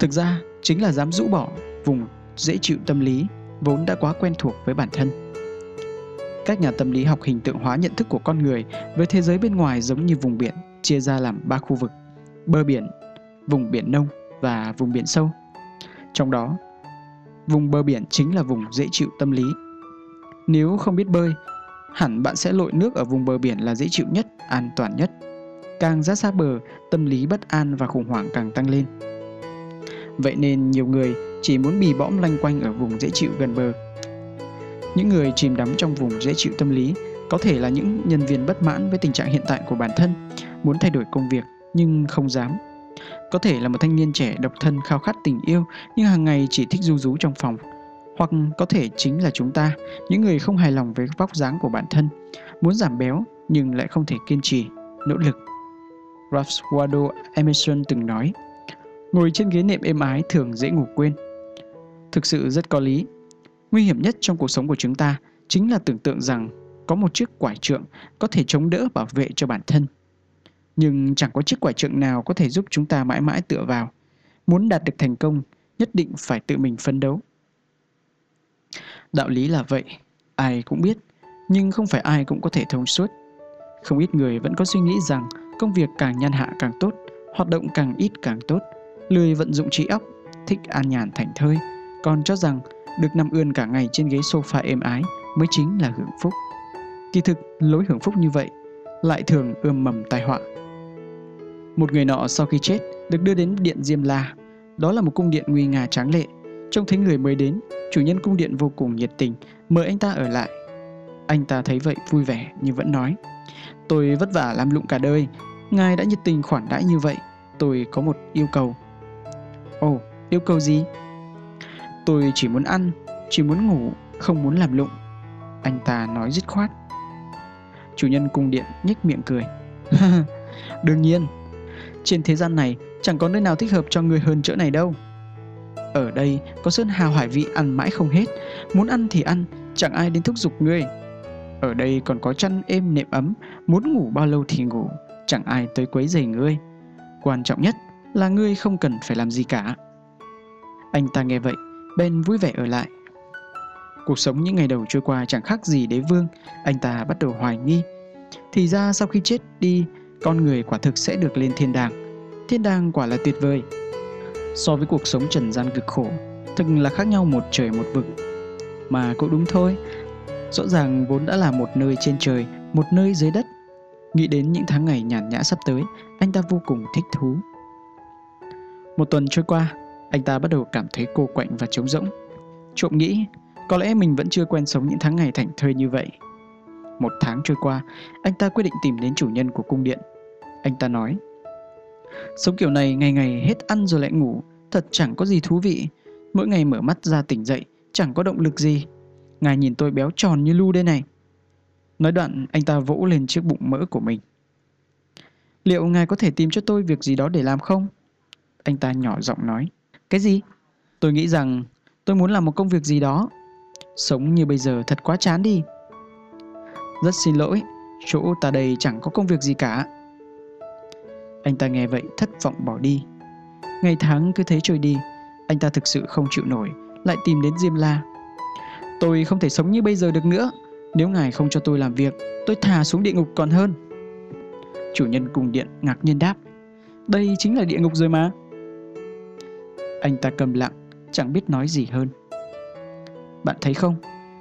thực ra chính là dám rũ bỏ vùng dễ chịu tâm lý vốn đã quá quen thuộc với bản thân. Các nhà tâm lý học hình tượng hóa nhận thức của con người với thế giới bên ngoài giống như vùng biển chia ra làm ba khu vực: bờ biển, vùng biển nông và vùng biển sâu. Trong đó, vùng bờ biển chính là vùng dễ chịu tâm lý. Nếu không biết bơi, hẳn bạn sẽ lội nước ở vùng bờ biển là dễ chịu nhất, an toàn nhất. Càng ra xa bờ, tâm lý bất an và khủng hoảng càng tăng lên. Vậy nên nhiều người chỉ muốn bì bõm lanh quanh ở vùng dễ chịu gần bờ. Những người chìm đắm trong vùng dễ chịu tâm lý Có thể là những nhân viên bất mãn với tình trạng hiện tại của bản thân, muốn thay đổi công việc nhưng không dám. Có thể là một thanh niên trẻ độc thân khao khát tình yêu nhưng hàng ngày chỉ thích ru rú trong phòng. Hoặc có thể chính là chúng ta, những người không hài lòng với vóc dáng của bản thân, muốn giảm béo nhưng lại không thể kiên trì, nỗ lực. Ralph Waldo Emerson từng nói, ngồi trên ghế nệm êm ái thường dễ ngủ quên. Thực sự rất có lý. Nguy hiểm nhất trong cuộc sống của chúng ta chính là tưởng tượng rằng có một chiếc quải trượng có thể chống đỡ bảo vệ cho bản thân. Nhưng chẳng có chiếc quải trượng nào có thể giúp chúng ta mãi mãi tựa vào. Muốn đạt được thành công, nhất định phải tự mình phấn đấu. Đạo lý là vậy, ai cũng biết, nhưng không phải ai cũng có thể thông suốt. Không ít người vẫn có suy nghĩ rằng công việc càng nhàn hạ càng tốt, hoạt động càng ít càng tốt, lười vận dụng trí óc, thích an nhàn thảnh thơi, còn cho rằng được nằm ươn cả ngày trên ghế sofa êm ái mới chính là hưởng phúc. Kỳ thực, lối hưởng phúc như vậy lại thường ươm mầm tai họa. Một người nọ sau khi chết được đưa đến điện Diêm La. Đó là một cung điện nguy nga tráng lệ. Trông thấy người mới đến, chủ nhân cung điện vô cùng nhiệt tình, mời anh ta ở lại. Anh ta thấy vậy vui vẻ nhưng vẫn nói, tôi vất vả làm lụng cả đời, ngài đã nhiệt tình khoản đãi như vậy, tôi có một yêu cầu. Ồ, oh, yêu cầu gì? Tôi chỉ muốn ăn, chỉ muốn ngủ, không muốn làm lụng. Anh ta nói dứt khoát. Chủ nhân cung điện nhếch miệng cười. Đương nhiên, trên thế gian này chẳng có nơi nào thích hợp cho người hơn chỗ này đâu. Ở đây có sơn hào hải vị ăn mãi không hết, muốn ăn thì ăn, chẳng ai đến thúc giục ngươi. Ở đây còn có chăn êm nệm ấm, muốn ngủ bao lâu thì ngủ, chẳng ai tới quấy rầy ngươi. Quan trọng nhất là ngươi không cần phải làm gì cả. Anh ta nghe vậy, bèn vui vẻ ở lại. Cuộc sống những ngày đầu trôi qua chẳng khác gì đế vương, anh ta bắt đầu hoài nghi. Thì ra sau khi chết đi, con người quả thực sẽ được lên thiên đàng. Thiên đàng quả là tuyệt vời. So với cuộc sống trần gian cực khổ, thực là khác nhau một trời một vực. Mà cũng đúng thôi, rõ ràng vốn đã là một nơi trên trời, một nơi dưới đất. Nghĩ đến những tháng ngày nhàn nhã sắp tới, anh ta vô cùng thích thú. Một tuần trôi qua, anh ta bắt đầu cảm thấy cô quạnh và trống rỗng. Trộm nghĩ, có lẽ mình vẫn chưa quen sống những tháng ngày thảnh thơi như vậy. Một tháng trôi qua, anh ta quyết định tìm đến chủ nhân của cung điện. Anh ta nói, sống kiểu này ngày ngày hết ăn rồi lại ngủ, thật chẳng có gì thú vị. Mỗi ngày mở mắt ra tỉnh dậy, chẳng có động lực gì. Ngài nhìn tôi béo tròn như lu đây này. Nói đoạn, anh ta vỗ lên chiếc bụng mỡ của mình. Liệu ngài có thể tìm cho tôi việc gì đó để làm không? Anh ta nhỏ giọng nói. Cái gì? Tôi nghĩ rằng tôi muốn làm một công việc gì đó. Sống như bây giờ thật quá chán đi. Rất xin lỗi, chỗ ta đây chẳng có công việc gì cả. Anh ta nghe vậy thất vọng bỏ đi. Ngày tháng cứ thế trôi đi, anh ta thực sự không chịu nổi, lại tìm đến Diêm La. Tôi không thể sống như bây giờ được nữa. Nếu ngài không cho tôi làm việc, tôi thà xuống địa ngục còn hơn. Chủ nhân cung điện ngạc nhiên đáp, đây chính là địa ngục rồi mà. Anh ta câm lặng, chẳng biết nói gì hơn. Bạn thấy không,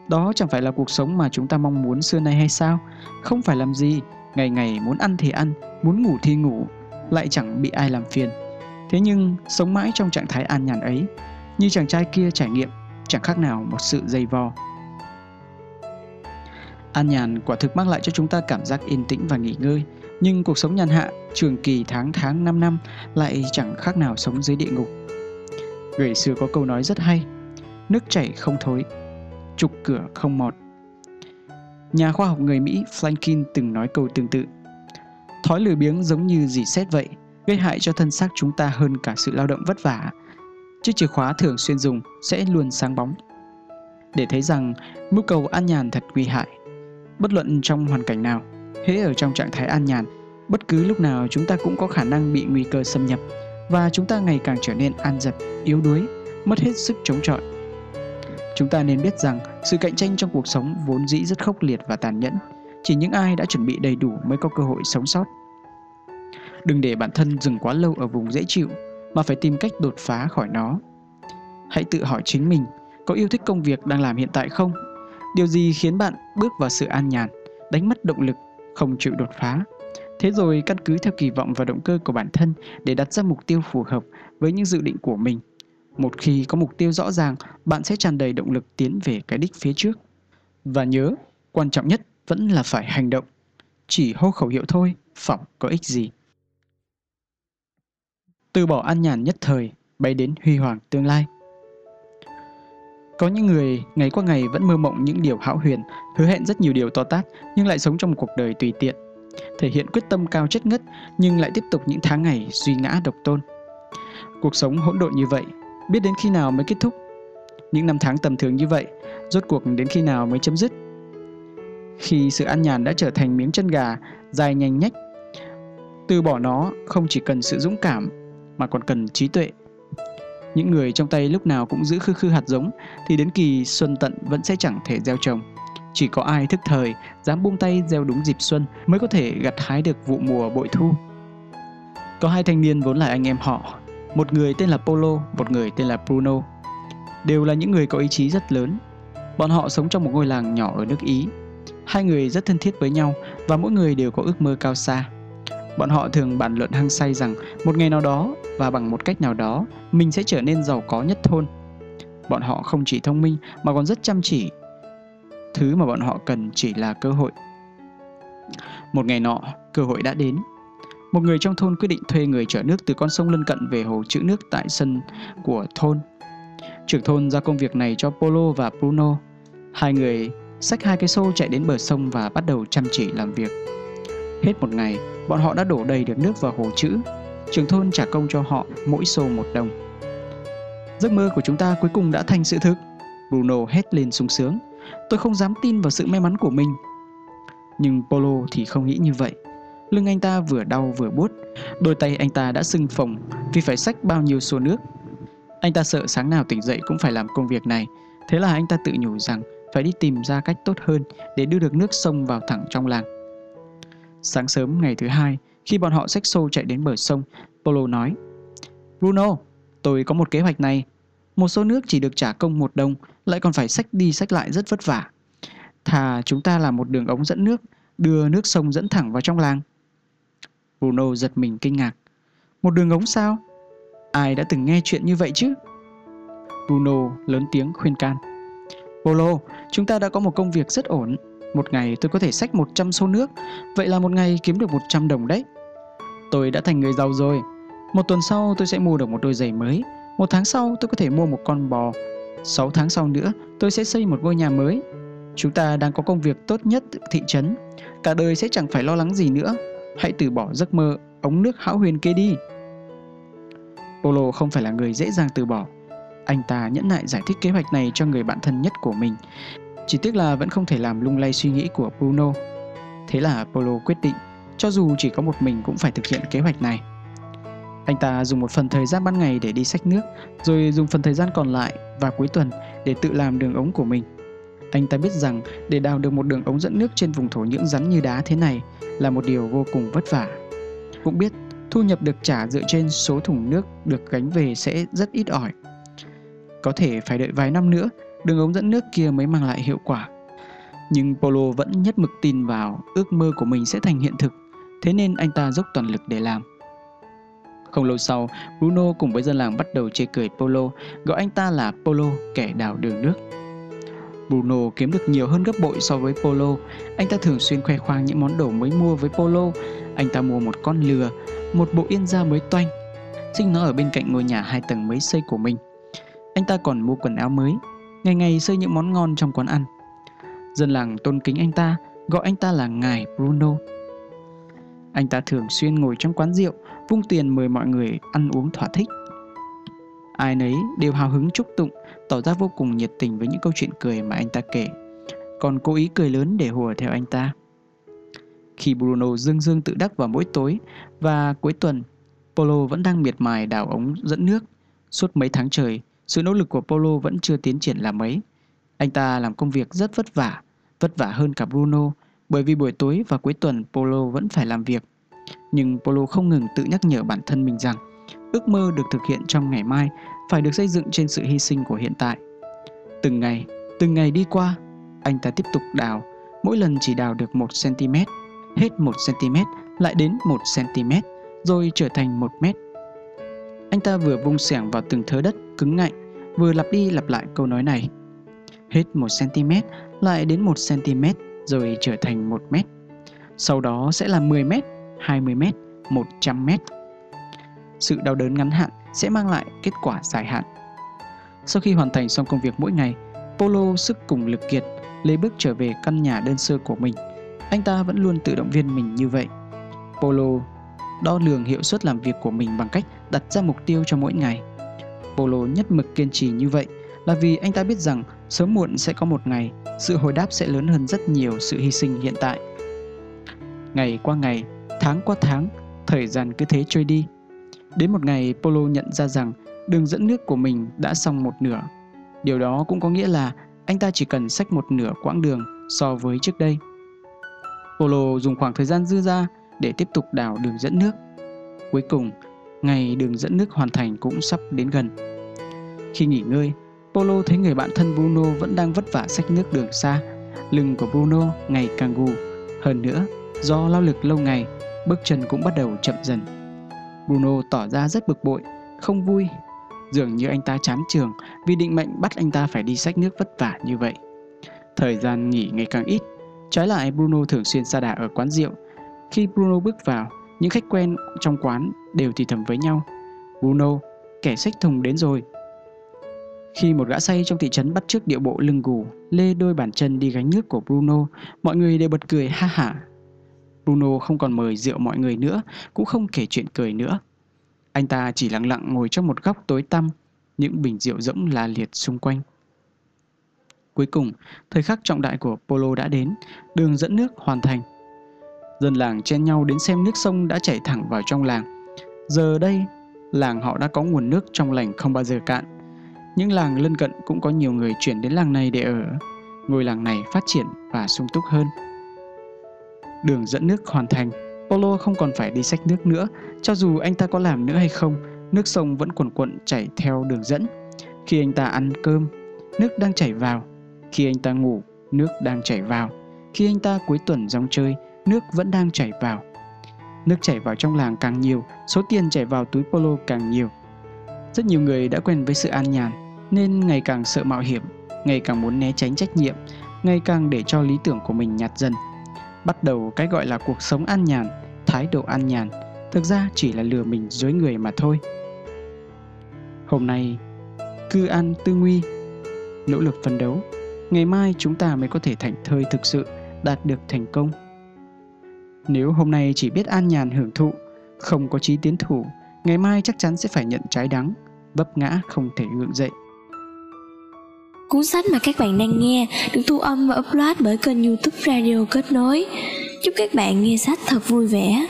đó chẳng phải là cuộc sống mà chúng ta mong muốn xưa nay hay sao? Không phải làm gì, ngày ngày muốn ăn thì ăn, muốn ngủ thì ngủ, lại chẳng bị ai làm phiền. Thế nhưng sống mãi trong trạng thái an nhàn ấy, như chàng trai kia trải nghiệm, chẳng khác nào một sự dày vò. An nhàn quả thực mang lại cho chúng ta cảm giác yên tĩnh và nghỉ ngơi, nhưng cuộc sống nhàn hạ, trường kỳ tháng tháng năm năm lại chẳng khác nào sống dưới địa ngục. Người xưa có câu nói rất hay, nước chảy không thối, trục cửa không mọt. Nhà khoa học người Mỹ Franklin từng nói câu tương tự. Thói lười biếng giống như rỉ sét vậy, gây hại cho thân xác chúng ta hơn cả sự lao động vất vả. Chiếc chìa khóa thường xuyên dùng sẽ luôn sáng bóng. Để thấy rằng mưu cầu an nhàn thật nguy hại. Bất luận trong hoàn cảnh nào, hễ ở trong trạng thái an nhàn, bất cứ lúc nào chúng ta cũng có khả năng bị nguy cơ xâm nhập, và chúng ta ngày càng trở nên an dật, yếu đuối, mất hết sức chống chọi. Chúng ta nên biết rằng sự cạnh tranh trong cuộc sống vốn dĩ rất khốc liệt và tàn nhẫn. Chỉ những ai đã chuẩn bị đầy đủ mới có cơ hội sống sót. Đừng để bản thân dừng quá lâu ở vùng dễ chịu, mà phải tìm cách đột phá khỏi nó. Hãy tự hỏi chính mình, có yêu thích công việc đang làm hiện tại không? Điều gì khiến bạn bước vào sự an nhàn, đánh mất động lực, không chịu đột phá? Thế rồi căn cứ theo kỳ vọng và động cơ của bản thân để đặt ra mục tiêu phù hợp với những dự định của mình. Một khi có mục tiêu rõ ràng, bạn sẽ tràn đầy động lực tiến về cái đích phía trước. Và nhớ, quan trọng nhất vẫn là phải hành động. Chỉ hô khẩu hiệu thôi, phỏng có ích gì. Từ bỏ an nhàn nhất thời, bay đến huy hoàng tương lai. Có những người ngày qua ngày vẫn mơ mộng những điều hão huyền, hứa hẹn rất nhiều điều to tát nhưng lại sống trong cuộc đời tùy tiện, thể hiện quyết tâm cao chất ngất nhưng lại tiếp tục những tháng ngày duy ngã độc tôn. Cuộc sống hỗn độn như vậy, biết đến khi nào mới kết thúc? Những năm tháng tầm thường như vậy, rốt cuộc đến khi nào mới chấm dứt? Khi sự an nhàn đã trở thành miếng chân gà dài nhanh nhách, từ bỏ nó không chỉ cần sự dũng cảm mà còn cần trí tuệ. Những người trong tay lúc nào cũng giữ khư khư hạt giống thì đến kỳ xuân tận vẫn sẽ chẳng thể gieo trồng. Chỉ có ai thức thời, dám buông tay gieo đúng dịp xuân mới có thể gặt hái được vụ mùa bội thu. Có hai thanh niên vốn là anh em họ, một người tên là Polo, một người tên là Bruno. Đều là những người có ý chí rất lớn. Bọn họ sống trong một ngôi làng nhỏ ở nước Ý. Hai người rất thân thiết với nhau và mỗi người đều có ước mơ cao xa. Bọn họ thường bàn luận hăng say rằng một ngày nào đó và bằng một cách nào đó mình sẽ trở nên giàu có nhất thôn. Bọn họ không chỉ thông minh mà còn rất chăm chỉ. Thứ mà bọn họ cần chỉ là cơ hội. Một ngày nọ, cơ hội đã đến. Một người trong thôn quyết định thuê người chở nước từ con sông lân cận về hồ trữ nước tại sân của thôn. Trưởng thôn giao công việc này cho Polo và Bruno. Hai người xách hai cái xô chạy đến bờ sông và bắt đầu chăm chỉ làm việc. Hết một ngày, bọn họ đã đổ đầy được nước vào hồ trữ. Trưởng thôn trả công cho họ mỗi xô một đồng. Giấc mơ của chúng ta cuối cùng đã thành sự thực, Bruno hét lên sung sướng. Tôi không dám tin vào sự may mắn của mình. Nhưng Polo thì không nghĩ như vậy. Lưng anh ta vừa đau vừa buốt, đôi tay anh ta đã sưng phồng vì phải xách bao nhiêu xô nước. Anh ta sợ sáng nào tỉnh dậy cũng phải làm công việc này. Thế là anh ta tự nhủ rằng phải đi tìm ra cách tốt hơn để đưa được nước sông vào thẳng trong làng. Sáng sớm ngày thứ hai, khi bọn họ xách xô chạy đến bờ sông, Polo nói: Bruno, tôi có một kế hoạch này. Một xô nước chỉ được trả công một đồng, lại còn phải xách đi xách lại rất vất vả. Thà chúng ta làm một đường ống dẫn nước, đưa nước sông dẫn thẳng vào trong làng. Bruno giật mình kinh ngạc. Một đường ống sao? Ai đã từng nghe chuyện như vậy chứ? Bruno lớn tiếng khuyên can: Polo, chúng ta đã có một công việc rất ổn. Một ngày tôi có thể xách một trăm xô nước, vậy là một ngày kiếm được một trăm đồng đấy. Tôi đã thành người giàu rồi. Một tuần sau tôi sẽ mua được một đôi giày mới. Một tháng sau tôi có thể mua một con bò. Sáu tháng sau nữa tôi sẽ xây một ngôi nhà mới. Chúng ta đang có công việc tốt nhất thị trấn. Cả đời sẽ chẳng phải lo lắng gì nữa. Hãy từ bỏ giấc mơ ống nước hão huyền kia đi. Polo không phải là người dễ dàng từ bỏ. Anh ta nhẫn nại giải thích kế hoạch này cho người bạn thân nhất của mình. Chỉ tiếc là vẫn không thể làm lung lay suy nghĩ của Bruno. Thế là Polo quyết định, cho dù chỉ có một mình cũng phải thực hiện kế hoạch này. Anh ta dùng một phần thời gian ban ngày để đi xách nước, rồi dùng phần thời gian còn lại và cuối tuần để tự làm đường ống của mình. Anh ta biết rằng để đào được một đường ống dẫn nước trên vùng thổ nhưỡng rắn như đá thế này là một điều vô cùng vất vả. Cũng biết thu nhập được trả dựa trên số thùng nước được gánh về sẽ rất ít ỏi. Có thể phải đợi vài năm nữa, đường ống dẫn nước kia mới mang lại hiệu quả. Nhưng Polo vẫn nhất mực tin vào ước mơ của mình sẽ thành hiện thực, thế nên anh ta dốc toàn lực để làm. Không lâu sau, Bruno cùng với dân làng bắt đầu chê cười Polo, gọi anh ta là Polo, kẻ đào đường nước. Bruno kiếm được nhiều hơn gấp bội so với Polo. Anh ta thường xuyên khoe khoang những món đồ mới mua với Polo. Anh ta mua một con lừa, một bộ yên da mới toanh, sinh nó ở bên cạnh ngôi nhà hai tầng mới xây của mình. Anh ta còn mua quần áo mới, ngày ngày xây những món ngon trong quán ăn. Dân làng tôn kính anh ta, gọi anh ta là Ngài Bruno. Anh ta thường xuyên ngồi trong quán rượu, vung tiền mời mọi người ăn uống thỏa thích. Ai nấy đều hào hứng chúc tụng, tỏ ra vô cùng nhiệt tình với những câu chuyện cười mà anh ta kể, còn cố ý cười lớn để hùa theo anh ta. Khi Bruno dương dương tự đắc vào mỗi tối và cuối tuần, Polo vẫn đang miệt mài đào ống dẫn nước. Suốt mấy tháng trời, sự nỗ lực của Polo vẫn chưa tiến triển là mấy. Anh ta làm công việc rất vất vả, vất vả hơn cả Bruno, bởi vì buổi tối và cuối tuần Polo vẫn phải làm việc. Nhưng Polo không ngừng tự nhắc nhở bản thân mình rằng ước mơ được thực hiện trong ngày mai phải được xây dựng trên sự hy sinh của hiện tại. Từng ngày, từng ngày đi qua, anh ta tiếp tục đào, mỗi lần chỉ đào được một xăng-ti-mét, hết một xăng-ti-mét, lại đến một xăng-ti-mét, rồi trở thành một mét. Anh ta vừa vung xẻng vào từng thớ đất cứng ngạnh, vừa lặp đi lặp lại câu nói này: hết một xăng-ti-mét, lại đến một xăng-ti-mét, rồi trở thành một mét. Sau đó sẽ là mười mét, hai mươi mét, một trăm mét. Sự đau đớn ngắn hạn sẽ mang lại kết quả dài hạn. Sau khi hoàn thành xong công việc mỗi ngày, Polo sức cùng lực kiệt lấy bước trở về căn nhà đơn sơ của mình. Anh ta vẫn luôn tự động viên mình như vậy. Polo đo lường hiệu suất làm việc của mình bằng cách đặt ra mục tiêu cho mỗi ngày. Polo nhất mực kiên trì như vậy là vì anh ta biết rằng sớm muộn sẽ có một ngày sự hồi đáp sẽ lớn hơn rất nhiều sự hy sinh hiện tại. Ngày qua ngày, tháng qua tháng, thời gian cứ thế trôi đi. Đến một ngày, Polo nhận ra rằng đường dẫn nước của mình đã xong một nửa. Điều đó cũng có nghĩa là anh ta chỉ cần xách một nửa quãng đường so với trước đây. Polo dùng khoảng thời gian dư ra để tiếp tục đào đường dẫn nước. Cuối cùng, ngày đường dẫn nước hoàn thành cũng sắp đến gần. Khi nghỉ ngơi, Polo thấy người bạn thân Bruno vẫn đang vất vả xách nước đường xa. Lưng của Bruno ngày càng gù. Hơn nữa, do lao lực lâu ngày, bước chân cũng bắt đầu chậm dần. Bruno tỏ ra rất bực bội, không vui. Dường như anh ta chán trường vì định mệnh bắt anh ta phải đi xách nước vất vả như vậy. Thời gian nghỉ ngày càng ít. Trái lại, Bruno thường xuyên sa đà ở quán rượu. Khi Bruno bước vào, những khách quen trong quán đều thì thầm với nhau: "Bruno, kẻ xách thùng đến rồi." Khi một gã say trong thị trấn bắt chước điệu bộ lưng gù, lê đôi bàn chân đi gánh nước của Bruno, mọi người đều bật cười ha hả. Bruno không còn mời rượu mọi người nữa, cũng không kể chuyện cười nữa. Anh ta chỉ lặng lặng ngồi trong một góc tối tăm, những bình rượu rỗng la liệt xung quanh. Cuối cùng, thời khắc trọng đại của Polo đã đến, đường dẫn nước hoàn thành. Dân làng chen nhau đến xem nước sông đã chảy thẳng vào trong làng. Giờ đây, làng họ đã có nguồn nước trong lành không bao giờ cạn. Những làng lân cận cũng có nhiều người chuyển đến làng này để ở. Ngôi làng này phát triển và sung túc hơn. Đường dẫn nước hoàn thành, Polo không còn phải đi xách nước nữa. Cho dù anh ta có làm nữa hay không, nước sông vẫn cuồn cuộn chảy theo đường dẫn. Khi anh ta ăn cơm, nước đang chảy vào. Khi anh ta ngủ, nước đang chảy vào. Khi anh ta cuối tuần rong chơi, nước vẫn đang chảy vào. Nước chảy vào trong làng càng nhiều, số tiền chảy vào túi Polo càng nhiều. Rất nhiều người đã quen với sự an nhàn nên ngày càng sợ mạo hiểm, ngày càng muốn né tránh trách nhiệm, ngày càng để cho lý tưởng của mình nhạt dần. Bắt đầu cái gọi là cuộc sống an nhàn, thái độ an nhàn, thực ra chỉ là lừa mình dối người mà thôi. Hôm nay, cư an tư nguy, nỗ lực phấn đấu, ngày mai chúng ta mới có thể thảnh thơi thực sự, đạt được thành công. Nếu hôm nay chỉ biết an nhàn hưởng thụ, không có chí tiến thủ, ngày mai chắc chắn sẽ phải nhận trái đắng, vấp ngã không thể gượng dậy. Cuốn sách mà các bạn đang nghe được thu âm và upload bởi kênh YouTube Radio Kết Nối. Chúc các bạn nghe sách thật vui vẻ.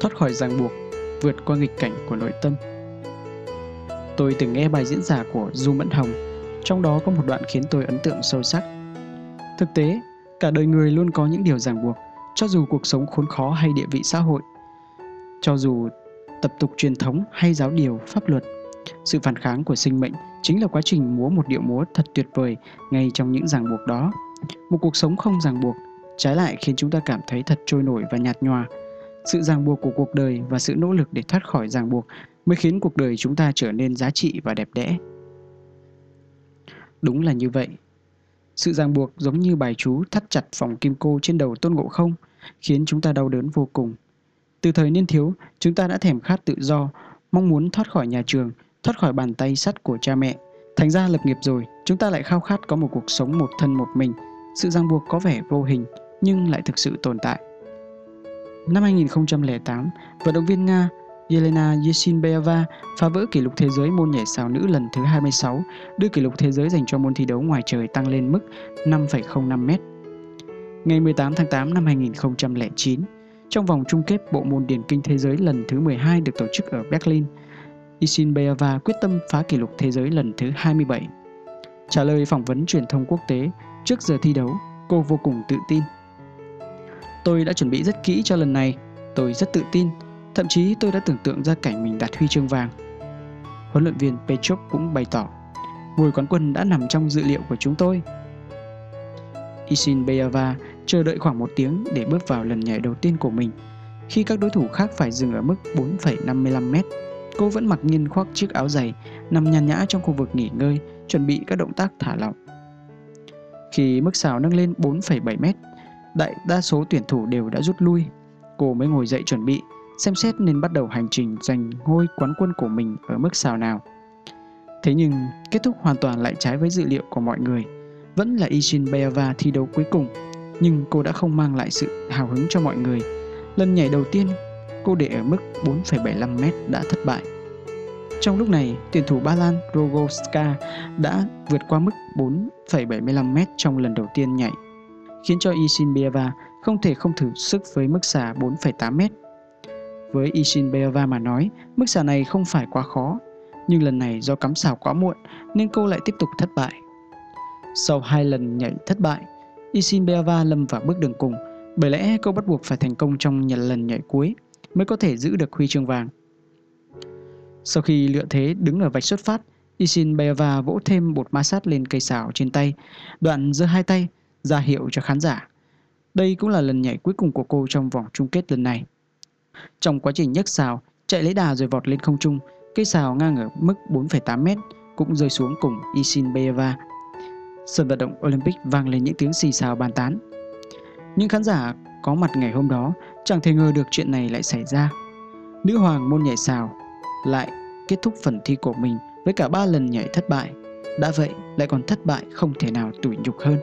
Thoát khỏi ràng buộc, vượt qua nghịch cảnh của nội tâm. Tôi từng nghe bài diễn giả của Du Mẫn Hồng, trong đó có một đoạn khiến tôi ấn tượng sâu sắc. Thực tế, cả đời người luôn có những điều ràng buộc, cho dù cuộc sống khốn khó hay địa vị xã hội, cho dù tập tục truyền thống hay giáo điều pháp luật. Sự phản kháng của sinh mệnh chính là quá trình múa một điệu múa thật tuyệt vời ngay trong những ràng buộc đó. Một cuộc sống không ràng buộc, trái lại khiến chúng ta cảm thấy thật trôi nổi và nhạt nhòa. Sự ràng buộc của cuộc đời và sự nỗ lực để thoát khỏi ràng buộc mới khiến cuộc đời chúng ta trở nên giá trị và đẹp đẽ. Đúng là như vậy. Sự ràng buộc giống như bài chú thắt chặt vòng kim cô trên đầu Tôn Ngộ Không, khiến chúng ta đau đớn vô cùng. Từ thời niên thiếu, chúng ta đã thèm khát tự do, mong muốn thoát khỏi nhà trường, thoát khỏi bàn tay sắt của cha mẹ. Thành ra lập nghiệp rồi, chúng ta lại khao khát có một cuộc sống một thân một mình. Sự ràng buộc có vẻ vô hình nhưng lại thực sự tồn tại. Năm hai nghìn không trăm lẻ tám, vận động viên Nga Yelena Yashinbeva phá vỡ kỷ lục thế giới môn nhảy sào nữ lần thứ hai mươi sáu, đưa kỷ lục thế giới dành cho môn thi đấu ngoài trời tăng lên mức năm phẩy không năm mét. Ngày mười tám tháng tám năm hai nghìn không trăm lẻ chín, trong vòng chung kết bộ môn điền kinh thế giới lần thứ mười hai được tổ chức ở Berlin, Yashinbeva quyết tâm phá kỷ lục thế giới lần thứ hai mươi bảy. Trả lời phỏng vấn truyền thông quốc tế, trước giờ thi đấu, cô vô cùng tự tin. "Tôi đã chuẩn bị rất kỹ cho lần này, tôi rất tự tin. Thậm chí tôi đã tưởng tượng ra cảnh mình đạt huy chương vàng." Huấn luyện viên Pechov cũng bày tỏ: "Ngôi quán quân đã nằm trong dự liệu của chúng tôi." Yashinbeva chờ đợi khoảng một tiếng để bước vào lần nhảy đầu tiên của mình. Khi các đối thủ khác phải dừng ở mức bốn phẩy năm mươi lăm mét, cô vẫn mặc nhiên khoác chiếc áo dày, nằm nhàn nhã trong khu vực nghỉ ngơi, chuẩn bị các động tác thả lỏng. Khi mức sào nâng lên bốn phẩy bảy mét, đại đa số tuyển thủ đều đã rút lui. Cô mới ngồi dậy chuẩn bị, xem xét nên bắt đầu hành trình giành ngôi quán quân của mình ở mức sào nào. Thế nhưng, kết thúc hoàn toàn lại trái với dự liệu của mọi người. Vẫn là Yashinbeva thi đấu cuối cùng, nhưng cô đã không mang lại sự hào hứng cho mọi người. Lần nhảy đầu tiên, cô để ở mức bốn phẩy bảy mươi lăm mét đã thất bại. Trong lúc này, tuyển thủ Ba Lan Rogowska đã vượt qua mức bốn phẩy bảy mươi lăm mét trong lần đầu tiên nhảy, khiến cho Yashinbeva không thể không thử sức với mức xà bốn phẩy tám mét. Với Yashinbeva mà nói, mức xà này không phải quá khó, nhưng lần này do cắm xào quá muộn nên cô lại tiếp tục thất bại. Sau hai lần nhảy thất bại, Yashinbeva lâm vào bước đường cùng, bởi lẽ cô bắt buộc phải thành công trong lần nhảy cuối mới có thể giữ được huy chương vàng. Sau khi lựa thế đứng ở vạch xuất phát, Yashinbeva vỗ thêm bột ma sát lên cây sào trên tay, đoạn giơ hai tay ra hiệu cho khán giả. Đây cũng là lần nhảy cuối cùng của cô trong vòng chung kết lần này. Trong quá trình nhấc sào, chạy lấy đà rồi vọt lên không trung, cây sào ngang ở mức bốn phẩy tám mét cũng rơi xuống cùng Yashinbeva. Sân vận động Olympic vang lên những tiếng xì xào bàn tán. Những khán giả có mặt ngày hôm đó chẳng thể ngờ được chuyện này lại xảy ra. Nữ hoàng môn nhảy sào lại kết thúc phần thi của mình với cả ba lần nhảy thất bại, đã vậy lại còn thất bại không thể nào tủi nhục hơn.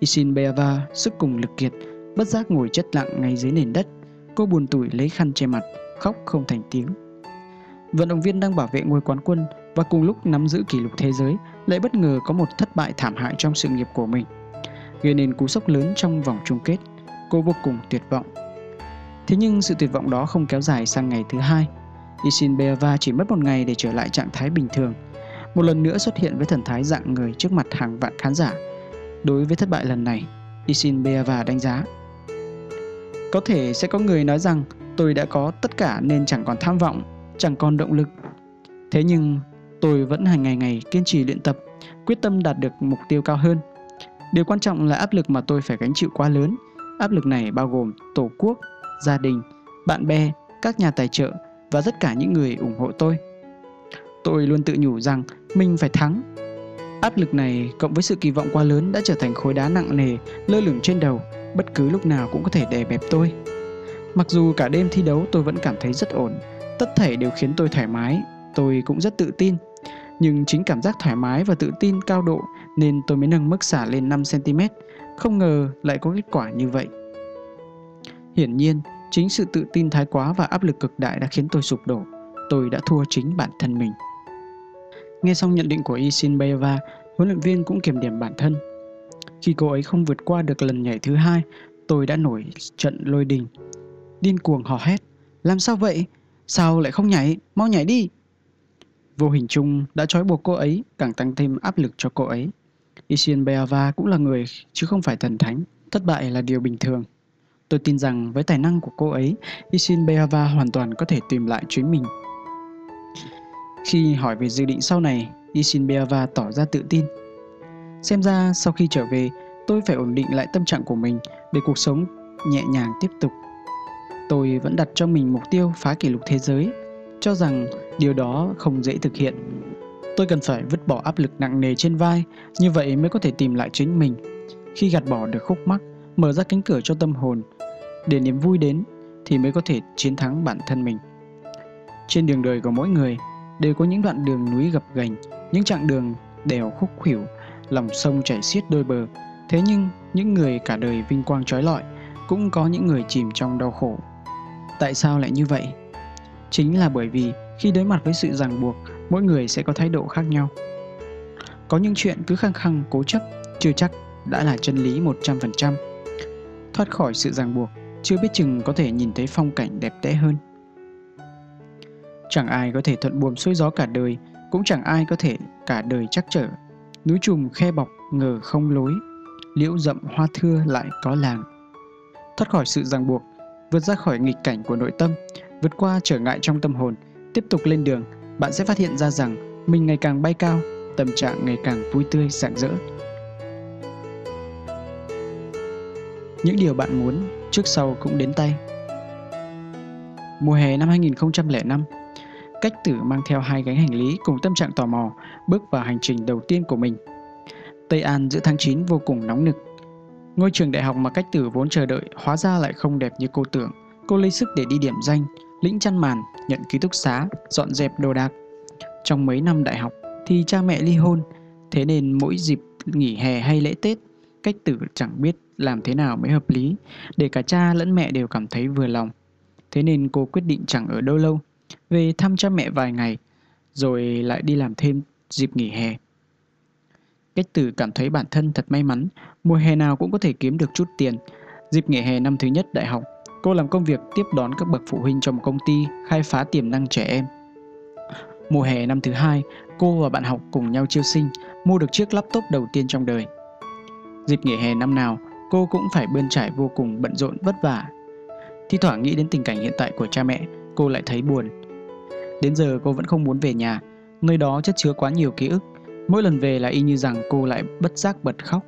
Yashinbeva sức cùng lực kiệt, bất giác ngồi chết lặng ngay dưới nền đất. Cô buồn tủi lấy khăn che mặt, khóc không thành tiếng. Vận động viên đang bảo vệ ngôi quán quân và cùng lúc nắm giữ kỷ lục thế giới lại bất ngờ có một thất bại thảm hại trong sự nghiệp của mình, gây nên cú sốc lớn trong vòng chung kết. Cô vô cùng tuyệt vọng. Thế nhưng sự tuyệt vọng đó không kéo dài sang ngày thứ hai. Yashinbeva chỉ mất một ngày để trở lại trạng thái bình thường, một lần nữa xuất hiện với thần thái dạng người trước mặt hàng vạn khán giả. Đối với thất bại lần này, Yashinbeva đánh giá: có thể sẽ có người nói rằng tôi đã có tất cả nên chẳng còn tham vọng, chẳng còn động lực. Thế nhưng tôi vẫn hàng ngày ngày kiên trì luyện tập, quyết tâm đạt được mục tiêu cao hơn. Điều quan trọng là áp lực mà tôi phải gánh chịu quá lớn. Áp lực này bao gồm tổ quốc, gia đình, bạn bè, các nhà tài trợ và tất cả những người ủng hộ tôi. Tôi luôn tự nhủ rằng mình phải thắng. Áp lực này cộng với sự kỳ vọng quá lớn đã trở thành khối đá nặng nề lơ lửng trên đầu, bất cứ lúc nào cũng có thể đè bẹp tôi. Mặc dù cả đêm thi đấu tôi vẫn cảm thấy rất ổn, tất thảy đều khiến tôi thoải mái, tôi cũng rất tự tin. Nhưng chính cảm giác thoải mái và tự tin cao độ nên tôi mới nâng mức xả lên năm xăng ti mét, không ngờ lại có kết quả như vậy. Hiển nhiên, chính sự tự tin thái quá và áp lực cực đại đã khiến tôi sụp đổ. Tôi đã thua chính bản thân mình. Nghe xong nhận định của Yashinbeva, huấn luyện viên cũng kiểm điểm bản thân. Khi cô ấy không vượt qua được lần nhảy thứ hai, tôi đã nổi trận lôi đình, điên cuồng hò hét: làm sao vậy? Sao lại không nhảy? Mau nhảy đi! Vô hình chung đã trói buộc cô ấy, càng tăng thêm áp lực cho cô ấy. Yashinbeva cũng là người chứ không phải thần thánh, thất bại là điều bình thường. Tôi tin rằng với tài năng của cô ấy, Yashinbeva hoàn toàn có thể tìm lại chính mình. Khi hỏi về dự định sau này, Yashinbeva tỏ ra tự tin. Xem ra sau khi trở về, tôi phải ổn định lại tâm trạng của mình để cuộc sống nhẹ nhàng tiếp tục. Tôi vẫn đặt cho mình mục tiêu phá kỷ lục thế giới, cho rằng điều đó không dễ thực hiện. Tôi cần phải vứt bỏ áp lực nặng nề trên vai, như vậy mới có thể tìm lại chính mình. Khi gạt bỏ được khúc mắc, mở ra cánh cửa cho tâm hồn, để niềm vui đến thì mới có thể chiến thắng bản thân mình. Trên đường đời của mỗi người đều có những đoạn đường núi gập ghềnh, những chặng đường đèo khúc khuỷu, lòng sông chảy xiết đôi bờ. Thế nhưng những người cả đời vinh quang trói lọi cũng có những người chìm trong đau khổ. Tại sao lại như vậy? Chính là bởi vì khi đối mặt với sự ràng buộc, mỗi người sẽ có thái độ khác nhau. Có những chuyện cứ khăng khăng cố chấp chưa chắc đã là chân lý một trăm phần trăm. Thoát khỏi sự ràng buộc, chưa biết chừng có thể nhìn thấy phong cảnh đẹp đẽ hơn. Chẳng ai có thể thuận buồm xuôi gió cả đời, cũng chẳng ai có thể cả đời trắc trở. Núi trùm khe bọc ngờ không lối, liễu rậm hoa thưa lại có làng. Thoát khỏi sự ràng buộc, vượt ra khỏi nghịch cảnh của nội tâm, vượt qua trở ngại trong tâm hồn, tiếp tục lên đường, bạn sẽ phát hiện ra rằng mình ngày càng bay cao, tâm trạng ngày càng vui tươi rạng rỡ. Những điều bạn muốn trước sau cũng đến tay. Mùa hè năm hai nghìn không trăm lẻ năm, Cách Tử mang theo hai gánh hành lý cùng tâm trạng tò mò bước vào hành trình đầu tiên của mình. Tây An giữa tháng chín vô cùng nóng nực. Ngôi trường đại học mà Cách Tử vốn chờ đợi hóa ra lại không đẹp như cô tưởng. Cô lấy sức để đi điểm danh, lĩnh chăn màn, nhận ký túc xá, dọn dẹp đồ đạc. Trong mấy năm đại học thì cha mẹ ly hôn, thế nên mỗi dịp nghỉ hè hay lễ Tết, Cách Tử chẳng biết làm thế nào mới hợp lý để cả cha lẫn mẹ đều cảm thấy vừa lòng. Thế nên cô quyết định chẳng ở đâu lâu, về thăm cha mẹ vài ngày rồi lại đi làm thêm dịp nghỉ hè. Cách Tử cảm thấy bản thân thật may mắn, mùa hè nào cũng có thể kiếm được chút tiền. Dịp nghỉ hè năm thứ nhất đại học, cô làm công việc tiếp đón các bậc phụ huynh trong công ty, khai phá tiềm năng trẻ em. Mùa hè năm thứ hai, cô và bạn học cùng nhau chiêu sinh, mua được chiếc laptop đầu tiên trong đời. Dịp nghỉ hè năm nào, cô cũng phải bươn trải vô cùng bận rộn vất vả. Thi thoảng nghĩ đến tình cảnh hiện tại của cha mẹ, cô lại thấy buồn. Đến giờ cô vẫn không muốn về nhà, nơi đó chất chứa quá nhiều ký ức. Mỗi lần về là y như rằng cô lại bất giác bật khóc.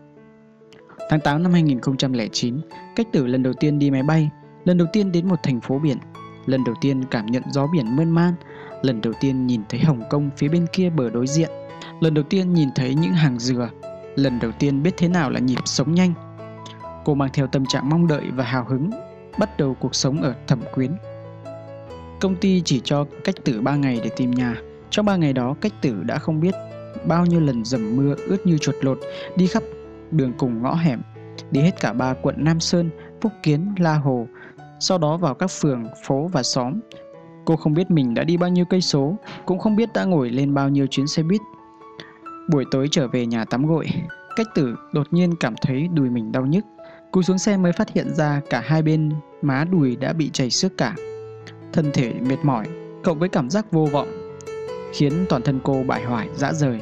Tháng tám năm hai nghìn không trăm lẻ chín, Cách Tử lần đầu tiên đi máy bay, lần đầu tiên đến một thành phố biển, lần đầu tiên cảm nhận gió biển mơn man, lần đầu tiên nhìn thấy Hồng Kông phía bên kia bờ đối diện, lần đầu tiên nhìn thấy những hàng dừa, lần đầu tiên biết thế nào là nhịp sống nhanh. Cô mang theo tâm trạng mong đợi và hào hứng, bắt đầu cuộc sống ở Thẩm Quyến. Công ty chỉ cho Cách Tử ba ngày để tìm nhà. Trong ba ngày đó, Cách Tử đã không biết bao nhiêu lần dầm mưa ướt như chuột lột, đi khắp đường cùng ngõ hẻm, đi hết cả ba quận Nam Sơn, Phúc Kiến, La Hồ, sau đó vào các phường, phố và xóm. Cô không biết mình đã đi bao nhiêu cây số, cũng không biết đã ngồi lên bao nhiêu chuyến xe buýt. Buổi tối trở về nhà tắm gội, Cách Tử đột nhiên cảm thấy đùi mình đau nhức. Cúi xuống xe mới phát hiện ra cả hai bên má đùi đã bị chảy xước cả. Thân thể mệt mỏi cộng với cảm giác vô vọng khiến toàn thân cô bại hoại dã rời.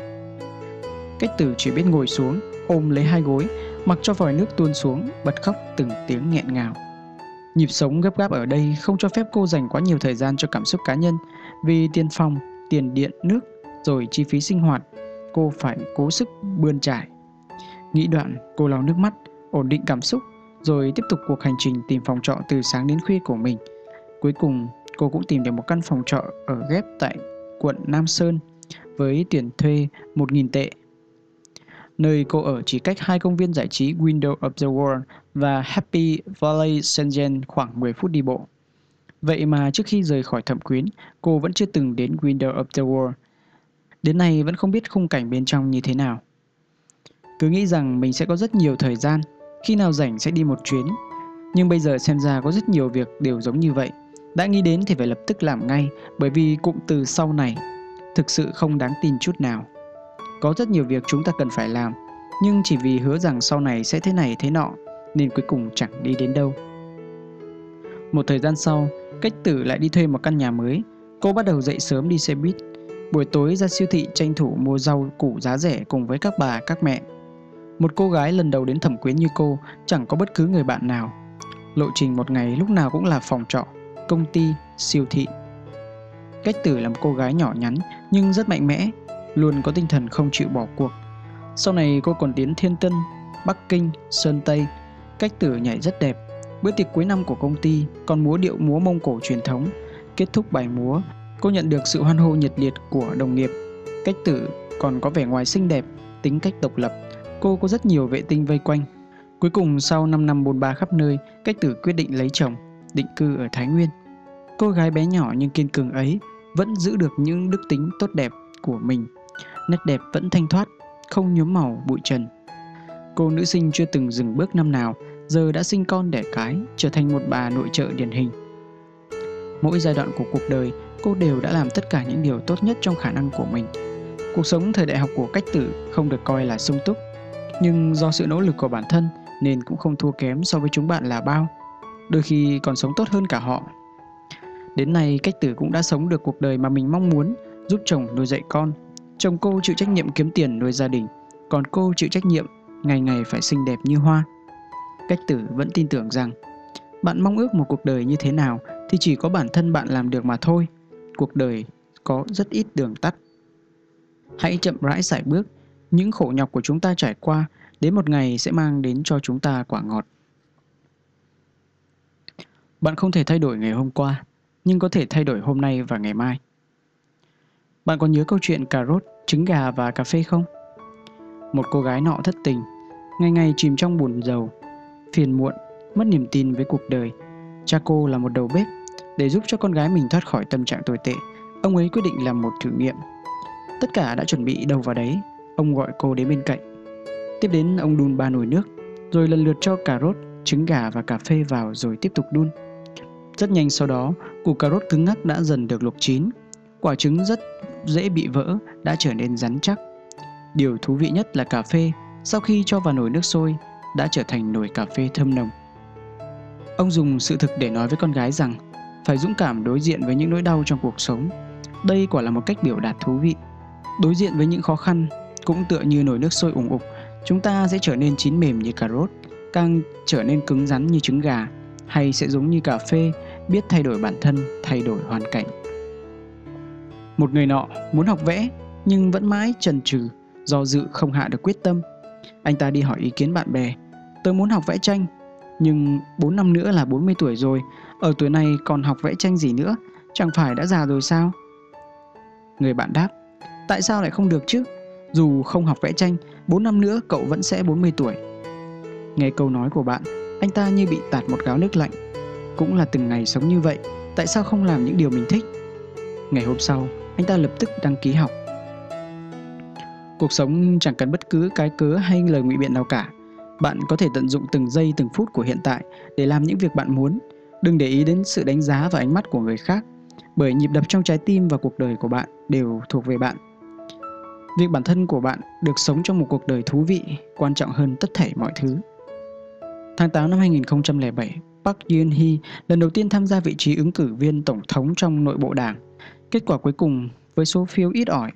Cách Tử chỉ biết ngồi xuống, ôm lấy hai gối, mặc cho vòi nước tuôn xuống, bật khóc từng tiếng nghẹn ngào. Nhịp sống gấp gáp ở đây không cho phép cô dành quá nhiều thời gian cho cảm xúc cá nhân, vì tiền phòng, tiền điện, nước, rồi chi phí sinh hoạt, cô phải cố sức bươn trải. Nghĩ đoạn, cô lau nước mắt, ổn định cảm xúc, rồi tiếp tục cuộc hành trình tìm phòng trọ từ sáng đến khuya của mình. Cuối cùng, cô cũng tìm được một căn phòng trọ ở ghép tại quận Nam Sơn với tiền thuê một nghìn tệ. Nơi cô ở chỉ cách hai công viên giải trí Window of the World và Happy Valley Shenzhen khoảng mười phút đi bộ. Vậy mà trước khi rời khỏi Thẩm Quyến, cô vẫn chưa từng đến Window of the World. Đến nay vẫn không biết khung cảnh bên trong như thế nào. Cứ nghĩ rằng mình sẽ có rất nhiều thời gian, khi nào rảnh sẽ đi một chuyến. Nhưng bây giờ xem ra có rất nhiều việc đều giống như vậy. Đã nghĩ đến thì phải lập tức làm ngay, bởi vì cụm từ sau này thực sự không đáng tin chút nào. Có rất nhiều việc chúng ta cần phải làm, nhưng chỉ vì hứa rằng sau này sẽ thế này thế nọ nên cuối cùng chẳng đi đến đâu. Một thời gian sau, Cách Tử lại đi thuê một căn nhà mới. Cô bắt đầu dậy sớm đi xe buýt, buổi tối ra siêu thị tranh thủ mua rau củ giá rẻ cùng với các bà các mẹ. Một cô gái lần đầu đến Thẩm Quyến như cô chẳng có bất cứ người bạn nào. Lộ trình một ngày lúc nào cũng là phòng trọ, công ty, siêu thị. Cách Tử là một cô gái nhỏ nhắn nhưng rất mạnh mẽ, luôn có tinh thần không chịu bỏ cuộc. Sau này cô còn đến Thiên Tân, Bắc Kinh, Sơn Tây. Cách Tử nhảy rất đẹp. Bữa tiệc cuối năm của công ty còn múa điệu múa Mông Cổ truyền thống. Kết thúc bài múa, cô nhận được sự hoan hô nhiệt liệt của đồng nghiệp. Cách Tử còn có vẻ ngoài xinh đẹp, tính cách độc lập. Cô có rất nhiều vệ tinh vây quanh. Cuối cùng sau năm năm bôn ba khắp nơi, Cách Tử quyết định lấy chồng, định cư ở Thái Nguyên. Cô gái bé nhỏ nhưng kiên cường ấy vẫn giữ được những đức tính tốt đẹp của mình. Nét đẹp vẫn thanh thoát, không nhuốm màu bụi trần. Cô nữ sinh chưa từng dừng bước năm nào, giờ đã sinh con đẻ cái, trở thành một bà nội trợ điển hình. Mỗi giai đoạn của cuộc đời, cô đều đã làm tất cả những điều tốt nhất trong khả năng của mình. Cuộc sống thời đại học của Cách Tử không được coi là sung túc, nhưng do sự nỗ lực của bản thân nên cũng không thua kém so với chúng bạn là bao, đôi khi còn sống tốt hơn cả họ. Đến nay, Cách Tử cũng đã sống được cuộc đời mà mình mong muốn, giúp chồng nuôi dạy con. Chồng cô chịu trách nhiệm kiếm tiền nuôi gia đình, còn cô chịu trách nhiệm ngày ngày phải xinh đẹp như hoa. Cách Tử vẫn tin tưởng rằng bạn mong ước một cuộc đời như thế nào thì chỉ có bản thân bạn làm được mà thôi. Cuộc đời có rất ít đường tắt. Hãy chậm rãi sải bước. Những khổ nhọc của chúng ta trải qua đến một ngày sẽ mang đến cho chúng ta quả ngọt. Bạn không thể thay đổi ngày hôm qua, nhưng có thể thay đổi hôm nay và ngày mai. Bạn còn nhớ câu chuyện cà rốt, trứng gà và cà phê không? một cô gái nọ thất tình, ngày ngày chìm trong buồn rầu, phiền muộn, mất niềm tin với cuộc đời. Cha cô là một đầu bếp. Để giúp cho con gái mình thoát khỏi tâm trạng tồi tệ, ông ấy quyết định làm một thử nghiệm. Tất cả đã chuẩn bị đâu vào đấy, ông gọi cô đến bên cạnh. Tiếp đến ông đun ba nồi nước, rồi lần lượt cho cà rốt, trứng gà và cà phê vào rồi tiếp tục đun. Rất nhanh sau đó, củ cà rốt cứng ngắc đã dần được luộc chín. Quả trứng rất dễ bị vỡ đã trở nên rắn chắc. Điều thú vị nhất là cà phê, sau khi cho vào nồi nước sôi, đã trở thành nồi cà phê thơm nồng. Ông dùng sự thực để nói với con gái rằng phải dũng cảm đối diện với những nỗi đau trong cuộc sống. Đây quả là một cách biểu đạt thú vị. Đối diện với những khó khăn, cũng tựa như nồi nước sôi ủng ục, chúng ta sẽ trở nên chín mềm như cà rốt, càng trở nên cứng rắn như trứng gà, hay sẽ giống như cà phê, biết thay đổi bản thân, thay đổi hoàn cảnh. Một người nọ muốn học vẽ, nhưng vẫn mãi chần chừ, do dự không hạ được quyết tâm. Anh ta đi hỏi ý kiến bạn bè, tôi muốn học vẽ tranh, nhưng bốn năm nữa là bốn mươi tuổi rồi, ở tuổi này còn học vẽ tranh gì nữa, chẳng phải đã già rồi sao? Người bạn đáp, tại sao lại không được chứ? Dù không học vẽ tranh, bốn năm nữa cậu vẫn sẽ bốn mươi tuổi. Nghe câu nói của bạn, anh ta như bị tạt một gáo nước lạnh. Cũng là từng ngày sống như vậy, tại sao không làm những điều mình thích? Ngày hôm sau, anh ta lập tức đăng ký học. Cuộc sống chẳng cần bất cứ cái cớ hay lời ngụy biện nào cả. Bạn có thể tận dụng từng giây từng phút của hiện tại để làm những việc bạn muốn. Đừng để ý đến sự đánh giá và ánh mắt của người khác, bởi nhịp đập trong trái tim và cuộc đời của bạn đều thuộc về bạn. Việc bản thân của bạn được sống trong một cuộc đời thú vị quan trọng hơn tất thảy mọi thứ. Tháng tám năm hai nghìn không trăm lẻ bảy, Park Yun-hi lần đầu tiên tham gia vị trí ứng cử viên tổng thống trong nội bộ đảng. Kết quả cuối cùng với số phiếu ít ỏi,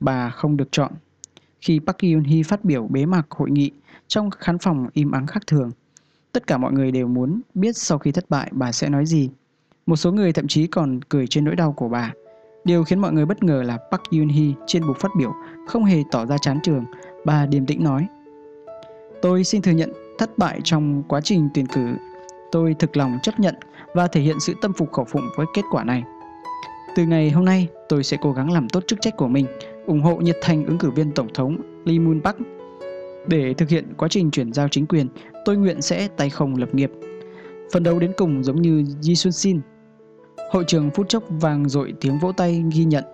bà không được chọn. Khi Park Yun-hi phát biểu bế mạc hội nghị trong khán phòng im ắng khác thường, tất cả mọi người đều muốn biết sau khi thất bại bà sẽ nói gì. Một số người thậm chí còn cười trên nỗi đau của bà. Điều khiến mọi người bất ngờ là Park Yun-hi trên bục phát biểu không hề tỏ ra chán trường. Bà điềm tĩnh nói, tôi xin thừa nhận thất bại trong quá trình tuyển cử. Tôi thực lòng chấp nhận và thể hiện sự tâm phục khẩu phục với kết quả này. Từ ngày hôm nay, tôi sẽ cố gắng làm tốt chức trách của mình, ủng hộ nhiệt thành ứng cử viên tổng thống Lee Mun-bak. Để thực hiện quá trình chuyển giao chính quyền, tôi nguyện sẽ tay không lập nghiệp, phấn đấu đến cùng giống như Ji Sun Sin. Hội trường phút chốc vang dội tiếng vỗ tay ghi nhận.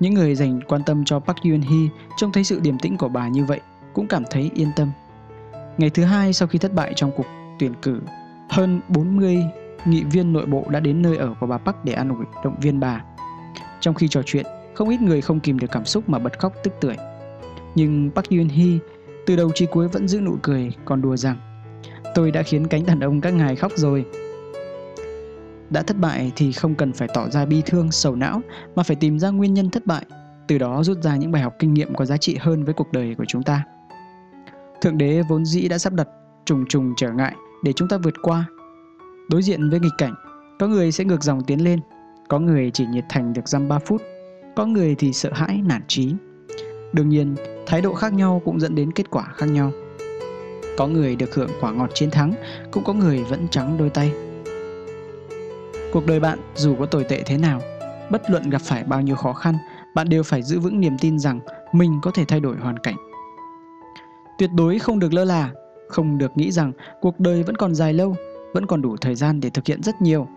Những người dành quan tâm cho Park Yun-hi trông thấy sự điềm tĩnh của bà như vậy cũng cảm thấy yên tâm. Ngày thứ hai sau khi thất bại trong cuộc tuyển cử, hơn bốn mươi nghị viên nội bộ đã đến nơi ở của bà Park để an ủi động viên bà. Trong khi trò chuyện, không ít người không kìm được cảm xúc mà bật khóc tức tưởi. Nhưng Park Yun-hi từ đầu chí cuối vẫn giữ nụ cười, còn đùa rằng, tôi đã khiến cánh đàn ông các ngài khóc rồi. Đã thất bại thì không cần phải tỏ ra bi thương, sầu não, mà phải tìm ra nguyên nhân thất bại, từ đó rút ra những bài học kinh nghiệm có giá trị hơn với cuộc đời của chúng ta. Thượng đế vốn dĩ đã sắp đặt trùng trùng trở ngại để chúng ta vượt qua. Đối diện với nghịch cảnh, có người sẽ ngược dòng tiến lên, có người chỉ nhiệt thành được dăm ba phút, có người thì sợ hãi, nản trí. Đương nhiên, thái độ khác nhau cũng dẫn đến kết quả khác nhau. Có người được hưởng quả ngọt chiến thắng, cũng có người vẫn trắng đôi tay. Cuộc đời bạn dù có tồi tệ thế nào, bất luận gặp phải bao nhiêu khó khăn, bạn đều phải giữ vững niềm tin rằng mình có thể thay đổi hoàn cảnh. Tuyệt đối không được lơ là, không được nghĩ rằng cuộc đời vẫn còn dài lâu, vẫn còn đủ thời gian để thực hiện rất nhiều.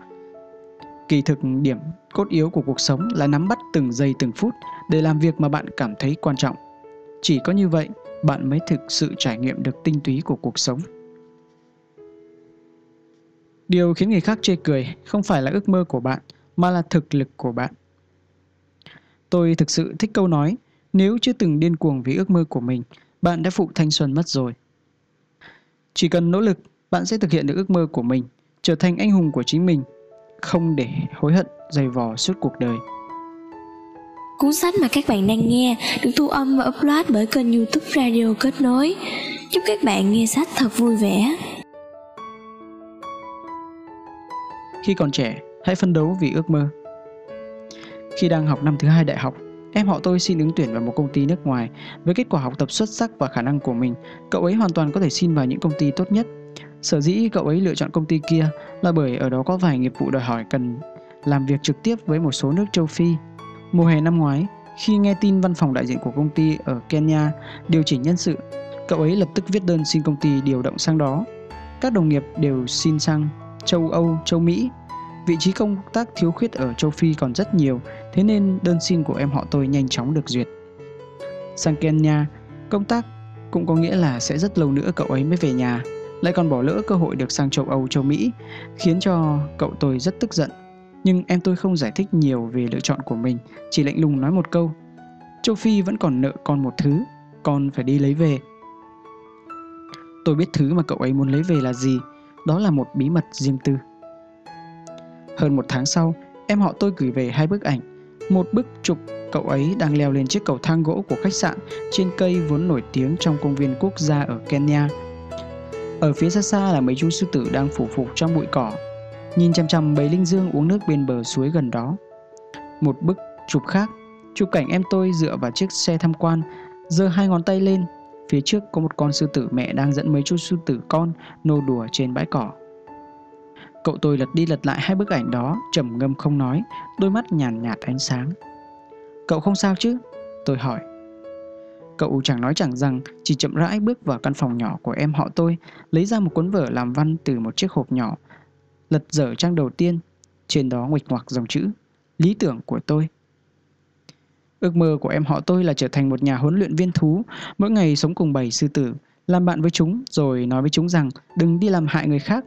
Kỳ thực, điểm cốt yếu của cuộc sống là nắm bắt từng giây từng phút để làm việc mà bạn cảm thấy quan trọng. Chỉ có như vậy, bạn mới thực sự trải nghiệm được tinh túy của cuộc sống. Điều khiến người khác chê cười không phải là ước mơ của bạn, mà là thực lực của bạn. Tôi thực sự thích câu nói, nếu chưa từng điên cuồng vì ước mơ của mình, bạn đã phụ thanh xuân mất rồi. Chỉ cần nỗ lực, bạn sẽ thực hiện được ước mơ của mình, trở thành anh hùng của chính mình, không để hối hận dày vò suốt cuộc đời. Cuốn sách mà các bạn đang nghe được thu âm và upload bởi kênh YouTube Radio Kết Nối. Chúc các bạn nghe sách thật vui vẻ. Khi còn trẻ, hãy phấn đấu vì ước mơ. Khi đang học năm thứ hai đại học, em họ tôi xin ứng tuyển vào một công ty nước ngoài. Với kết quả học tập xuất sắc và khả năng của mình, cậu ấy hoàn toàn có thể xin vào những công ty tốt nhất. Sở dĩ cậu ấy lựa chọn công ty kia là bởi ở đó có vài nghiệp vụ đòi hỏi cần làm việc trực tiếp với một số nước châu Phi. Mùa hè năm ngoái, Khi nghe tin văn phòng đại diện của công ty ở Kenya điều chỉnh nhân sự, cậu ấy lập tức viết đơn xin công ty điều động sang đó. Các đồng nghiệp đều xin sang châu Âu, châu Mỹ. Vị trí công tác thiếu khuyết ở châu Phi còn rất nhiều, thế nên đơn xin của em họ tôi nhanh chóng được duyệt. Sang Kenya, công tác cũng có nghĩa là sẽ rất lâu nữa cậu ấy mới về nhà, lại còn bỏ lỡ cơ hội được sang châu Âu, châu Mỹ, khiến cho cậu tôi rất tức giận. Nhưng em tôi không giải thích nhiều về lựa chọn của mình, chỉ lạnh lùng nói một câu: châu Phi vẫn còn nợ con một thứ, con phải đi lấy về. Tôi biết thứ mà cậu ấy muốn lấy về là gì, đó là một bí mật riêng tư. Hơn một tháng sau, em họ tôi gửi về hai bức ảnh. Một bức chụp cậu ấy đang leo lên chiếc cầu thang gỗ của khách sạn trên cây vốn nổi tiếng trong công viên quốc gia ở Kenya. Ở phía xa xa là mấy chú sư tử đang phủ phục trong bụi cỏ, nhìn chằm chằm bầy linh dương uống nước bên bờ suối gần đó. Một bức chụp khác, chụp cảnh em tôi dựa vào chiếc xe tham quan, giơ hai ngón tay lên. Phía trước có một con sư tử mẹ đang dẫn mấy chú sư tử con nô đùa trên bãi cỏ. Cậu tôi lật đi lật lại hai bức ảnh đó, trầm ngâm không nói, đôi mắt nhàn nhạt ánh sáng. Cậu không sao chứ? Tôi hỏi. Cậu chẳng nói chẳng rằng, chỉ chậm rãi bước vào căn phòng nhỏ của em họ tôi, lấy ra một cuốn vở làm văn từ một chiếc hộp nhỏ, lật dở trang đầu tiên, trên đó nguệch ngoạc dòng chữ: lý tưởng của tôi. Ước mơ của em họ tôi là trở thành một nhà huấn luyện viên thú, mỗi ngày sống cùng bầy sư tử, làm bạn với chúng rồi nói với chúng rằng đừng đi làm hại người khác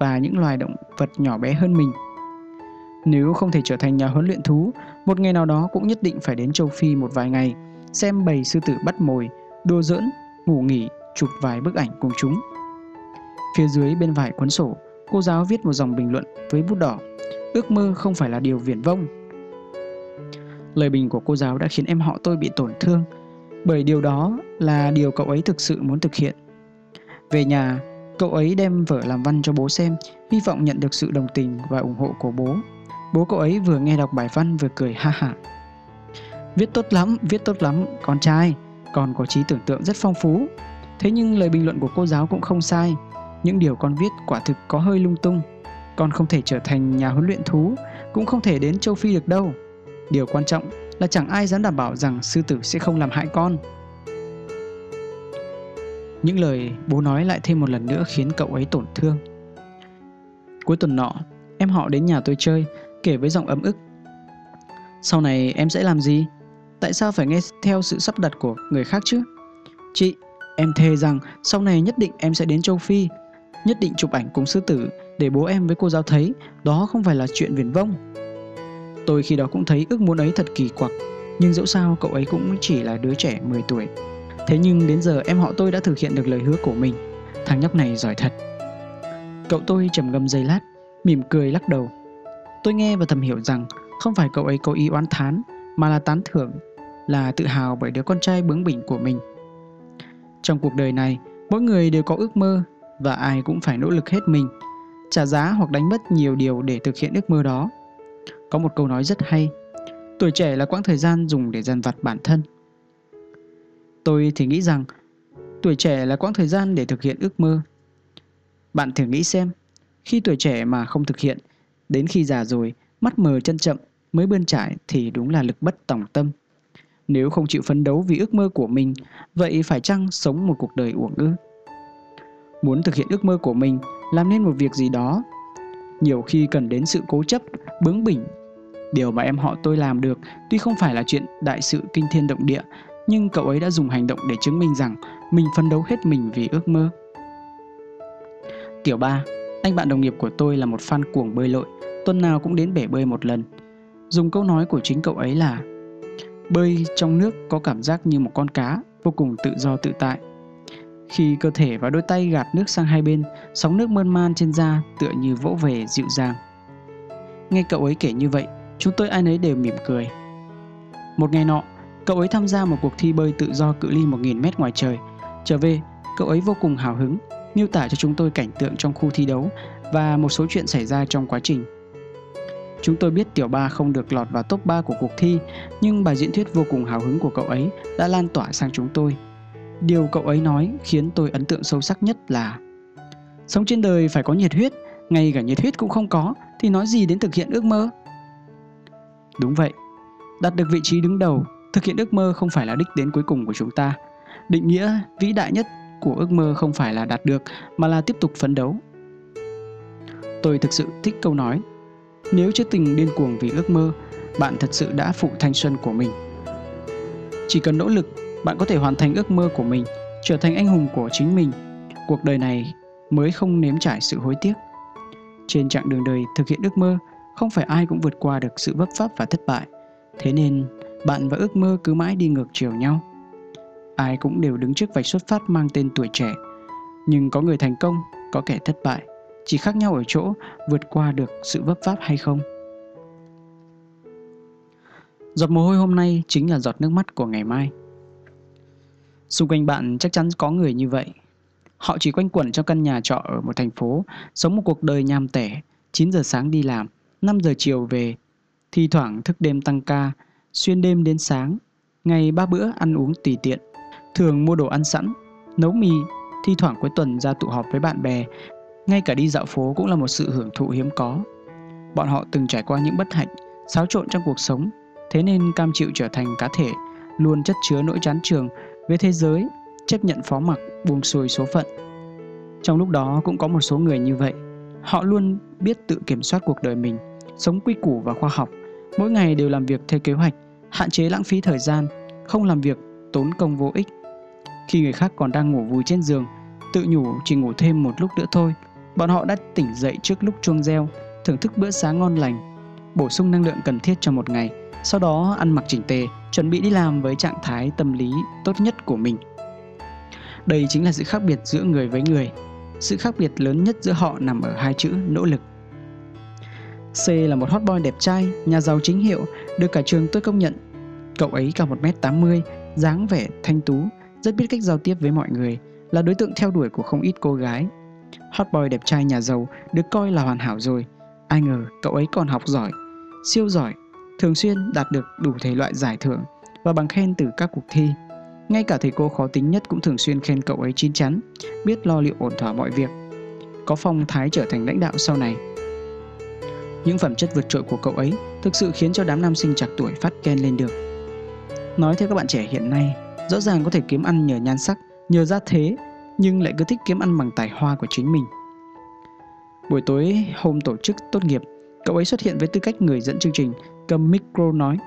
và những loài động vật nhỏ bé hơn mình. Nếu không thể trở thành nhà huấn luyện thú, một ngày nào đó cũng nhất định phải đến châu Phi một vài ngày, xem bầy sư tử bắt mồi, đùa giỡn, ngủ nghỉ, chụp vài bức ảnh cùng chúng. Phía dưới bên vải cuốn sổ, cô giáo viết một dòng bình luận với bút đỏ: ước mơ không phải là điều viển vông. Lời bình của cô giáo đã khiến em họ tôi bị tổn thương, bởi điều đó là điều cậu ấy thực sự muốn thực hiện. Về nhà, cậu ấy đem vở làm văn cho bố xem, hy vọng nhận được sự đồng tình và ủng hộ của bố. Bố cậu ấy vừa nghe đọc bài văn vừa cười ha hả. Viết tốt lắm, viết tốt lắm, con trai, con có trí tưởng tượng rất phong phú. Thế nhưng lời bình luận của cô giáo cũng không sai, những điều con viết quả thực có hơi lung tung. Con không thể trở thành nhà huấn luyện thú, cũng không thể đến châu Phi được đâu. Điều quan trọng là chẳng ai dám đảm bảo rằng sư tử sẽ không làm hại con. Những lời bố nói lại thêm một lần nữa khiến cậu ấy tổn thương. Cuối tuần nọ, em họ đến nhà tôi chơi, kể với giọng ấm ức: sau này em sẽ làm gì? Tại sao phải nghe theo sự sắp đặt của người khác chứ? Chị, em thề rằng sau này nhất định em sẽ đến châu Phi, nhất định chụp ảnh cùng sư tử để bố em với cô giáo thấy đó không phải là chuyện viển vông. Tôi khi đó cũng thấy ước muốn ấy thật kỳ quặc, nhưng dẫu sao cậu ấy cũng chỉ là đứa trẻ mười tuổi. Thế nhưng đến giờ em họ tôi đã thực hiện được lời hứa của mình. Thằng nhóc này giỏi thật. Cậu tôi trầm ngâm giây lát, mỉm cười lắc đầu. Tôi nghe và thầm hiểu rằng không phải cậu ấy có ý oán thán, mà là tán thưởng, là tự hào bởi đứa con trai bướng bỉnh của mình. Trong cuộc đời này, mỗi người đều có ước mơ, và ai cũng phải nỗ lực hết mình, trả giá hoặc đánh mất nhiều điều để thực hiện ước mơ đó. Có một câu nói rất hay: tuổi trẻ là quãng thời gian dùng để dằn vặt bản thân. Tôi thì nghĩ rằng tuổi trẻ là quãng thời gian để thực hiện ước mơ. Bạn thử nghĩ xem, khi tuổi trẻ mà không thực hiện, đến khi già rồi, mắt mờ chân chậm mới bươn chải thì đúng là lực bất tòng tâm. Nếu không chịu phấn đấu vì ước mơ của mình, vậy phải chăng sống một cuộc đời uổng ư? Muốn thực hiện ước mơ của mình, làm nên một việc gì đó, nhiều khi cần đến sự cố chấp, bướng bỉnh. Điều mà em họ tôi làm được tuy không phải là chuyện đại sự kinh thiên động địa, nhưng cậu ấy đã dùng hành động để chứng minh rằng mình phấn đấu hết mình vì ước mơ. Tiểu ba, anh bạn đồng nghiệp của tôi là một fan cuồng bơi lội, tuần nào cũng đến bể bơi một lần. Dùng câu nói của chính cậu ấy là: bơi trong nước có cảm giác như một con cá, vô cùng tự do tự tại. Khi cơ thể và đôi tay gạt nước sang hai bên, sóng nước mơn man trên da tựa như vỗ về dịu dàng. Nghe cậu ấy kể như vậy, chúng tôi ai nấy đều mỉm cười. Một ngày nọ, cậu ấy tham gia một cuộc thi bơi tự do cự ly một nghìn mét ngoài trời. Trở về, cậu ấy vô cùng hào hứng, miêu tả cho chúng tôi cảnh tượng trong khu thi đấu và một số chuyện xảy ra trong quá trình. Chúng tôi biết Tiểu Ba không được lọt vào top ba của cuộc thi, nhưng bài diễn thuyết vô cùng hào hứng của cậu ấy đã lan tỏa sang chúng tôi. Điều cậu ấy nói khiến tôi ấn tượng sâu sắc nhất là: sống trên đời phải có nhiệt huyết, ngay cả nhiệt huyết cũng không có thì nói gì đến thực hiện ước mơ. Đúng vậy, đạt được vị trí đứng đầu, Thực hiện ước mơ không phải là đích đến cuối cùng của chúng ta. Định nghĩa vĩ đại nhất của ước mơ không phải là đạt được, mà là tiếp tục phấn đấu. Tôi thực sự thích câu nói: nếu chưa từng điên cuồng vì ước mơ, bạn thật sự đã phụ thanh xuân của mình. Chỉ cần nỗ lực, bạn có thể hoàn thành ước mơ của mình, trở thành anh hùng của chính mình. Cuộc đời này mới không nếm trải sự hối tiếc. Trên chặng đường đời thực hiện ước mơ, không phải ai cũng vượt qua được sự vấp váp và thất bại. Thế nên, bạn và ước mơ cứ mãi đi ngược chiều nhau. Ai cũng đều đứng trước vạch xuất phát mang tên tuổi trẻ. Nhưng có người thành công, có kẻ thất bại. Chỉ khác nhau ở chỗ vượt qua được sự vấp váp hay không. Giọt mồ hôi hôm nay chính là giọt nước mắt của ngày mai. Xung quanh bạn chắc chắn có người như vậy. Họ chỉ quanh quẩn trong căn nhà trọ ở một thành phố, sống một cuộc đời nham tẻ, chín giờ sáng đi làm, năm giờ chiều về, thi thoảng thức đêm tăng ca, xuyên đêm đến sáng, ngày ba bữa ăn uống tùy tiện, thường mua đồ ăn sẵn, nấu mì, thi thoảng cuối tuần ra tụ họp với bạn bè, ngay cả đi dạo phố cũng là một sự hưởng thụ hiếm có. Bọn họ từng trải qua những bất hạnh, xáo trộn trong cuộc sống, thế nên cam chịu trở thành cá thể, luôn chất chứa nỗi chán chường với thế giới, chấp nhận phó mặc, buông xuôi số phận. Trong lúc đó cũng có một số người như vậy. Họ luôn biết tự kiểm soát cuộc đời mình, sống quy củ và khoa học, mỗi ngày đều làm việc theo kế hoạch, hạn chế lãng phí thời gian, không làm việc tốn công vô ích. Khi người khác còn đang ngủ vùi trên giường, tự nhủ chỉ ngủ thêm một lúc nữa thôi, bọn họ đã tỉnh dậy trước lúc chuông reo, thưởng thức bữa sáng ngon lành, bổ sung năng lượng cần thiết cho một ngày, sau đó ăn mặc chỉnh tề, chuẩn bị đi làm với trạng thái tâm lý tốt nhất của mình. Đây chính là sự khác biệt giữa người với người. Sự khác biệt lớn nhất giữa họ nằm ở hai chữ nỗ lực. C là một hot boy đẹp trai, nhà giàu chính hiệu, được cả trường tôi công nhận. Cậu ấy cao một mét tám mươi, dáng vẻ thanh tú, rất biết cách giao tiếp với mọi người, là đối tượng theo đuổi của không ít cô gái. Hot boy đẹp trai nhà giàu được coi là hoàn hảo rồi. Ai ngờ cậu ấy còn học giỏi, siêu giỏi, thường xuyên đạt được đủ thể loại giải thưởng và bằng khen từ các cuộc thi. Ngay cả thầy cô khó tính nhất cũng thường xuyên khen cậu ấy chín chắn, biết lo liệu ổn thỏa mọi việc, có phong thái trở thành lãnh đạo sau này. Những phẩm chất vượt trội của cậu ấy thực sự khiến cho đám nam sinh trạc tuổi phát khen lên được. Nói theo các bạn trẻ hiện nay, rõ ràng có thể kiếm ăn nhờ nhan sắc, nhờ gia thế, nhưng lại cứ thích kiếm ăn bằng tài hoa của chính mình. Buổi tối hôm tổ chức tốt nghiệp, cậu ấy xuất hiện với tư cách người dẫn chương trình, cầm micro nói: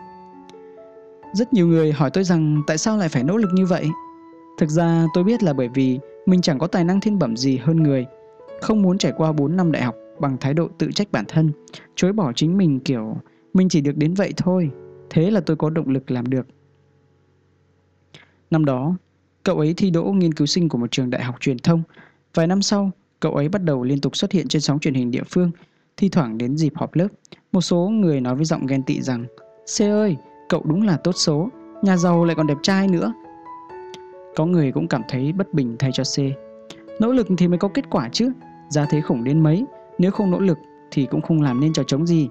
rất nhiều người hỏi tôi rằng tại sao lại phải nỗ lực như vậy. Thực ra tôi biết là bởi vì mình chẳng có tài năng thiên bẩm gì hơn người. Không muốn trải qua bốn năm đại học bằng thái độ tự trách bản thân, chối bỏ chính mình kiểu mình chỉ được đến vậy thôi. Thế là tôi có động lực làm được. Năm đó, cậu ấy thi đỗ nghiên cứu sinh của một trường đại học truyền thông. Vài năm sau, cậu ấy bắt đầu liên tục xuất hiện trên sóng truyền hình địa phương. Thi thoảng đến dịp họp lớp, một số người nói với giọng ghen tị rằng: "Xê ơi, cậu đúng là tốt số, nhà giàu lại còn đẹp trai nữa." Có người cũng cảm thấy bất bình thay cho C. Nỗ lực thì mới có kết quả chứ, ra thế khủng đến mấy, nếu không nỗ lực thì cũng không làm nên trò trống gì.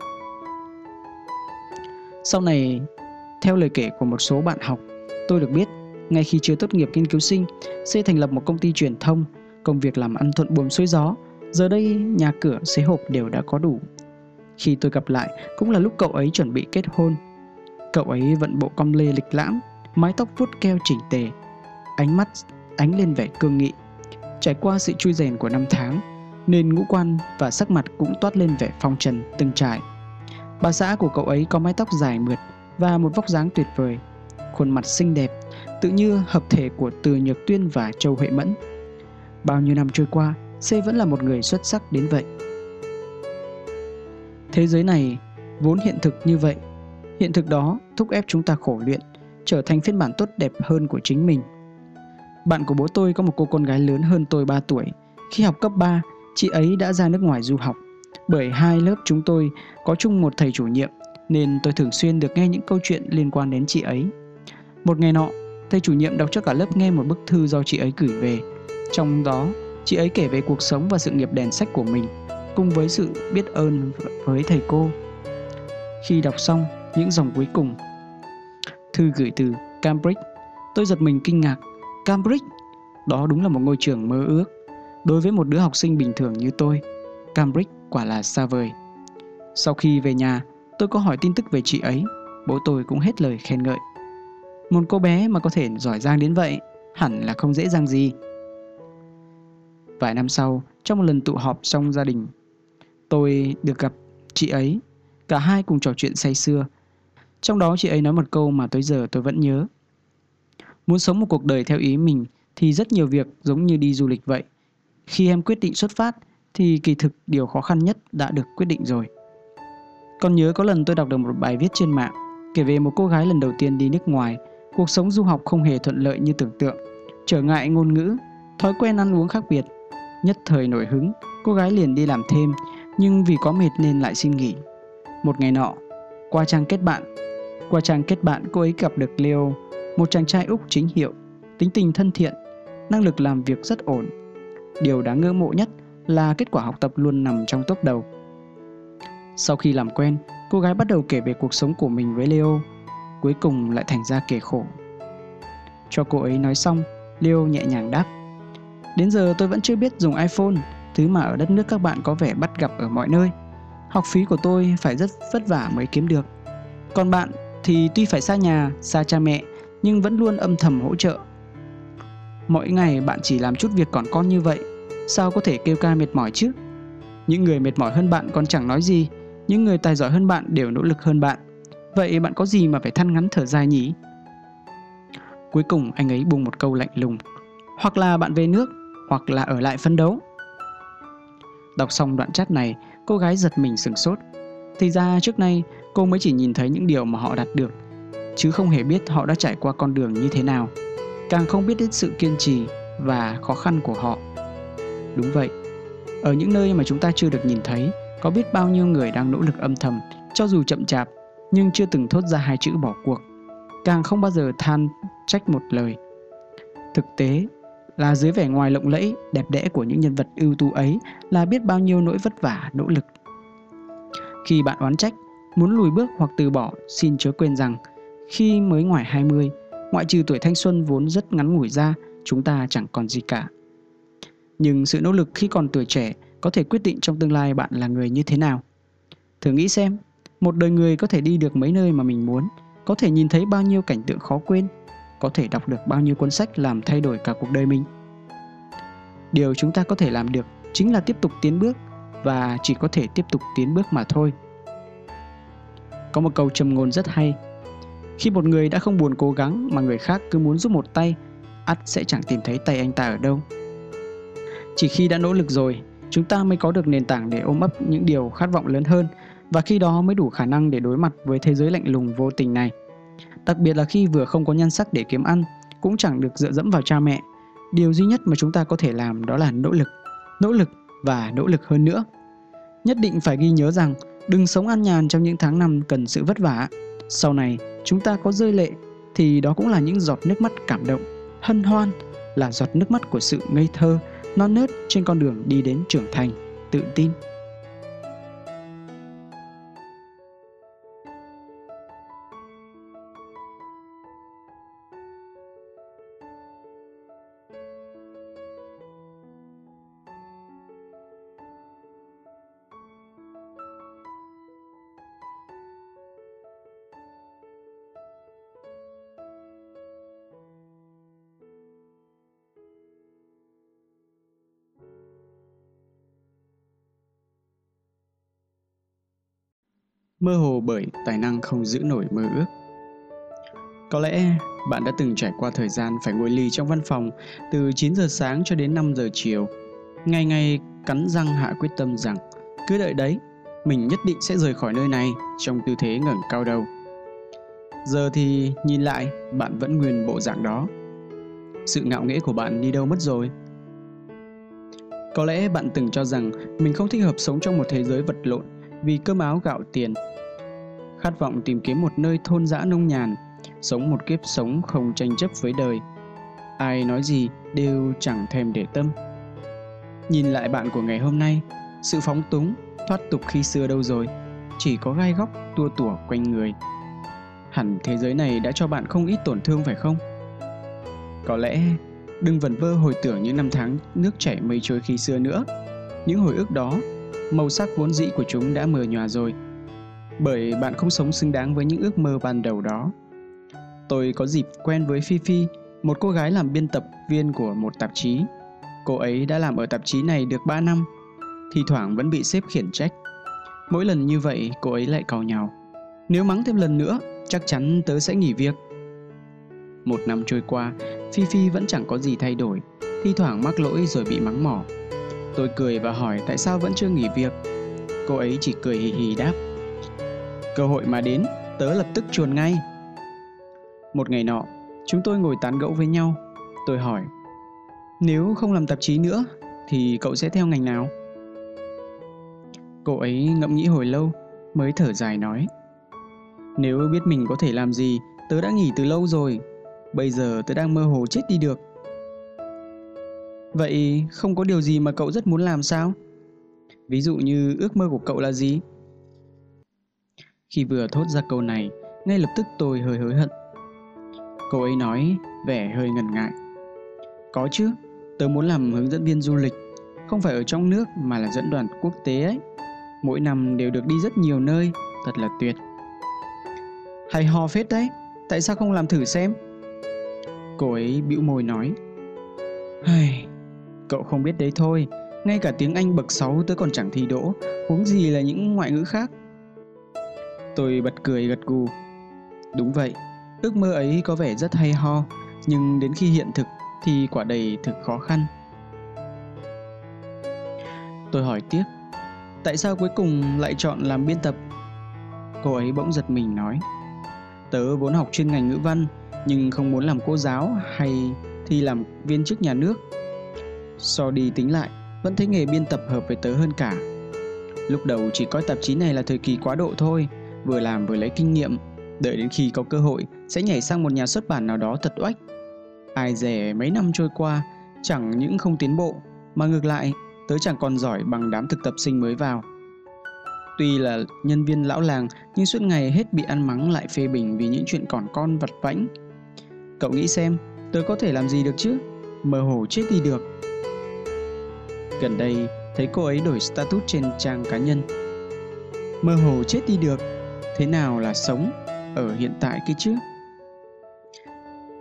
Sau này, theo lời kể của một số bạn học, tôi được biết, ngay khi chưa tốt nghiệp nghiên cứu sinh, C thành lập một công ty truyền thông, công việc làm ăn thuận buồm xuôi gió, giờ đây nhà cửa, xế hộp đều đã có đủ. Khi tôi gặp lại, cũng là lúc cậu ấy chuẩn bị kết hôn. Cậu ấy vận bộ com lê lịch lãm, mái tóc vuốt keo chỉnh tề, ánh mắt ánh lên vẻ cương nghị. Trải qua sự trui rèn của năm tháng, nên ngũ quan và sắc mặt cũng toát lên vẻ phong trần từng trải. Bà xã của cậu ấy có mái tóc dài mượt và một vóc dáng tuyệt vời, khuôn mặt xinh đẹp, tự như hợp thể của Từ Nhược Tuyên và Châu Huệ Mẫn. Bao nhiêu năm trôi qua, C vẫn là một người xuất sắc đến vậy. Thế giới này vốn hiện thực như vậy. Hiện thực đó thúc ép chúng ta khổ luyện, trở thành phiên bản tốt đẹp hơn của chính mình. Bạn của bố tôi có một cô con gái lớn hơn tôi ba tuổi. Khi học cấp ba, chị ấy đã ra nước ngoài du học. Bởi hai lớp chúng tôi có chung một thầy chủ nhiệm, nên tôi thường xuyên được nghe những câu chuyện liên quan đến chị ấy. Một ngày nọ, thầy chủ nhiệm đọc cho cả lớp nghe một bức thư do chị ấy gửi về. Trong đó, chị ấy kể về cuộc sống và sự nghiệp đèn sách của mình, cùng với sự biết ơn với thầy cô. Khi đọc xong những dòng cuối cùng, thư gửi từ Cambridge, tôi giật mình kinh ngạc. Cambridge, đó đúng là một ngôi trường mơ ước. Đối với một đứa học sinh bình thường như tôi, Cambridge quả là xa vời. Sau khi về nhà, tôi có hỏi tin tức về chị ấy, bố tôi cũng hết lời khen ngợi. Một cô bé mà có thể giỏi giang đến vậy hẳn là không dễ dàng gì. Vài năm sau, trong một lần tụ họp trong gia đình, tôi được gặp chị ấy. Cả hai cùng trò chuyện say sưa. Trong đó chị ấy nói một câu mà tới giờ tôi vẫn nhớ: muốn sống một cuộc đời theo ý mình thì rất nhiều việc giống như đi du lịch vậy. Khi em quyết định xuất phát thì kỳ thực điều khó khăn nhất đã được quyết định rồi. Còn nhớ có lần tôi đọc được một bài viết trên mạng kể về một cô gái lần đầu tiên đi nước ngoài. Cuộc sống du học không hề thuận lợi như tưởng tượng. Trở ngại ngôn ngữ, thói quen ăn uống khác biệt. Nhất thời nổi hứng, cô gái liền đi làm thêm, nhưng vì quá mệt nên lại xin nghỉ. Một ngày nọ, qua trang kết bạn Qua trang kết bạn cô ấy gặp được Leo, một chàng trai Úc chính hiệu, tính tình thân thiện, năng lực làm việc rất ổn. Điều đáng ngưỡng mộ nhất là kết quả học tập luôn nằm trong top đầu. Sau khi làm quen, cô gái bắt đầu kể về cuộc sống của mình với Leo. Cuối cùng lại thành ra kể khổ. Cho cô ấy nói xong, Leo nhẹ nhàng đáp: đến giờ tôi vẫn chưa biết dùng iPhone, thứ mà ở đất nước các bạn có vẻ bắt gặp ở mọi nơi. Học phí của tôi phải rất vất vả mới kiếm được. Còn bạn thì tuy phải xa nhà, xa cha mẹ, nhưng vẫn luôn âm thầm hỗ trợ. Mỗi ngày bạn chỉ làm chút việc còn con như vậy, sao có thể kêu ca mệt mỏi chứ? Những người mệt mỏi hơn bạn còn chẳng nói gì, những người tài giỏi hơn bạn đều nỗ lực hơn bạn. Vậy bạn có gì mà phải than ngắn thở dài nhỉ? Cuối cùng anh ấy buông một câu lạnh lùng: hoặc là bạn về nước, hoặc là ở lại phấn đấu. Đọc xong đoạn chat này, cô gái giật mình sửng sốt. Thì ra trước nay cô mới chỉ nhìn thấy những điều mà họ đạt được, chứ không hề biết họ đã trải qua con đường như thế nào, càng không biết đến sự kiên trì và khó khăn của họ. Đúng vậy, ở những nơi mà chúng ta chưa được nhìn thấy, có biết bao nhiêu người đang nỗ lực âm thầm, cho dù chậm chạp, nhưng chưa từng thốt ra hai chữ bỏ cuộc, càng không bao giờ than trách một lời. Thực tế là dưới vẻ ngoài lộng lẫy, đẹp đẽ của những nhân vật ưu tú ấy là biết bao nhiêu nỗi vất vả, nỗ lực. Khi bạn oán trách, muốn lùi bước hoặc từ bỏ, xin chớ quên rằng khi mới ngoài hai mươi, ngoại trừ tuổi thanh xuân vốn rất ngắn ngủi ra, chúng ta chẳng còn gì cả. Nhưng sự nỗ lực khi còn tuổi trẻ có thể quyết định trong tương lai bạn là người như thế nào. Thử nghĩ xem, một đời người có thể đi được mấy nơi mà mình muốn, có thể nhìn thấy bao nhiêu cảnh tượng khó quên, có thể đọc được bao nhiêu cuốn sách làm thay đổi cả cuộc đời mình. Điều chúng ta có thể làm được chính là tiếp tục tiến bước, và chỉ có thể tiếp tục tiến bước mà thôi. Có một câu châm ngôn rất hay: khi một người đã không buồn cố gắng mà người khác cứ muốn giúp một tay, ắt sẽ chẳng tìm thấy tay anh ta ở đâu. Chỉ khi đã nỗ lực rồi, chúng ta mới có được nền tảng để ôm ấp những điều khát vọng lớn hơn, và khi đó mới đủ khả năng để đối mặt với thế giới lạnh lùng vô tình này. Đặc biệt là khi vừa không có nhan sắc để kiếm ăn, cũng chẳng được dựa dẫm vào cha mẹ, điều duy nhất mà chúng ta có thể làm đó là nỗ lực, nỗ lực và nỗ lực hơn nữa. Nhất định phải ghi nhớ rằng đừng sống an nhàn trong những tháng năm cần sự vất vả. Sau này chúng ta có rơi lệ thì đó cũng là những giọt nước mắt cảm động, hân hoan, là giọt nước mắt của sự ngây thơ, non nớt trên con đường đi đến trưởng thành, tự tin. Mơ hồ bởi tài năng không giữ nổi mơ ước. Có lẽ bạn đã từng trải qua thời gian phải ngồi lì trong văn phòng từ chín giờ sáng cho đến năm giờ chiều, ngày ngày cắn răng hạ quyết tâm rằng cứ đợi đấy, mình nhất định sẽ rời khỏi nơi này trong tư thế ngẩng cao đầu. Giờ thì nhìn lại, bạn vẫn nguyên bộ dạng đó. Sự ngạo nghễ của bạn đi đâu mất rồi? Có lẽ bạn từng cho rằng mình không thích hợp sống trong một thế giới vật lộn vì cơm áo gạo tiền, khát vọng tìm kiếm một nơi thôn dã nông nhàn, sống một kiếp sống không tranh chấp với đời, ai nói gì đều chẳng thèm để tâm. Nhìn lại bạn của ngày hôm nay, sự phóng túng, thoát tục khi xưa đâu rồi, chỉ có gai góc tua tủa quanh người. Hẳn thế giới này đã cho bạn không ít tổn thương phải không? Có lẽ đừng vẩn vơ hồi tưởng những năm tháng nước chảy mây trôi khi xưa nữa. Những hồi ức đó, màu sắc vốn dĩ của chúng đã mờ nhòa rồi, bởi bạn không sống xứng đáng với những ước mơ ban đầu đó. tôi có dịp quen với Phi Phi, một cô gái làm biên tập viên của một tạp chí. Cô ấy đã làm ở tạp chí này được ba năm, thi thoảng vẫn bị sếp khiển trách. Mỗi lần như vậy cô ấy lại càu nhàu: nếu mắng thêm lần nữa, chắc chắn tớ sẽ nghỉ việc. Một năm trôi qua, Phi Phi vẫn chẳng có gì thay đổi, thi thoảng mắc lỗi rồi bị mắng mỏ. Tôi cười và hỏi tại sao vẫn chưa nghỉ việc. Cô ấy chỉ cười hì hì đáp: cơ hội mà đến, tớ lập tức chuồn ngay. Một ngày nọ, chúng tôi ngồi tán gẫu với nhau. Tôi hỏi: nếu không làm tạp chí nữa, thì cậu sẽ theo ngành nào? Cô ấy ngẫm nghĩ hồi lâu, mới thở dài nói: nếu biết mình có thể làm gì, tớ đã nghỉ từ lâu rồi. Bây giờ tớ đang mơ hồ chết đi được. Vậy không có điều gì mà cậu rất muốn làm sao? Ví dụ như ước mơ của cậu là gì? Khi vừa thốt ra câu này, ngay lập tức tôi hơi hối hận. Cô ấy nói vẻ hơi ngần ngại: có chứ, tớ muốn làm hướng dẫn viên du lịch. Không phải ở trong nước mà là dẫn đoàn quốc tế ấy. Mỗi năm đều được đi rất nhiều nơi, thật là tuyệt. Hay ho phết đấy, tại sao không làm thử xem? Cô ấy bĩu môi nói: hey, cậu không biết đấy thôi, ngay cả tiếng Anh bậc sáu tớ còn chẳng thi đỗ, huống gì là những ngoại ngữ khác. Tôi bật cười gật gù. Đúng vậy, ước mơ ấy có vẻ rất hay ho, nhưng đến khi hiện thực thì quả đầy thực khó khăn. Tôi hỏi tiếp: tại sao cuối cùng lại chọn làm biên tập? Cô ấy bỗng giật mình nói: tớ vốn học chuyên ngành ngữ văn, nhưng không muốn làm cô giáo hay thi làm viên chức nhà nước. So đi tính lại, vẫn thấy nghề biên tập hợp với tớ hơn cả. Lúc đầu chỉ coi tạp chí này là thời kỳ quá độ thôi, vừa làm vừa lấy kinh nghiệm, đợi đến khi có cơ hội sẽ nhảy sang một nhà xuất bản nào đó thật oách. Ai dè mấy năm trôi qua, chẳng những không tiến bộ, mà ngược lại, tớ chẳng còn giỏi bằng đám thực tập sinh mới vào. Tuy là nhân viên lão làng, nhưng suốt ngày hết bị ăn mắng lại phê bình vì những chuyện còn con vặt vãnh. Cậu nghĩ xem, tớ có thể làm gì được chứ? Mơ hồ chết đi được. Gần đây, thấy cô ấy đổi status trên trang cá nhân: mơ hồ chết đi được, thế nào là sống ở hiện tại kia chứ?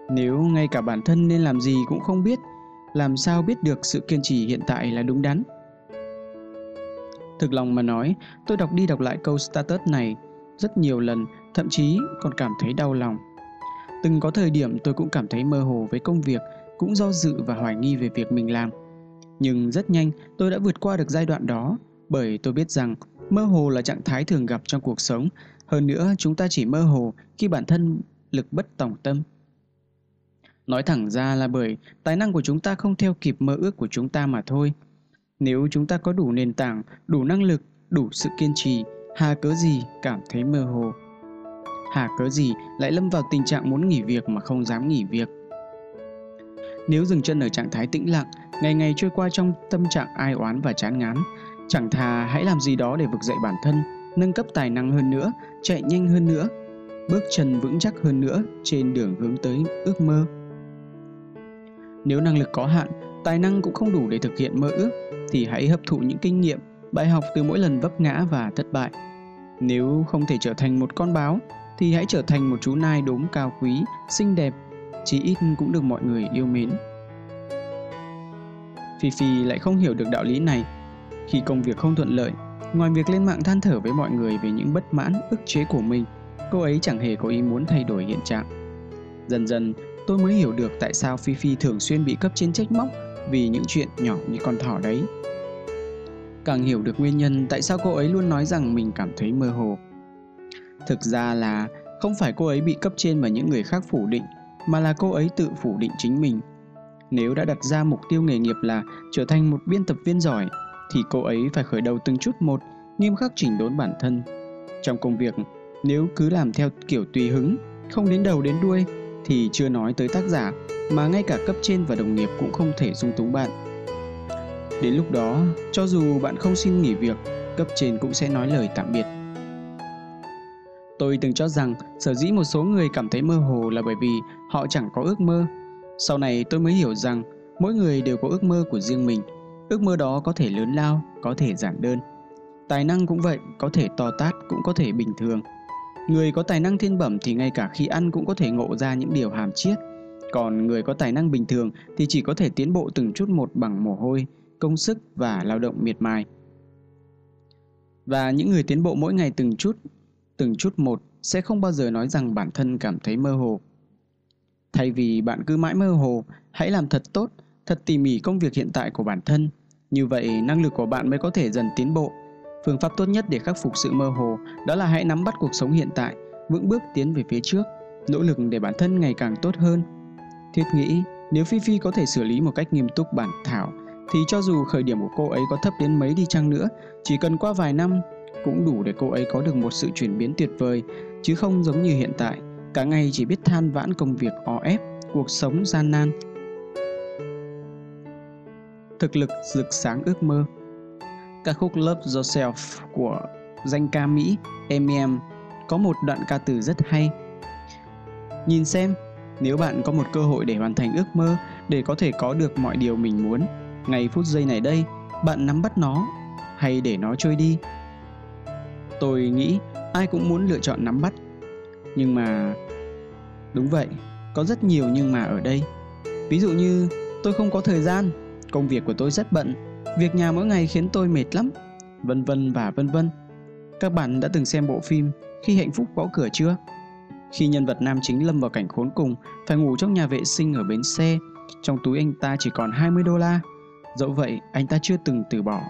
Nếu ngay cả bản thân nên làm gì cũng không biết, làm sao biết được sự kiên trì hiện tại là đúng đắn? Thực lòng mà nói, tôi đọc đi đọc lại câu status này rất nhiều lần, thậm chí còn cảm thấy đau lòng. Từng có thời điểm tôi cũng cảm thấy mơ hồ với công việc, cũng do dự và hoài nghi về việc mình làm. Nhưng rất nhanh tôi đã vượt qua được giai đoạn đó, bởi tôi biết rằng mơ hồ là trạng thái thường gặp trong cuộc sống. Hơn nữa, chúng ta chỉ mơ hồ khi bản thân lực bất tòng tâm. Nói thẳng ra là bởi tài năng của chúng ta không theo kịp mơ ước của chúng ta mà thôi. Nếu chúng ta có đủ nền tảng, đủ năng lực, đủ sự kiên trì, hà cớ gì cảm thấy mơ hồ? Hà cớ gì lại lâm vào tình trạng muốn nghỉ việc mà không dám nghỉ việc? Nếu dừng chân ở trạng thái tĩnh lặng, ngày ngày trôi qua trong tâm trạng ai oán và chán ngán, chẳng thà hãy làm gì đó để vực dậy bản thân, nâng cấp tài năng hơn nữa, chạy nhanh hơn nữa, bước chân vững chắc hơn nữa trên đường hướng tới ước mơ. Nếu năng lực có hạn, tài năng cũng không đủ để thực hiện mơ ước, thì hãy hấp thụ những kinh nghiệm, bài học từ mỗi lần vấp ngã và thất bại. Nếu không thể trở thành một con báo, thì hãy trở thành một chú nai đốm cao quý, xinh đẹp, chí ít cũng được mọi người yêu mến. Phi Phi lại không hiểu được đạo lý này. Khi công việc không thuận lợi, ngoài việc lên mạng than thở với mọi người về những bất mãn, ức chế của mình, cô ấy chẳng hề có ý muốn thay đổi hiện trạng. Dần dần, tôi mới hiểu được tại sao Phi Phi thường xuyên bị cấp trên trách móc vì những chuyện nhỏ như con thỏ đấy. Càng hiểu được nguyên nhân tại sao cô ấy luôn nói rằng mình cảm thấy mơ hồ. Thực ra là không phải cô ấy bị cấp trên và những người khác phủ định, mà là cô ấy tự phủ định chính mình. Nếu đã đặt ra mục tiêu nghề nghiệp là trở thành một biên tập viên giỏi, thì cô ấy phải khởi đầu từng chút một, nghiêm khắc chỉnh đốn bản thân. Trong công việc, nếu cứ làm theo kiểu tùy hứng, không đến đầu đến đuôi, thì chưa nói tới tác giả, mà ngay cả cấp trên và đồng nghiệp cũng không thể dung túng bạn. Đến lúc đó, cho dù bạn không xin nghỉ việc, cấp trên cũng sẽ nói lời tạm biệt. Tôi từng cho rằng sở dĩ một số người cảm thấy mơ hồ là bởi vì họ chẳng có ước mơ. Sau này tôi mới hiểu rằng mỗi người đều có ước mơ của riêng mình. Ước mơ đó có thể lớn lao, có thể giản đơn. Tài năng cũng vậy, có thể to tát, cũng có thể bình thường. Người có tài năng thiên bẩm thì ngay cả khi ăn cũng có thể ngộ ra những điều hàm chiết. Còn người có tài năng bình thường thì chỉ có thể tiến bộ từng chút một bằng mồ hôi, công sức và lao động miệt mài. Và những người tiến bộ mỗi ngày từng chút, từng chút một sẽ không bao giờ nói rằng bản thân cảm thấy mơ hồ. Thay vì bạn cứ mãi mơ hồ, hãy làm thật tốt, thật tỉ mỉ công việc hiện tại của bản thân. Như vậy, năng lực của bạn mới có thể dần tiến bộ. Phương pháp tốt nhất để khắc phục sự mơ hồ đó là hãy nắm bắt cuộc sống hiện tại, vững bước tiến về phía trước, nỗ lực để bản thân ngày càng tốt hơn. Thiết nghĩ, nếu Phi Phi có thể xử lý một cách nghiêm túc bản thảo, thì cho dù khởi điểm của cô ấy có thấp đến mấy đi chăng nữa, chỉ cần qua vài năm cũng đủ để cô ấy có được một sự chuyển biến tuyệt vời, chứ không giống như hiện tại, cả ngày chỉ biết than vãn công việc o ép, cuộc sống gian nan. Thực lực rực sáng ước mơ. Ca khúc Love Yourself của danh ca Mỹ Eminem có một đoạn ca từ rất hay. Nhìn xem, nếu bạn có một cơ hội để hoàn thành ước mơ, để có thể có được mọi điều mình muốn, ngay phút giây này đây, bạn nắm bắt nó hay để nó trôi đi? Tôi nghĩ ai cũng muốn lựa chọn nắm bắt. Nhưng mà... Đúng vậy, có rất nhiều nhưng mà ở đây. Ví dụ như, tôi không có thời gian, công việc của tôi rất bận, việc nhà mỗi ngày khiến tôi mệt lắm, vân vân và vân vân. Các bạn đã từng xem bộ phim Khi hạnh phúc gõ cửa chưa? Khi nhân vật nam chính lâm vào cảnh khốn cùng, phải ngủ trong nhà vệ sinh ở bến xe, trong túi anh ta chỉ còn hai mươi đô la. Dẫu vậy, anh ta chưa từng từ bỏ.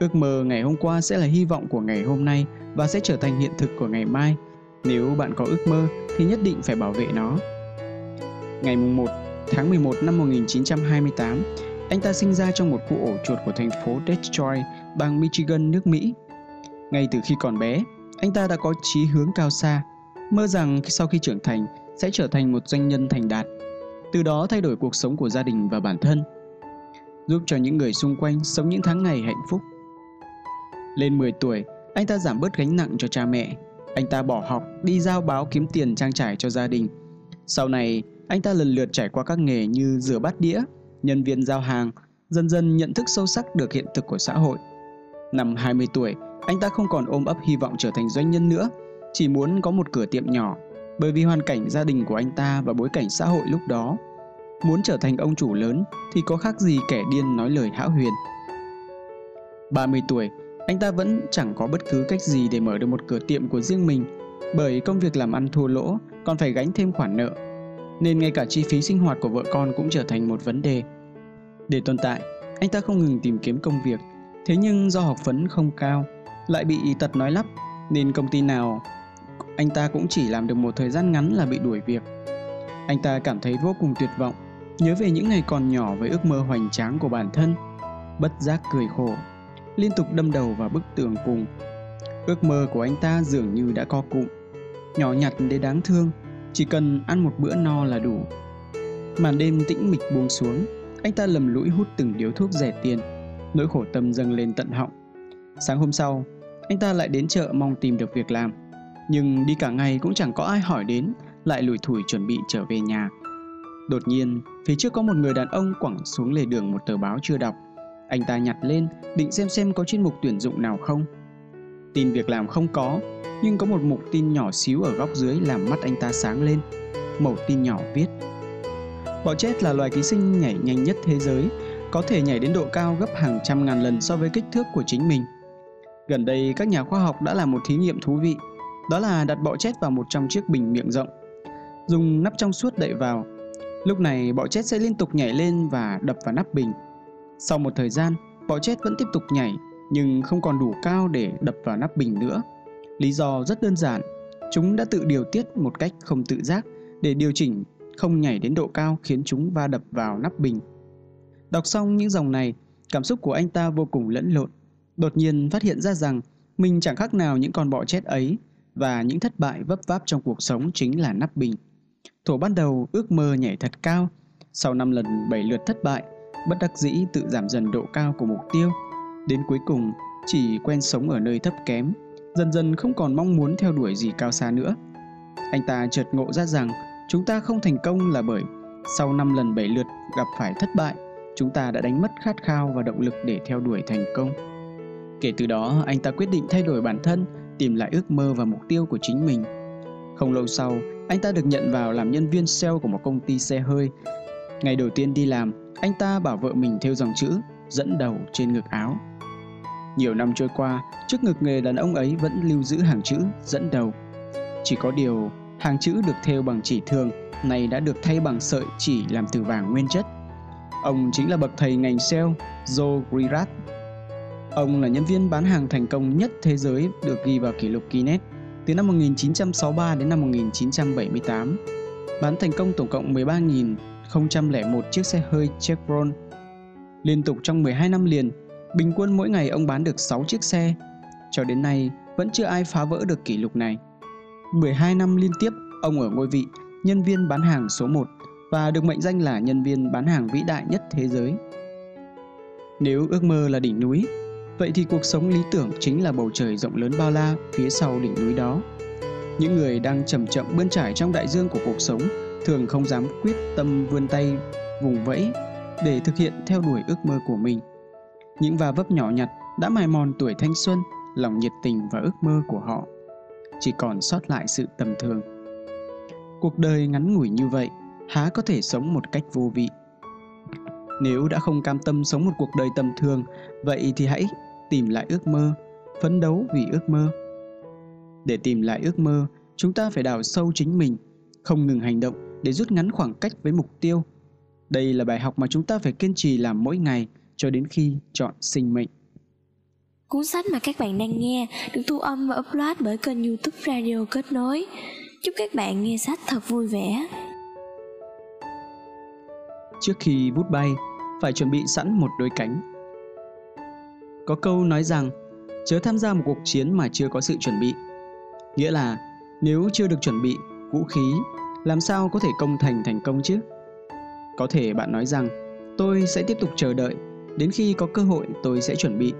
Ước mơ ngày hôm qua sẽ là hy vọng của ngày hôm nay và sẽ trở thành hiện thực của ngày mai. Nếu bạn có ước mơ thì nhất định phải bảo vệ nó. Ngày mùng một tháng mười một năm một nghìn chín trăm hai mươi tám, anh ta sinh ra trong một khu ổ chuột của thành phố Detroit, bang Michigan, nước Mỹ. Ngay từ khi còn bé, anh ta đã có chí hướng cao xa, mơ rằng sau khi trưởng thành sẽ trở thành một doanh nhân thành đạt, từ đó thay đổi cuộc sống của gia đình và bản thân, giúp cho những người xung quanh sống những tháng ngày hạnh phúc. Lên mười tuổi, anh ta giảm bớt gánh nặng cho cha mẹ. Anh ta bỏ học, đi giao báo kiếm tiền trang trải cho gia đình. Sau này, anh ta lần lượt trải qua các nghề như rửa bát đĩa, nhân viên giao hàng, dần dần nhận thức sâu sắc được hiện thực của xã hội. Năm hai mươi tuổi, anh ta không còn ôm ấp hy vọng trở thành doanh nhân nữa, chỉ muốn có một cửa tiệm nhỏ, bởi vì hoàn cảnh gia đình của anh ta và bối cảnh xã hội lúc đó. Muốn trở thành ông chủ lớn thì có khác gì kẻ điên nói lời hão huyền. ba mươi tuổi, anh ta vẫn chẳng có bất cứ cách gì để mở được một cửa tiệm của riêng mình, bởi công việc làm ăn thua lỗ còn phải gánh thêm khoản nợ, nên ngay cả chi phí sinh hoạt của vợ con cũng trở thành một vấn đề. Để tồn tại, anh ta không ngừng tìm kiếm công việc, thế nhưng do học vấn không cao, lại bị tật nói lắp, nên công ty nào anh ta cũng chỉ làm được một thời gian ngắn là bị đuổi việc. Anh ta cảm thấy vô cùng tuyệt vọng, nhớ về những ngày còn nhỏ với ước mơ hoành tráng của bản thân, bất giác cười khổ, liên tục đâm đầu vào bức tường cùng. Ước mơ của anh ta dường như đã co cụm, nhỏ nhặt đến đáng thương, chỉ cần ăn một bữa no là đủ. Màn đêm tĩnh mịch buông xuống, anh ta lầm lũi hút từng điếu thuốc rẻ tiền, nỗi khổ tâm dâng lên tận họng. Sáng hôm sau, anh ta lại đến chợ mong tìm được việc làm, nhưng đi cả ngày cũng chẳng có ai hỏi đến, lại lủi thủi chuẩn bị trở về nhà. Đột nhiên, phía trước có một người đàn ông quẳng xuống lề đường một tờ báo chưa đọc. Anh ta nhặt lên, định xem xem có chuyên mục tuyển dụng nào không. Tin việc làm không có, nhưng có một mục tin nhỏ xíu ở góc dưới làm mắt anh ta sáng lên. Mẩu tin nhỏ viết: bọ chét là loài ký sinh nhảy nhanh nhất thế giới, có thể nhảy đến độ cao gấp hàng trăm ngàn lần so với kích thước của chính mình. Gần đây, các nhà khoa học đã làm một thí nghiệm thú vị, đó là đặt bọ chét vào một trong chiếc bình miệng rộng, dùng nắp trong suốt đậy vào. Lúc này, bọ chét sẽ liên tục nhảy lên và đập vào nắp bình. Sau một thời gian, bọ chét vẫn tiếp tục nhảy, nhưng không còn đủ cao để đập vào nắp bình nữa. Lý do rất đơn giản, chúng đã tự điều tiết một cách không tự giác để điều chỉnh không nhảy đến độ cao khiến chúng va đập vào nắp bình. Đọc xong những dòng này, cảm xúc của anh ta vô cùng lẫn lộn, đột nhiên phát hiện ra rằng mình chẳng khác nào những con bọ chét ấy, và những thất bại vấp váp trong cuộc sống chính là nắp bình. Thuở ban đầu, ước mơ nhảy thật cao, sau năm lần bảy lượt thất bại, bất đắc dĩ tự giảm dần độ cao của mục tiêu, đến cuối cùng chỉ quen sống ở nơi thấp kém, dần dần không còn mong muốn theo đuổi gì cao xa nữa. Anh ta chợt ngộ ra rằng chúng ta không thành công là bởi sau năm lần bảy lượt gặp phải thất bại, chúng ta đã đánh mất khát khao và động lực để theo đuổi thành công. Kể từ đó, anh ta quyết định thay đổi bản thân tìm lại ước mơ và mục tiêu của chính mình. Không lâu sau, anh ta được nhận vào làm nhân viên sale của một công ty xe hơi. Ngày đầu tiên đi làm, anh ta bảo vợ mình thêu dòng chữ dẫn đầu trên ngực áo. Nhiều năm trôi qua, trước ngực nghề đàn ông ấy vẫn lưu giữ hàng chữ dẫn đầu. Chỉ có điều, hàng chữ được thêu bằng chỉ thường này đã được thay bằng sợi chỉ làm từ vàng nguyên chất. Ông chính là bậc thầy ngành sale Joe Girard. Ông là nhân viên bán hàng thành công nhất thế giới được ghi vào kỷ lục Guinness từ năm một nghìn chín trăm sáu mươi ba đến năm một nghìn chín trăm bảy mươi tám. Bán thành công tổng cộng mười ba nghìn không trăm lẻ một chiếc xe hơi Chevron. Liên tục trong mười hai năm liền, bình quân mỗi ngày ông bán được sáu chiếc xe. Cho đến nay, vẫn chưa ai phá vỡ được kỷ lục này. mười hai năm liên tiếp, ông ở ngôi vị nhân viên bán hàng số một và được mệnh danh là nhân viên bán hàng vĩ đại nhất thế giới. Nếu ước mơ là đỉnh núi, vậy thì cuộc sống lý tưởng chính là bầu trời rộng lớn bao la phía sau đỉnh núi đó. Những người đang chậm chậm bươn trải trong đại dương của cuộc sống thường không dám quyết tâm vươn tay vùng vẫy để thực hiện theo đuổi ước mơ của mình. Những va vấp nhỏ nhặt đã mài mòn tuổi thanh xuân, lòng nhiệt tình và ước mơ của họ. Chỉ còn sót lại sự tầm thường. Cuộc đời ngắn ngủi như vậy, há có thể sống một cách vô vị. Nếu đã không cam tâm sống một cuộc đời tầm thường, vậy thì hãy tìm lại ước mơ, phấn đấu vì ước mơ. Để tìm lại ước mơ, chúng ta phải đào sâu chính mình, không ngừng hành động để rút ngắn khoảng cách với mục tiêu. Đây là bài học mà chúng ta phải kiên trì làm mỗi ngày cho đến khi chọn sinh mệnh. Cuốn sách mà các bạn đang nghe được thu âm và upload bởi kênh YouTube Radio Kết Nối. Chúc các bạn nghe sách thật vui vẻ. Trước khi vút bay, phải chuẩn bị sẵn một đôi cánh. Có câu nói rằng, chớ tham gia một cuộc chiến mà chưa có sự chuẩn bị. Nghĩa là, nếu chưa được chuẩn bị, vũ khí, làm sao có thể công thành thành công chứ? Có thể bạn nói rằng, tôi sẽ tiếp tục chờ đợi, đến khi có cơ hội tôi sẽ chuẩn bị.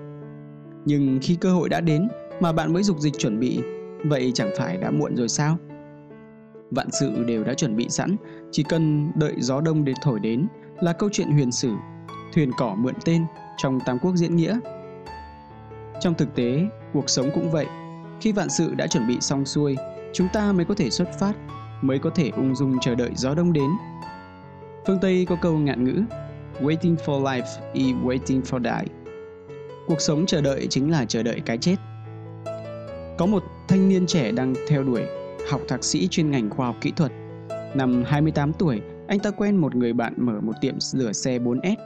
Nhưng khi cơ hội đã đến mà bạn mới dục dịch chuẩn bị, vậy chẳng phải đã muộn rồi sao? Vạn sự đều đã chuẩn bị sẵn, chỉ cần đợi gió đông để thổi đến là câu chuyện huyền sử, thuyền cỏ mượn tên trong Tam Quốc diễn nghĩa. Trong thực tế, cuộc sống cũng vậy. Khi vạn sự đã chuẩn bị xong xuôi, chúng ta mới có thể xuất phát, mới có thể ung dung chờ đợi gió đông đến. Phương Tây có câu ngạn ngữ, Waiting for life is waiting for die. Cuộc sống chờ đợi chính là chờ đợi cái chết. Có một thanh niên trẻ đang theo đuổi học thạc sĩ chuyên ngành khoa học kỹ thuật. Năm hai mươi tám tuổi, anh ta quen một người bạn mở một tiệm rửa xe bốn S.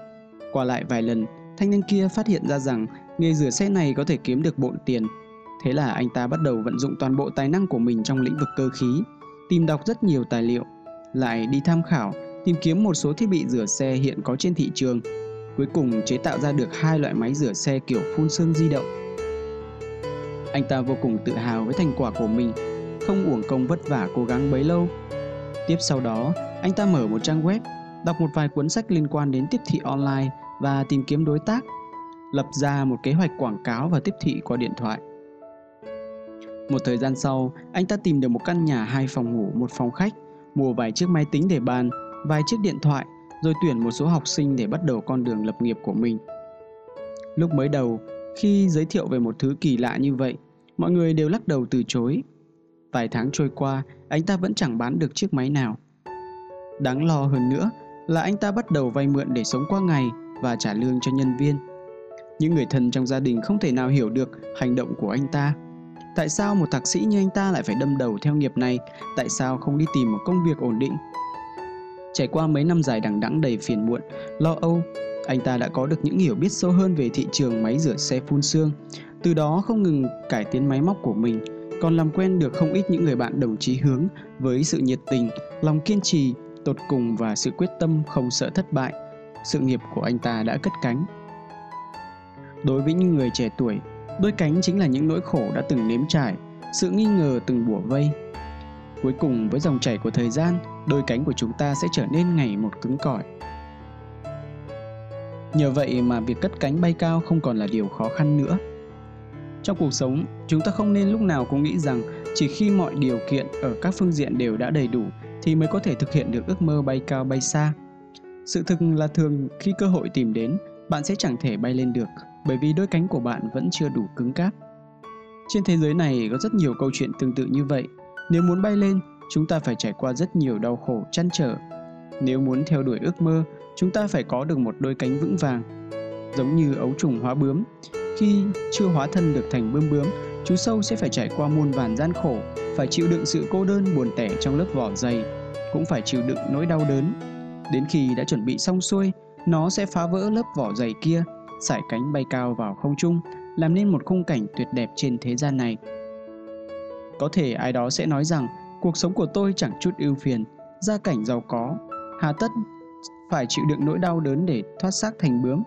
Qua lại vài lần, thanh niên kia phát hiện ra rằng nghề rửa xe này có thể kiếm được bộn tiền. Thế là anh ta bắt đầu vận dụng toàn bộ tài năng của mình trong lĩnh vực cơ khí, tìm đọc rất nhiều tài liệu, lại đi tham khảo, tìm kiếm một số thiết bị rửa xe hiện có trên thị trường. Cuối cùng chế tạo ra được hai loại máy rửa xe kiểu phun sương di động. Anh ta vô cùng tự hào với thành quả của mình, không uổng công vất vả cố gắng bấy lâu. Tiếp sau đó, anh ta mở một trang web, đọc một vài cuốn sách liên quan đến tiếp thị online và tìm kiếm đối tác, lập ra một kế hoạch quảng cáo và tiếp thị qua điện thoại. Một thời gian sau, anh ta tìm được một căn nhà hai phòng ngủ, một phòng khách, mua vài chiếc máy tính để bàn, vài chiếc điện thoại, rồi tuyển một số học sinh để bắt đầu con đường lập nghiệp của mình. Lúc mới đầu, khi giới thiệu về một thứ kỳ lạ như vậy, mọi người đều lắc đầu từ chối. Vài tháng trôi qua, anh ta vẫn chẳng bán được chiếc máy nào. Đáng lo hơn nữa là anh ta bắt đầu vay mượn để sống qua ngày và trả lương cho nhân viên. Những người thân trong gia đình không thể nào hiểu được hành động của anh ta. Tại sao một thạc sĩ như anh ta lại phải đâm đầu theo nghiệp này? Tại sao không đi tìm một công việc ổn định? Trải qua mấy năm dài đằng đẵng đầy phiền muộn, lo âu, anh ta đã có được những hiểu biết sâu hơn về thị trường máy rửa xe phun sương. Từ đó không ngừng cải tiến máy móc của mình, còn làm quen được không ít những người bạn đồng chí hướng với sự nhiệt tình, lòng kiên trì, tột cùng và sự quyết tâm không sợ thất bại. Sự nghiệp của anh ta đã cất cánh. Đối với những người trẻ tuổi, đôi cánh chính là những nỗi khổ đã từng nếm trải, sự nghi ngờ từng bủa vây. Cuối cùng với dòng chảy của thời gian, đôi cánh của chúng ta sẽ trở nên ngày một cứng cỏi. Nhờ vậy mà việc cất cánh bay cao không còn là điều khó khăn nữa. Trong cuộc sống, chúng ta không nên lúc nào cũng nghĩ rằng chỉ khi mọi điều kiện ở các phương diện đều đã đầy đủ thì mới có thể thực hiện được ước mơ bay cao bay xa. Sự thực là thường khi cơ hội tìm đến, bạn sẽ chẳng thể bay lên được bởi vì đôi cánh của bạn vẫn chưa đủ cứng cáp. Trên thế giới này có rất nhiều câu chuyện tương tự như vậy. Nếu muốn bay lên, chúng ta phải trải qua rất nhiều đau khổ, trăn trở. Nếu muốn theo đuổi ước mơ, chúng ta phải có được một đôi cánh vững vàng. Giống như ấu trùng hóa bướm, khi chưa hóa thân được thành bươm bướm, chú sâu sẽ phải trải qua muôn vàn gian khổ, phải chịu đựng sự cô đơn buồn tẻ trong lớp vỏ dày, cũng phải chịu đựng nỗi đau đớn. Đến khi đã chuẩn bị xong xuôi, nó sẽ phá vỡ lớp vỏ dày kia, sải cánh bay cao vào không trung, làm nên một khung cảnh tuyệt đẹp trên thế gian này. Có thể ai đó sẽ nói rằng, cuộc sống của tôi chẳng chút ưu phiền, gia cảnh giàu có, hà tất phải chịu đựng nỗi đau đớn để thoát xác thành bướm.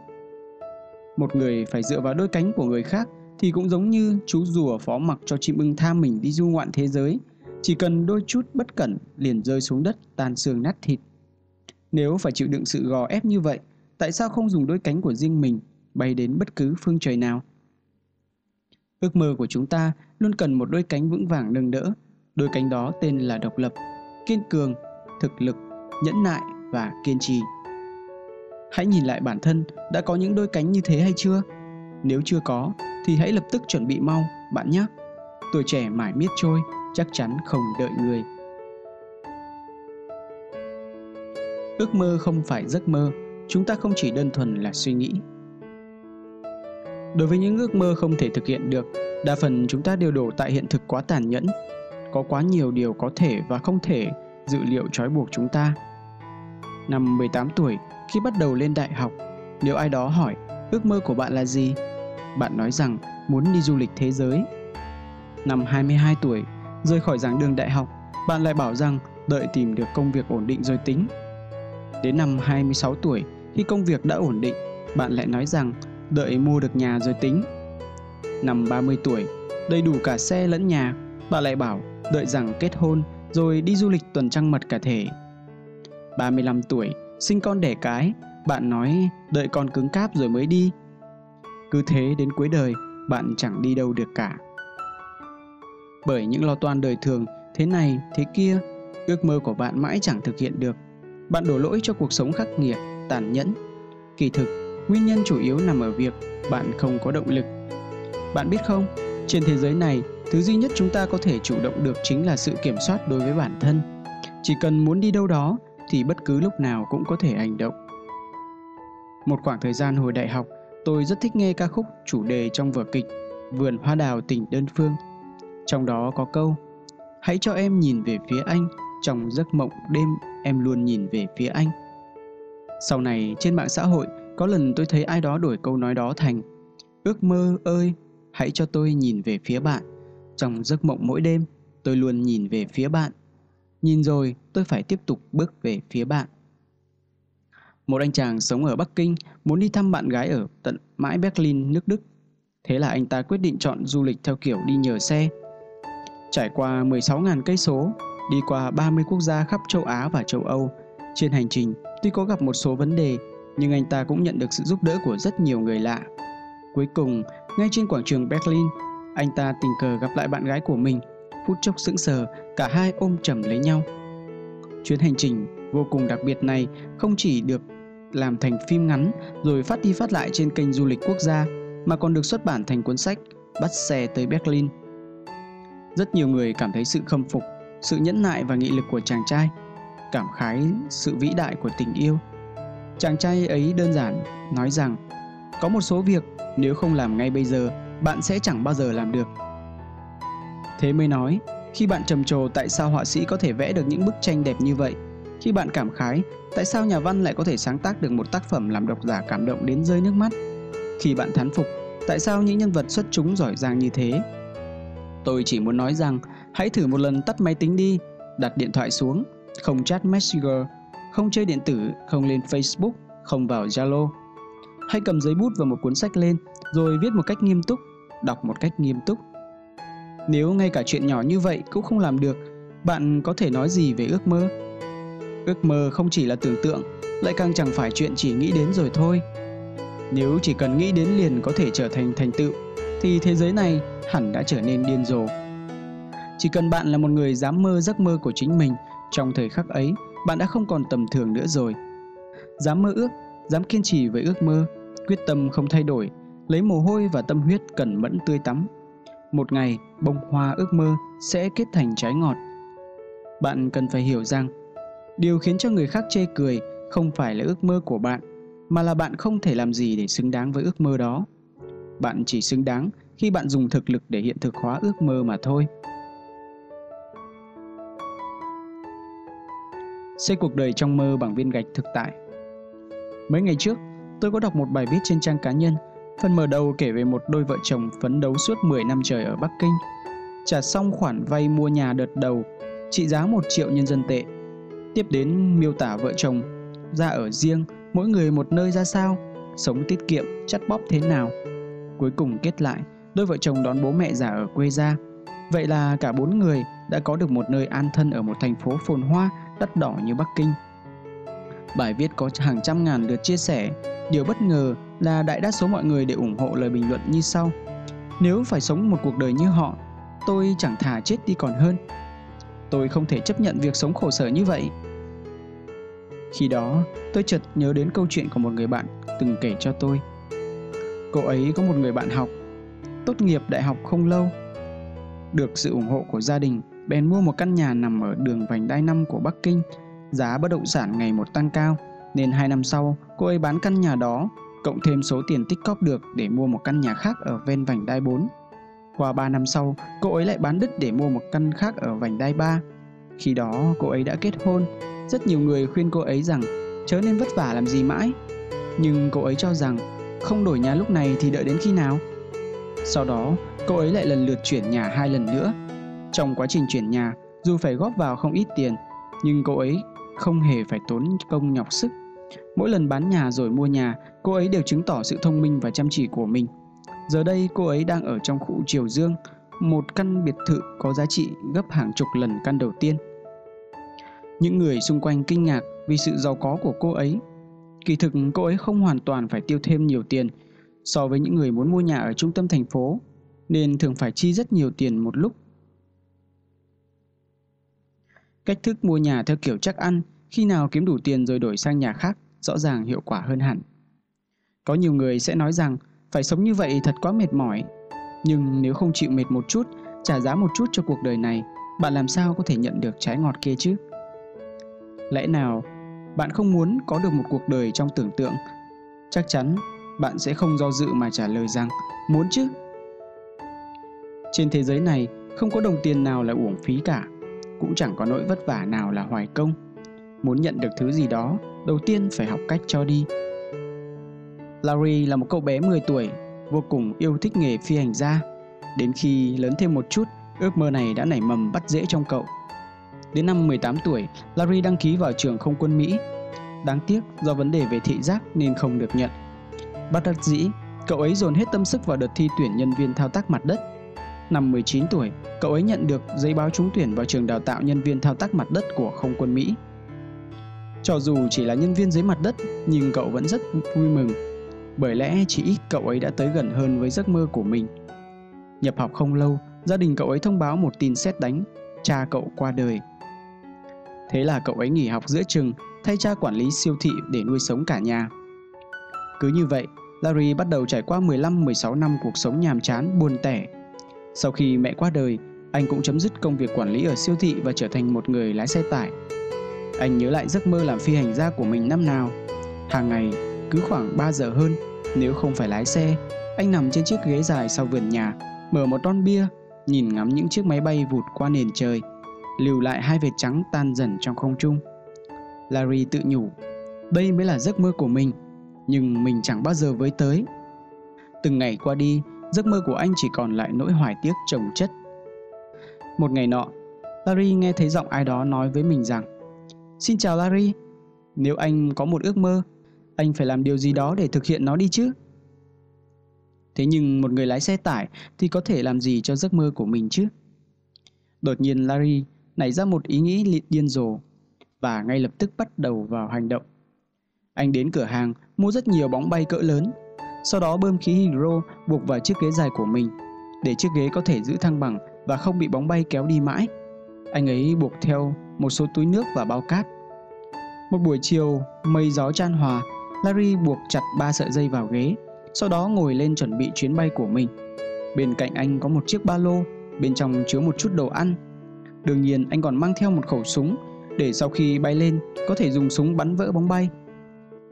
Một người phải dựa vào đôi cánh của người khác thì cũng giống như chú rùa phó mặc cho chim ưng tha mình đi du ngoạn thế giới, chỉ cần đôi chút bất cẩn liền rơi xuống đất tan xương nát thịt. Nếu phải chịu đựng sự gò ép như vậy, tại sao không dùng đôi cánh của riêng mình bay đến bất cứ phương trời nào? Ước mơ của chúng ta luôn cần một đôi cánh vững vàng nâng đỡ. Đôi cánh đó tên là độc lập, kiên cường, thực lực, nhẫn nại và kiên trì. Hãy nhìn lại bản thân, đã có những đôi cánh như thế hay chưa? Nếu chưa có, thì hãy lập tức chuẩn bị mau, bạn nhé. Tuổi trẻ mãi miết trôi, chắc chắn không đợi người. Ước mơ không phải giấc mơ, chúng ta không chỉ đơn thuần là suy nghĩ. Đối với những ước mơ không thể thực hiện được, đa phần chúng ta đều đổ tại hiện thực quá tàn nhẫn. Có quá nhiều điều có thể và không thể, dự liệu trói buộc chúng ta. Năm mười tám tuổi, khi bắt đầu lên đại học, nếu ai đó hỏi ước mơ của bạn là gì, bạn nói rằng muốn đi du lịch thế giới. Năm hai mươi hai tuổi, rời khỏi giảng đường đại học, bạn lại bảo rằng đợi tìm được công việc ổn định rồi tính. Đến năm hai mươi sáu tuổi, khi công việc đã ổn định, bạn lại nói rằng đợi mua được nhà rồi tính. Năm ba mươi tuổi, đầy đủ cả xe lẫn nhà, bạn lại bảo đợi rằng kết hôn rồi đi du lịch tuần trăng mật cả thể. ba mươi lăm tuổi, sinh con đẻ cái, bạn nói đợi con cứng cáp rồi mới đi. Cứ thế đến cuối đời, bạn chẳng đi đâu được cả. Bởi những lo toan đời thường, thế này, thế kia, ước mơ của bạn mãi chẳng thực hiện được. Bạn đổ lỗi cho cuộc sống khắc nghiệt, tàn nhẫn. Kỳ thực, nguyên nhân chủ yếu nằm ở việc bạn không có động lực. Bạn biết không, trên thế giới này, thứ duy nhất chúng ta có thể chủ động được chính là sự kiểm soát đối với bản thân. Chỉ cần muốn đi đâu đó, thì bất cứ lúc nào cũng có thể hành động. Một khoảng thời gian hồi đại học, tôi rất thích nghe ca khúc chủ đề trong vở kịch Vườn Hoa Đào Tình Đơn Phương. Trong đó có câu: hãy cho em nhìn về phía anh, trong giấc mộng đêm em luôn nhìn về phía anh. Sau này trên mạng xã hội, có lần tôi thấy ai đó đổi câu nói đó thành: ước mơ ơi, hãy cho tôi nhìn về phía bạn, trong giấc mộng mỗi đêm tôi luôn nhìn về phía bạn. Nhìn rồi, tôi phải tiếp tục bước về phía bạn. Một anh chàng sống ở Bắc Kinh muốn đi thăm bạn gái ở tận mãi Berlin, nước Đức. Thế là anh ta quyết định chọn du lịch theo kiểu đi nhờ xe. Trải qua mười sáu nghìn cây số, đi qua ba mươi quốc gia khắp châu Á và châu Âu. Trên hành trình, tuy có gặp một số vấn đề, nhưng anh ta cũng nhận được sự giúp đỡ của rất nhiều người lạ. Cuối cùng, ngay trên quảng trường Berlin, anh ta tình cờ gặp lại bạn gái của mình. Phút chốc sững sờ, cả hai ôm chầm lấy nhau. Chuyến hành trình vô cùng đặc biệt này không chỉ được làm thành phim ngắn rồi phát đi phát lại trên kênh du lịch quốc gia, mà còn được xuất bản thành cuốn sách Bắt Xe Tới Berlin. Rất nhiều người cảm thấy sự khâm phục, sự nhẫn nại và nghị lực của chàng trai, cảm khái sự vĩ đại của tình yêu. Chàng trai ấy đơn giản nói rằng có một số việc nếu không làm ngay bây giờ, bạn sẽ chẳng bao giờ làm được. Thế mới nói, khi bạn trầm trồ tại sao họa sĩ có thể vẽ được những bức tranh đẹp như vậy, khi bạn cảm khái tại sao nhà văn lại có thể sáng tác được một tác phẩm làm độc giả cảm động đến rơi nước mắt, khi bạn thán phục tại sao những nhân vật xuất chúng giỏi giang như thế. Tôi chỉ muốn nói rằng hãy thử một lần tắt máy tính đi, đặt điện thoại xuống, không chat Messenger, không chơi điện tử, không lên Facebook, không vào Zalo. Hãy cầm giấy bút và một cuốn sách lên rồi viết một cách nghiêm túc, đọc một cách nghiêm túc. Nếu ngay cả chuyện nhỏ như vậy cũng không làm được, bạn có thể nói gì về ước mơ? Ước mơ không chỉ là tưởng tượng, lại càng chẳng phải chuyện chỉ nghĩ đến rồi thôi. Nếu chỉ cần nghĩ đến liền có thể trở thành thành tựu, thì thế giới này hẳn đã trở nên điên rồ. Chỉ cần bạn là một người dám mơ giấc mơ của chính mình, trong thời khắc ấy, bạn đã không còn tầm thường nữa rồi. Dám mơ ước, dám kiên trì với ước mơ, quyết tâm không thay đổi, lấy mồ hôi và tâm huyết cần mẫn tươi tắm. một ngày bông hoa ước mơ sẽ kết thành trái ngọt. Bạn cần phải hiểu rằng, điều khiến cho người khác chê cười không phải là ước mơ của bạn, mà là bạn không thể làm gì để xứng đáng với ước mơ đó. Bạn chỉ xứng đáng khi bạn dùng thực lực để hiện thực hóa ước mơ mà thôi. Xây cuộc đời trong mơ bằng viên gạch thực tại. Mấy ngày trước, tôi có đọc một bài viết trên trang cá nhân. Phần mở đầu kể về một đôi vợ chồng phấn đấu suốt mười năm trời ở Bắc Kinh, trả xong khoản vay mua nhà đợt đầu trị giá một triệu nhân dân tệ. Tiếp đến miêu tả vợ chồng ra ở riêng, mỗi người một nơi ra sao, sống tiết kiệm, chắt bóp thế nào. Cuối cùng kết lại, đôi vợ chồng đón bố mẹ già ở quê ra. Vậy là cả bốn người đã có được một nơi an thân ở một thành phố phồn hoa, đắt đỏ như Bắc Kinh. Bài viết có hàng trăm ngàn lượt chia sẻ. Điều bất ngờ là đại đa số mọi người đều ủng hộ lời bình luận như sau: nếu phải sống một cuộc đời như họ, tôi chẳng thà chết đi còn hơn. Tôi không thể chấp nhận việc sống khổ sở như vậy. Khi đó, tôi chợt nhớ đến câu chuyện của một người bạn từng kể cho tôi. Cô ấy có một người bạn học, tốt nghiệp đại học không lâu. Được sự ủng hộ của gia đình, bèn mua một căn nhà nằm ở đường vành đai năm của Bắc Kinh. Giá bất động sản ngày một tăng cao, nên hai năm sau, cô ấy bán căn nhà đó, cộng thêm số tiền tích cóp được để mua một căn nhà khác ở ven vành đai bốn. Qua ba năm sau, cô ấy lại bán đứt để mua một căn khác ở vành đai ba. Khi đó, cô ấy đã kết hôn. Rất nhiều người khuyên cô ấy rằng chớ nên vất vả làm gì mãi. Nhưng cô ấy cho rằng không đổi nhà lúc này thì đợi đến khi nào? Sau đó, cô ấy lại lần lượt chuyển nhà hai lần nữa. Trong quá trình chuyển nhà, dù phải góp vào không ít tiền, nhưng cô ấy không hề phải tốn công nhọc sức. Mỗi lần bán nhà rồi mua nhà, cô ấy đều chứng tỏ sự thông minh và chăm chỉ của mình. Giờ đây cô ấy đang ở trong khu Triều Dương, một căn biệt thự có giá trị gấp hàng chục lần căn đầu tiên. Những người xung quanh kinh ngạc vì sự giàu có của cô ấy. Kỳ thực cô ấy không hoàn toàn phải tiêu thêm nhiều tiền so với những người muốn mua nhà ở trung tâm thành phố, nên thường phải chi rất nhiều tiền một lúc. Cách thức mua nhà theo kiểu chắc ăn, khi nào kiếm đủ tiền rồi đổi sang nhà khác, rõ ràng hiệu quả hơn hẳn. Có nhiều người sẽ nói rằng phải sống như vậy thật quá mệt mỏi. Nhưng nếu không chịu mệt một chút, trả giá một chút cho cuộc đời này, bạn làm sao có thể nhận được trái ngọt kia chứ? Lẽ nào bạn không muốn có được một cuộc đời trong tưởng tượng? Chắc chắn bạn sẽ không do dự mà trả lời rằng muốn chứ. Trên thế giới này, không có đồng tiền nào là uổng phí cả, cũng chẳng có nỗi vất vả nào là hoài công. Muốn nhận được thứ gì đó, đầu tiên phải học cách cho đi. Larry là một cậu bé mười tuổi, vô cùng yêu thích nghề phi hành gia. Đến khi lớn thêm một chút, ước mơ này đã nảy mầm bắt rễ trong cậu. Đến năm mười tám tuổi, Larry đăng ký vào trường không quân Mỹ. Đáng tiếc, do vấn đề về thị giác nên không được nhận. Bất đắc dĩ, cậu ấy dồn hết tâm sức vào đợt thi tuyển nhân viên thao tác mặt đất. Năm mười chín tuổi, cậu ấy nhận được giấy báo trúng tuyển vào trường đào tạo nhân viên thao tác mặt đất của không quân Mỹ. Cho dù chỉ là nhân viên dưới mặt đất, nhưng cậu vẫn rất vui mừng, bởi lẽ chỉ ít cậu ấy đã tới gần hơn với giấc mơ của mình. Nhập học không lâu, gia đình cậu ấy thông báo một tin sét đánh, cha cậu qua đời. Thế là cậu ấy nghỉ học giữa chừng, thay cha quản lý siêu thị để nuôi sống cả nhà. Cứ như vậy, Larry bắt đầu trải qua mười lăm mười sáu năm cuộc sống nhàm chán, buồn tẻ. Sau khi mẹ qua đời, anh cũng chấm dứt công việc quản lý ở siêu thị và trở thành một người lái xe tải. Anh nhớ lại giấc mơ làm phi hành gia của mình năm nào. Hàng ngày, cứ khoảng ba giờ hơn, nếu không phải lái xe, anh nằm trên chiếc ghế dài sau vườn nhà, mở một lon bia, nhìn ngắm những chiếc máy bay vụt qua nền trời, lưu lại hai vệt trắng tan dần trong không trung. Larry tự nhủ, đây mới là giấc mơ của mình, nhưng mình chẳng bao giờ với tới. Từng ngày qua đi, giấc mơ của anh chỉ còn lại nỗi hoài tiếc chồng chất. Một ngày nọ, Larry nghe thấy giọng ai đó nói với mình rằng: xin chào Larry, nếu anh có một ước mơ, anh phải làm điều gì đó để thực hiện nó đi chứ. Thế nhưng một người lái xe tải thì có thể làm gì cho giấc mơ của mình chứ? Đột nhiên Larry nảy ra một ý nghĩ điên rồ và ngay lập tức bắt đầu vào hành động. Anh đến cửa hàng mua rất nhiều bóng bay cỡ lớn, sau đó bơm khí hydro buộc vào chiếc ghế dài của mình để chiếc ghế có thể giữ thăng bằng và không bị bóng bay kéo đi mãi. Anh ấy buộc theo một số túi nước và bao cát. Một buổi chiều, mây gió chan hòa, Larry buộc chặt ba sợi dây vào ghế, sau đó ngồi lên chuẩn bị chuyến bay của mình. Bên cạnh anh có một chiếc ba lô, bên trong chứa một chút đồ ăn. Đương nhiên anh còn mang theo một khẩu súng để sau khi bay lên có thể dùng súng bắn vỡ bóng bay.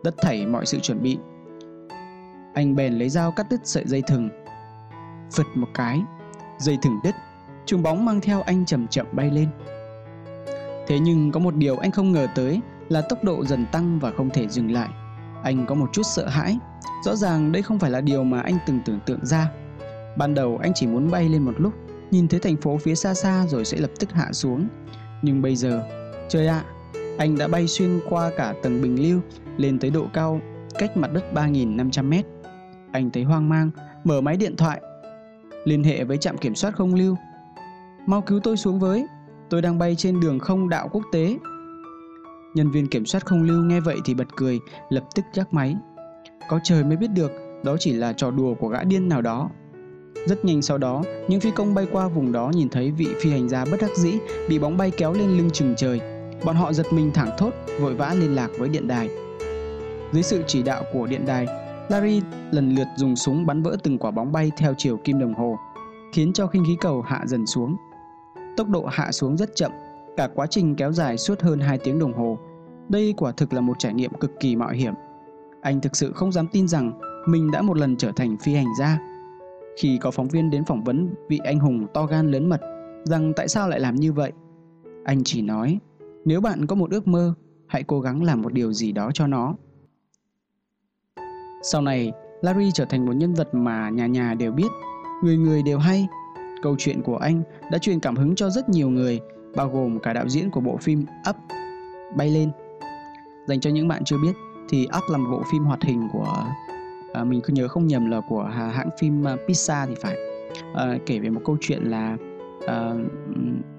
Tất thảy mọi sự chuẩn bị, anh bèn lấy dao cắt đứt sợi dây thừng. Phật một cái, dây thừng đứt, chùm bóng mang theo anh chậm chậm bay lên. Thế nhưng có một điều anh không ngờ tới là tốc độ dần tăng và không thể dừng lại. Anh có một chút sợ hãi, rõ ràng đây không phải là điều mà anh từng tưởng tượng ra. Ban đầu anh chỉ muốn bay lên một lúc, nhìn thấy thành phố phía xa xa rồi sẽ lập tức hạ xuống. Nhưng bây giờ, trời ạ, anh đã bay xuyên qua cả tầng bình lưu lên tới độ cao cách mặt đất ba nghìn năm trăm mét. Anh thấy hoang mang, mở máy điện thoại, liên hệ với trạm kiểm soát không lưu. Mau cứu tôi xuống với, tôi đang bay trên đường không đạo quốc tế. Nhân viên kiểm soát không lưu nghe vậy thì bật cười, lập tức gác máy. Có trời mới biết được, đó chỉ là trò đùa của gã điên nào đó. Rất nhanh sau đó, những phi công bay qua vùng đó nhìn thấy vị phi hành gia bất đắc dĩ bị bóng bay kéo lên lưng chừng trời. Bọn họ giật mình thảng thốt, vội vã liên lạc với điện đài. Dưới sự chỉ đạo của điện đài, Larry lần lượt dùng súng bắn vỡ từng quả bóng bay theo chiều kim đồng hồ, khiến cho khinh khí cầu hạ dần xuống. Tốc độ hạ xuống rất chậm, cả quá trình kéo dài suốt hơn hai tiếng đồng hồ. Đây quả thực là một trải nghiệm cực kỳ mạo hiểm. Anh thực sự không dám tin rằng mình đã một lần trở thành phi hành gia. Khi có phóng viên đến phỏng vấn vị anh hùng to gan lớn mật rằng tại sao lại làm như vậy, anh chỉ nói, nếu bạn có một ước mơ, hãy cố gắng làm một điều gì đó cho nó. Sau này, Larry trở thành một nhân vật mà nhà nhà đều biết, người người đều hay. Câu chuyện của anh đã truyền cảm hứng cho rất nhiều người, bao gồm cả đạo diễn của bộ phim Up, bay lên. Dành cho những bạn chưa biết thì Up là một bộ phim hoạt hình của, à, mình cứ nhớ không nhầm là của hãng phim Pixar thì phải, à, kể về một câu chuyện là à,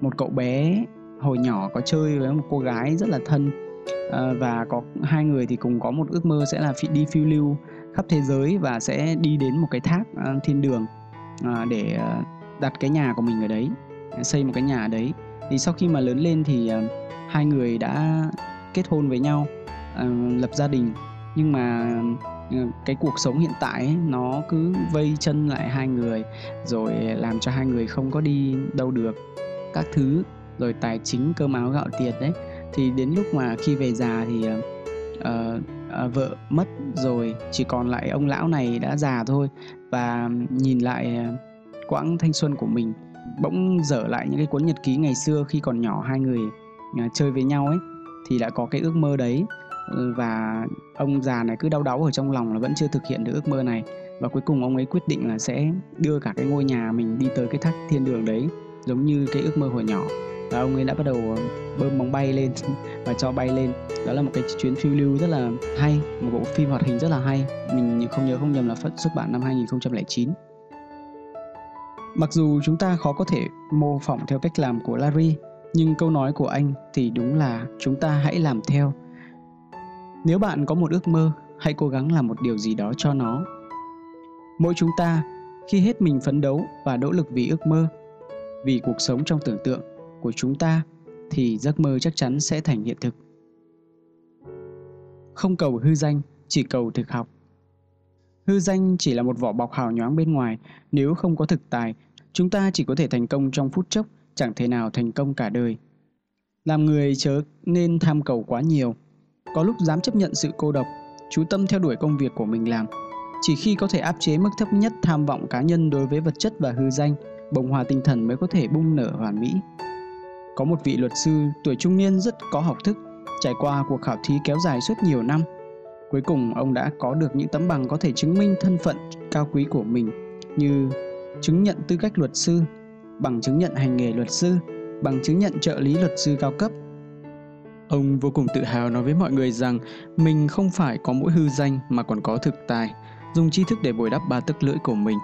một cậu bé hồi nhỏ có chơi với một cô gái rất là thân, à, và có hai người thì cùng có một ước mơ sẽ là đi phiêu lưu khắp thế giới và sẽ đi đến một cái thác à, thiên đường à, để đặt cái nhà của mình ở đấy, xây một cái nhà ở đấy. Thì sau khi mà lớn lên thì uh, hai người đã kết hôn với nhau, uh, lập gia đình. Nhưng mà uh, cái cuộc sống hiện tại ấy, nó cứ vây chân lại hai người, rồi làm cho hai người không có đi đâu được, các thứ, rồi tài chính, cơm áo gạo tiền đấy. Thì đến lúc mà khi về già thì uh, uh, vợ mất rồi, chỉ còn lại ông lão này đã già thôi. Và nhìn lại uh, quãng thanh xuân của mình, bỗng dở lại những cái cuốn nhật ký ngày xưa khi còn nhỏ hai người chơi với nhau ấy, thì đã có cái ước mơ đấy. Và ông già này cứ đau đáu ở trong lòng là vẫn chưa thực hiện được ước mơ này. Và cuối cùng ông ấy quyết định là sẽ đưa cả cái ngôi nhà mình đi tới cái thác thiên đường đấy, giống như cái ước mơ hồi nhỏ. Và ông ấy đã bắt đầu bơm bóng bay lên và cho bay lên. Đó là một cái chuyến phiêu lưu rất là hay, một bộ phim hoạt hình rất là hay. Mình không nhớ không nhầm là phát xuất bản năm hai nghìn không trăm lẻ chín. Mặc dù chúng ta khó có thể mô phỏng theo cách làm của Larry, nhưng câu nói của anh thì đúng là chúng ta hãy làm theo. Nếu bạn có một ước mơ, hãy cố gắng làm một điều gì đó cho nó. Mỗi chúng ta, khi hết mình phấn đấu và nỗ lực vì ước mơ, vì cuộc sống trong tưởng tượng của chúng ta, thì giấc mơ chắc chắn sẽ thành hiện thực. Không cầu hư danh, chỉ cầu thực học. Hư danh chỉ là một vỏ bọc hào nhoáng bên ngoài, nếu không có thực tài, chúng ta chỉ có thể thành công trong phút chốc, chẳng thể nào thành công cả đời. Làm người chớ nên tham cầu quá nhiều, có lúc dám chấp nhận sự cô độc, chú tâm theo đuổi công việc của mình làm. Chỉ khi có thể áp chế mức thấp nhất tham vọng cá nhân đối với vật chất và hư danh, bông hoa tinh thần mới có thể bung nở hoàn mỹ. Có một vị luật sư tuổi trung niên rất có học thức, trải qua cuộc khảo thí kéo dài suốt nhiều năm. Cuối cùng, ông đã có được những tấm bằng có thể chứng minh thân phận cao quý của mình như chứng nhận tư cách luật sư, bằng chứng nhận hành nghề luật sư, bằng chứng nhận trợ lý luật sư cao cấp. Ông vô cùng tự hào nói với mọi người rằng mình không phải có mỗi hư danh mà còn có thực tài, dùng tri thức để bồi đắp ba tấc lưỡi của mình,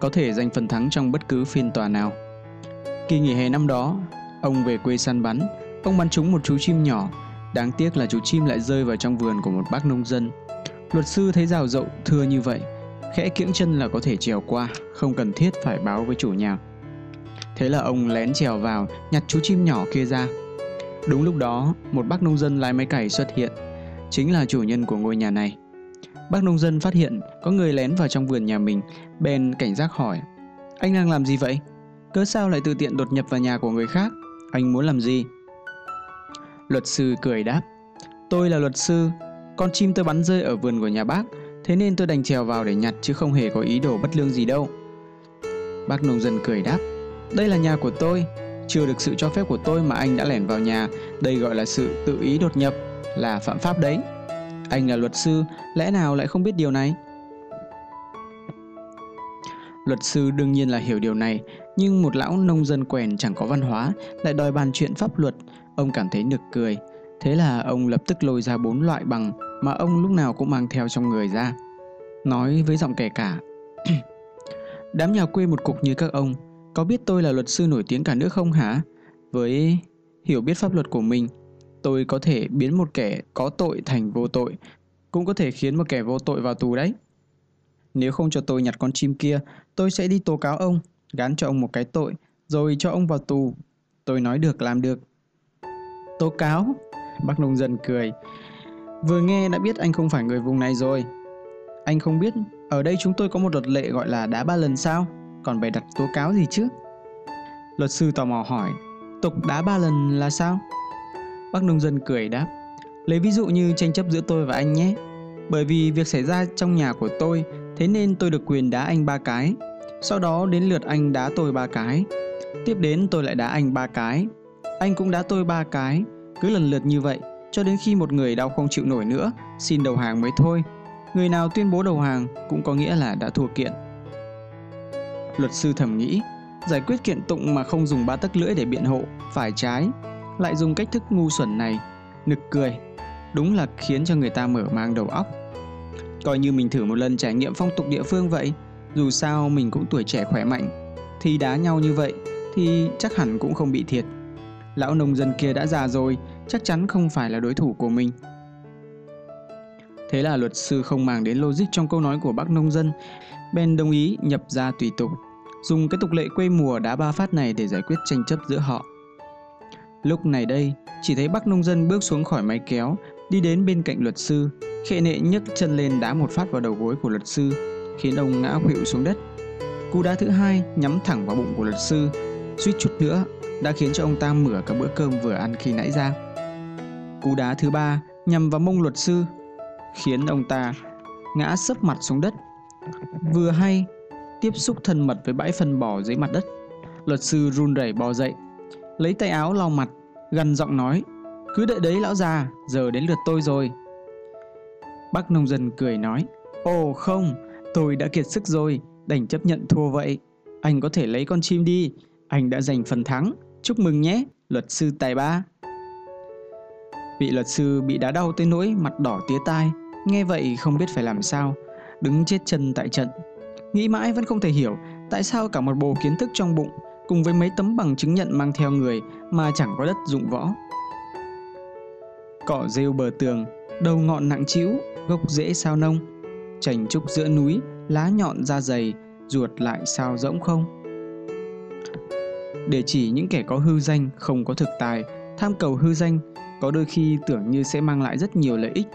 có thể giành phần thắng trong bất cứ phiên tòa nào. Kỳ nghỉ hè năm đó, ông về quê săn bắn, ông bắn trúng một chú chim nhỏ. Đáng tiếc là chú chim lại rơi vào trong vườn của một bác nông dân. Luật sư thấy rào rộng thưa như vậy, khẽ kiễng chân là có thể trèo qua, không cần thiết phải báo với chủ nhà. Thế là ông lén trèo vào, nhặt chú chim nhỏ kia ra. Đúng lúc đó, một bác nông dân lái máy cày xuất hiện, chính là chủ nhân của ngôi nhà này. Bác nông dân phát hiện có người lén vào trong vườn nhà mình, bèn cảnh giác hỏi, Anh đang làm gì vậy? Cớ sao lại tự tiện đột nhập vào nhà của người khác? Anh muốn làm gì? Luật sư cười đáp. Tôi là luật sư. Con chim tôi bắn rơi ở vườn của nhà bác, thế nên tôi đành trèo vào để nhặt chứ không hề có ý đồ bất lương gì đâu. Bác nông dân cười đáp. Đây là nhà của tôi. Chưa được sự cho phép của tôi mà anh đã lẻn vào nhà. Đây gọi là sự tự ý đột nhập, là phạm pháp đấy. Anh là luật sư, lẽ nào lại không biết điều này? Luật sư đương nhiên là hiểu điều này, nhưng một lão nông dân quèn chẳng có văn hóa lại đòi bàn chuyện pháp luật, ông cảm thấy nực cười. Thế là ông lập tức lôi ra bốn loại bằng mà ông lúc nào cũng mang theo trong người ra. Nói với giọng kẻ cả. Đám nhà quê một cục như các ông, có biết tôi là luật sư nổi tiếng cả nước không hả? Với hiểu biết pháp luật của mình, tôi có thể biến một kẻ có tội thành vô tội, cũng có thể khiến một kẻ vô tội vào tù đấy. Nếu không cho tôi nhặt con chim kia, tôi sẽ đi tố cáo ông, gán cho ông một cái tội, rồi cho ông vào tù. Tôi nói được làm được. Tố cáo? Bác nông dân cười. Vừa nghe đã biết anh không phải người vùng này rồi. Anh không biết ở đây chúng tôi có một luật lệ gọi là đá ba lần sao? Còn bày đặt tố cáo gì chứ? Luật sư tò mò hỏi, tục đá ba lần là sao? Bác nông dân cười đáp, lấy ví dụ như tranh chấp giữa tôi và anh nhé. Bởi vì việc xảy ra trong nhà của tôi, thế nên tôi được quyền đá anh ba cái. Sau đó đến lượt anh đá tôi ba cái. Tiếp đến tôi lại đá anh ba cái. Anh cũng đá tôi ba cái. Cứ lần lượt như vậy, cho đến khi một người đau không chịu nổi nữa, xin đầu hàng mới thôi. Người nào tuyên bố đầu hàng cũng có nghĩa là đã thua kiện. Luật sư thầm nghĩ, giải quyết kiện tụng mà không dùng ba tấc lưỡi để biện hộ, phải trái. Lại dùng cách thức ngu xuẩn này, nực cười. Đúng là khiến cho người ta mở mang đầu óc. Coi như mình thử một lần trải nghiệm phong tục địa phương vậy. Dù sao mình cũng tuổi trẻ khỏe mạnh, thì đá nhau như vậy thì chắc hẳn cũng không bị thiệt. Lão nông dân kia đã già rồi, chắc chắn không phải là đối thủ của mình. Thế là luật sư không màng đến logic trong câu nói của bác nông dân, bèn đồng ý nhập gia tùy tục, dùng cái tục lệ quê mùa đá ba phát này để giải quyết tranh chấp giữa họ. Lúc này đây, chỉ thấy bác nông dân bước xuống khỏi máy kéo, đi đến bên cạnh luật sư, khệ nệ nhấc chân lên đá một phát vào đầu gối của luật sư, khiến ông ngã khuỵu xuống đất. Cú đá thứ hai nhắm thẳng vào bụng của luật sư, suýt chút nữa đã khiến cho ông ta mửa cả bữa cơm vừa ăn khi nãy ra. Cú đá thứ ba nhằm vào mông luật sư, khiến ông ta ngã sấp mặt xuống đất. Vừa hay tiếp xúc thân mật với bãi phân bò dưới mặt đất, luật sư run rẩy bò dậy, lấy tay áo lau mặt, gằn giọng nói, cứ đợi đấy lão già, giờ đến lượt tôi rồi. Bác nông dân cười nói, ồ không, tôi đã kiệt sức rồi, đành chấp nhận thua vậy. Anh có thể lấy con chim đi, anh đã giành phần thắng, chúc mừng nhé, luật sư tài ba. Vị luật sư bị đá đau tới nỗi mặt đỏ tía tai, nghe vậy không biết phải làm sao, đứng chết chân tại trận. Nghĩ mãi vẫn không thể hiểu tại sao cả một bồ kiến thức trong bụng cùng với mấy tấm bằng chứng nhận mang theo người mà chẳng có đất dụng võ. Cỏ rêu bờ tường, đầu ngọn nặng trĩu, gốc rễ sao nông, chành trúc giữa núi, lá nhọn da dày, ruột lại sao rỗng không. Để chỉ những kẻ có hư danh, không có thực tài, tham cầu hư danh, có đôi khi tưởng như sẽ mang lại rất nhiều lợi ích,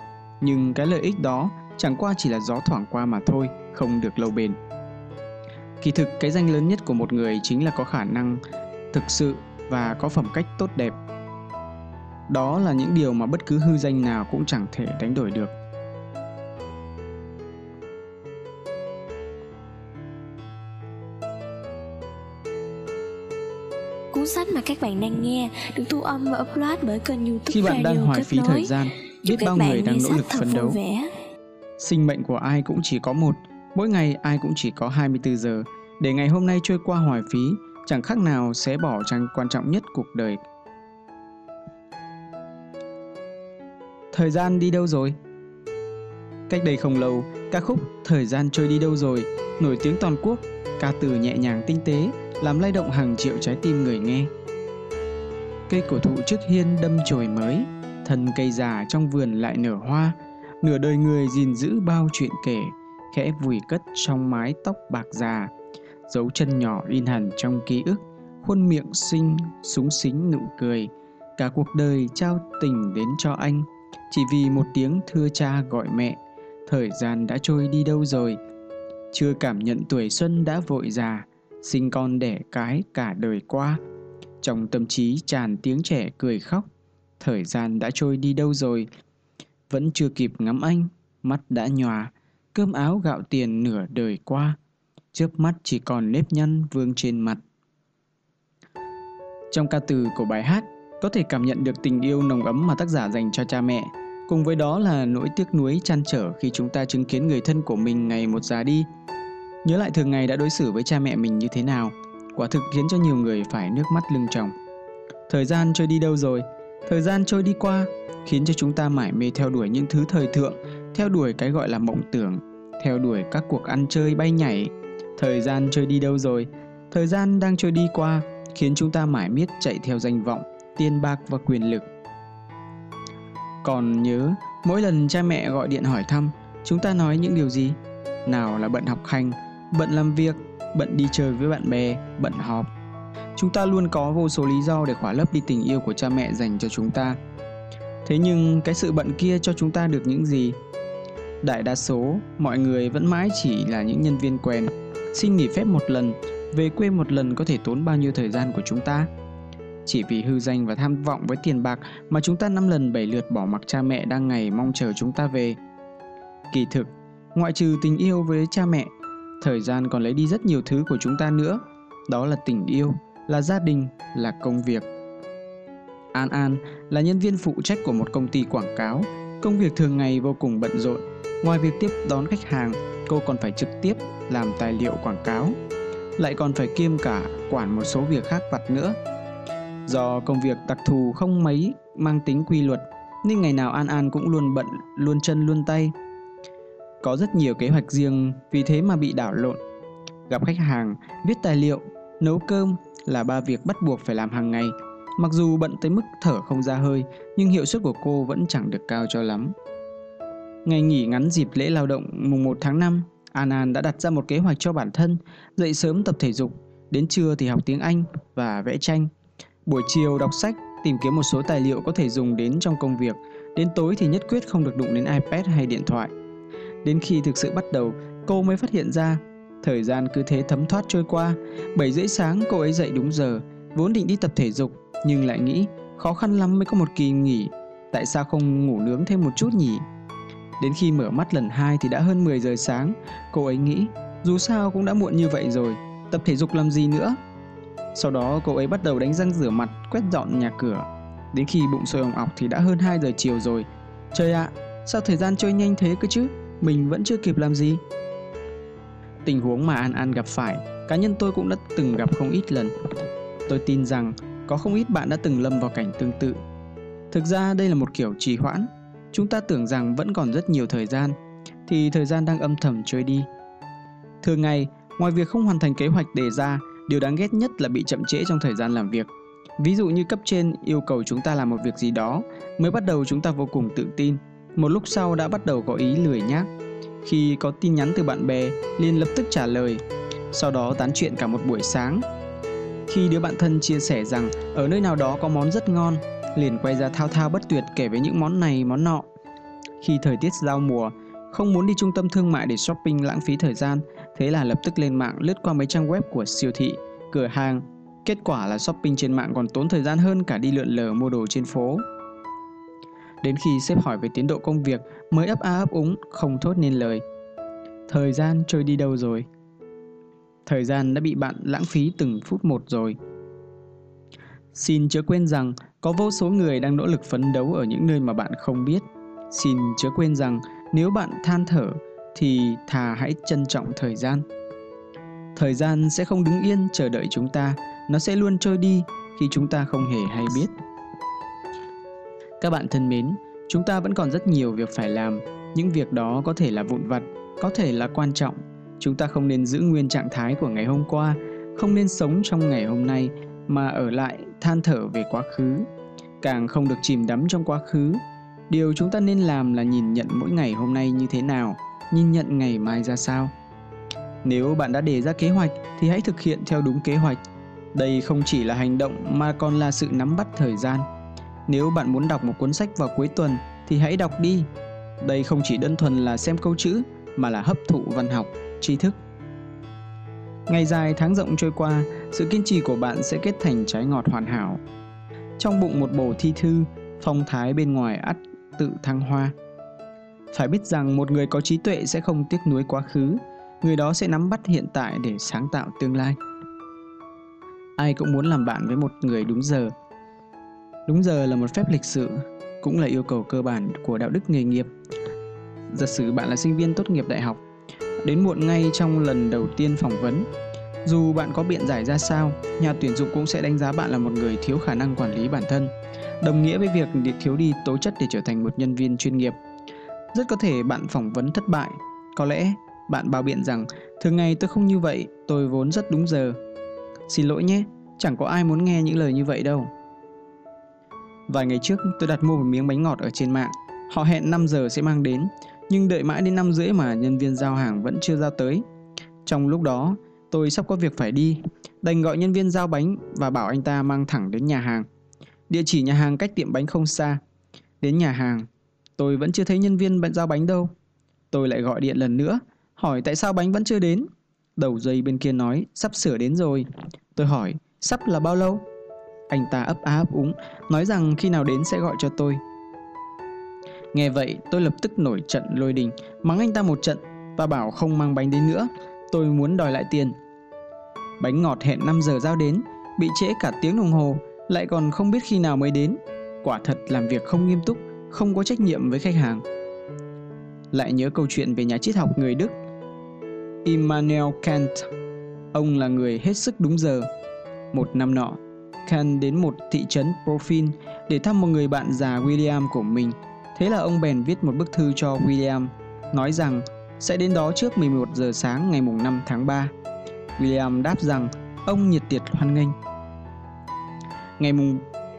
nhưng cái lợi ích đó chẳng qua chỉ là gió thoảng qua mà thôi, không được lâu bền. Kỳ thực cái danh lớn nhất của một người chính là có khả năng thực sự và có phẩm cách tốt đẹp. Đó là những điều mà bất cứ hư danh nào cũng chẳng thể đánh đổi được. Cuốn sách mà các bạn đang nghe được thu âm và upload bởi kênh YouTube Khi bạn đang hoài phí thời gian, biết bao người đang nỗ lực phấn đấu. Sinh mệnh của ai cũng chỉ có một, mỗi ngày ai cũng chỉ có hai mươi tư giờ. Để ngày hôm nay trôi qua hoài phí, chẳng khác nào xé bỏ trang quan trọng nhất cuộc đời. Thời gian đi đâu rồi? Cách đây không lâu, ca khúc Thời gian trôi đi đâu rồi nổi tiếng toàn quốc, ca từ nhẹ nhàng tinh tế làm lay động hàng triệu trái tim người nghe. Cây cổ thụ trước hiên đâm chồi mới, thân cây già trong vườn lại nở hoa. Nửa đời người gìn giữ bao chuyện kể, khẽ vùi cất trong mái tóc bạc già. Dấu chân nhỏ in hẳn trong ký ức, khuôn miệng xinh súng xính nụ cười. Cả cuộc đời trao tình đến cho anh, chỉ vì một tiếng thưa cha gọi mẹ. Thời gian đã trôi đi đâu rồi? Chưa cảm nhận tuổi xuân đã vội già, sinh con đẻ cái cả đời qua. Trong tâm trí tràn tiếng trẻ cười khóc. Thời gian đã trôi đi đâu rồi? Vẫn chưa kịp ngắm anh, mắt đã nhòa. Cơm áo gạo tiền nửa đời qua, chớp mắt chỉ còn nếp nhăn vương trên mặt. Trong ca từ của bài hát, có thể cảm nhận được tình yêu nồng ấm mà tác giả dành cho cha mẹ, cùng với đó là nỗi tiếc nuối trăn trở khi chúng ta chứng kiến người thân của mình ngày một già đi. Nhớ lại thường ngày đã đối xử với cha mẹ mình như thế nào, quả thực khiến cho nhiều người phải nước mắt lưng tròng. Thời gian trôi đi đâu rồi? Thời gian trôi đi qua, khiến cho chúng ta mải mê theo đuổi những thứ thời thượng, theo đuổi cái gọi là mộng tưởng, theo đuổi các cuộc ăn chơi bay nhảy. Thời gian trôi đi đâu rồi? Thời gian đang trôi đi qua, khiến chúng ta mải miết chạy theo danh vọng, tiền bạc và quyền lực. Còn nhớ, mỗi lần cha mẹ gọi điện hỏi thăm, chúng ta nói những điều gì? Nào là bận học hành, bận làm việc, bận đi chơi với bạn bè, bận họp. Chúng ta luôn có vô số lý do để khỏa lấp đi tình yêu của cha mẹ dành cho chúng ta. Thế nhưng cái sự bận kia cho chúng ta được những gì? Đại đa số, mọi người vẫn mãi chỉ là những nhân viên quen. Xin nghỉ phép một lần, về quê một lần có thể tốn bao nhiêu thời gian của chúng ta? Chỉ vì hư danh và tham vọng với tiền bạc mà chúng ta năm lần bảy lượt bỏ mặc cha mẹ đang ngày mong chờ chúng ta về. Kỳ thực, ngoại trừ tình yêu với cha mẹ, thời gian còn lấy đi rất nhiều thứ của chúng ta nữa. Đó là tình yêu, là gia đình, là công việc. An An là nhân viên phụ trách của một công ty quảng cáo. Công việc thường ngày vô cùng bận rộn. Ngoài việc tiếp đón khách hàng, cô còn phải trực tiếp làm tài liệu quảng cáo, lại còn phải kiêm cả quản một số việc khác vặt nữa. Do công việc đặc thù không mấy mang tính quy luật, nên ngày nào An An cũng luôn bận, luôn chân luôn tay. Có rất nhiều kế hoạch riêng, vì thế mà bị đảo lộn. Gặp khách hàng, viết tài liệu, nấu cơm là ba việc bắt buộc phải làm hàng ngày. Mặc dù bận tới mức thở không ra hơi, nhưng hiệu suất của cô vẫn chẳng được cao cho lắm. Ngày nghỉ ngắn dịp lễ lao động mùng một tháng năm, Anan đã đặt ra một kế hoạch cho bản thân, dậy sớm tập thể dục, đến trưa thì học tiếng Anh và vẽ tranh. Buổi chiều đọc sách, tìm kiếm một số tài liệu có thể dùng đến trong công việc, đến tối thì nhất quyết không được đụng đến iPad hay điện thoại. Đến khi thực sự bắt đầu, cô mới phát hiện ra, thời gian cứ thế thấm thoát trôi qua. Bảy rưỡi sáng cô ấy dậy đúng giờ, vốn định đi tập thể dục, nhưng lại nghĩ khó khăn lắm mới có một kỳ nghỉ, tại sao không ngủ nướng thêm một chút nhỉ? Đến khi mở mắt lần hai thì đã hơn mười giờ sáng, cô ấy nghĩ dù sao cũng đã muộn như vậy rồi, tập thể dục làm gì nữa. Sau đó cô ấy bắt đầu đánh răng rửa mặt, quét dọn nhà cửa. Đến khi bụng sôi ồng ọc thì đã hơn hai giờ chiều rồi. Trời ạ, à, sao thời gian trôi nhanh thế cơ chứ, mình vẫn chưa kịp làm gì. Tình huống mà An An gặp phải, cá nhân tôi cũng đã từng gặp không ít lần. Tôi tin rằng có không ít bạn đã từng lâm vào cảnh tương tự. Thực ra đây là một kiểu trì hoãn. Chúng ta tưởng rằng vẫn còn rất nhiều thời gian, thì thời gian đang âm thầm trôi đi. Thường ngày, ngoài việc không hoàn thành kế hoạch đề ra, điều đáng ghét nhất là bị chậm trễ trong thời gian làm việc. Ví dụ như cấp trên yêu cầu chúng ta làm một việc gì đó, mới bắt đầu chúng ta vô cùng tự tin, một lúc sau đã bắt đầu có ý lười nhác. Khi có tin nhắn từ bạn bè, liền lập tức trả lời, sau đó tán chuyện cả một buổi sáng. Khi đứa bạn thân chia sẻ rằng ở nơi nào đó có món rất ngon, liền quay ra thao thao bất tuyệt kể về những món này món nọ. Khi thời tiết giao mùa, không muốn đi trung tâm thương mại để shopping lãng phí thời gian, thế là lập tức lên mạng lướt qua mấy trang web của siêu thị, cửa hàng. Kết quả là shopping trên mạng còn tốn thời gian hơn cả đi lượn lờ mua đồ trên phố. Đến khi sếp hỏi về tiến độ công việc mới ấp a ấp úng không thốt nên lời. Thời gian trôi đi đâu rồi? Thời gian đã bị bạn lãng phí từng phút một rồi. Xin chớ quên rằng có vô số người đang nỗ lực phấn đấu ở những nơi mà bạn không biết. Xin chớ quên rằng nếu bạn than thở thì thà hãy trân trọng thời gian. Thời gian sẽ không đứng yên chờ đợi chúng ta, nó sẽ luôn trôi đi khi chúng ta không hề hay biết. Các bạn thân mến, chúng ta vẫn còn rất nhiều việc phải làm. Những việc đó có thể là vụn vặt, có thể là quan trọng. Chúng ta không nên giữ nguyên trạng thái của ngày hôm qua, không nên sống trong ngày hôm nay mà ở lại than thở về quá khứ, càng không được chìm đắm trong quá khứ. Điều chúng ta nên làm là nhìn nhận mỗi ngày hôm nay như thế nào, nhìn nhận ngày mai ra sao. Nếu bạn đã đề ra kế hoạch thì hãy thực hiện theo đúng kế hoạch. Đây không chỉ là hành động mà còn là sự nắm bắt thời gian. Nếu bạn muốn đọc một cuốn sách vào cuối tuần thì hãy đọc đi. Đây không chỉ đơn thuần là xem câu chữ mà là hấp thụ văn học, tri thức. Ngày dài tháng rộng trôi qua, sự kiên trì của bạn sẽ kết thành trái ngọt hoàn hảo. Trong bụng một bầu thi thư, phong thái bên ngoài ắt tự thăng hoa. Phải biết rằng một người có trí tuệ sẽ không tiếc nuối quá khứ, người đó sẽ nắm bắt hiện tại để sáng tạo tương lai. Ai cũng muốn làm bạn với một người đúng giờ. Đúng giờ là một phép lịch sự, cũng là yêu cầu cơ bản của đạo đức nghề nghiệp. Giả sử bạn là sinh viên tốt nghiệp đại học, đến muộn ngay trong lần đầu tiên phỏng vấn, dù bạn có biện giải ra sao, nhà tuyển dụng cũng sẽ đánh giá bạn là một người thiếu khả năng quản lý bản thân, đồng nghĩa với việc thiếu đi tố chất để trở thành một nhân viên chuyên nghiệp. Rất có thể bạn phỏng vấn thất bại. Có lẽ bạn bào biện rằng thường ngày tôi không như vậy, tôi vốn rất đúng giờ. Xin lỗi nhé, chẳng có ai muốn nghe những lời như vậy đâu. Vài ngày trước tôi đặt mua một miếng bánh ngọt ở trên mạng. Họ hẹn năm giờ sẽ mang đến, nhưng đợi mãi đến năm rưỡi mà nhân viên giao hàng vẫn chưa giao tới. Trong lúc đó, tôi sắp có việc phải đi, đành gọi nhân viên giao bánh và bảo anh ta mang thẳng đến nhà hàng. Địa chỉ nhà hàng cách tiệm bánh không xa. Đến nhà hàng, tôi vẫn chưa thấy nhân viên giao bánh đâu. Tôi lại gọi điện lần nữa, hỏi tại sao bánh vẫn chưa đến. Đầu dây bên kia nói sắp sửa đến rồi. Tôi hỏi sắp là bao lâu. Anh ta ấp á ấp úng, nói rằng khi nào đến sẽ gọi cho tôi. Nghe vậy tôi lập tức nổi trận lôi đình, mắng anh ta một trận và bảo không mang bánh đến nữa, tôi muốn đòi lại tiền. Bánh ngọt hẹn năm giờ giao đến, bị trễ cả tiếng đồng hồ, lại còn không biết khi nào mới đến. Quả thật làm việc không nghiêm túc, không có trách nhiệm với khách hàng. Lại nhớ câu chuyện về nhà triết học người Đức Immanuel Kant. Ông là người hết sức đúng giờ. Một năm nọ, Kant đến một thị trấn Provin để thăm một người bạn già William của mình. Thế là ông bèn viết một bức thư cho William, nói rằng sẽ đến đó trước mười một giờ sáng ngày năm tháng ba. William đáp rằng ông nhiệt liệt hoan nghênh. Ngày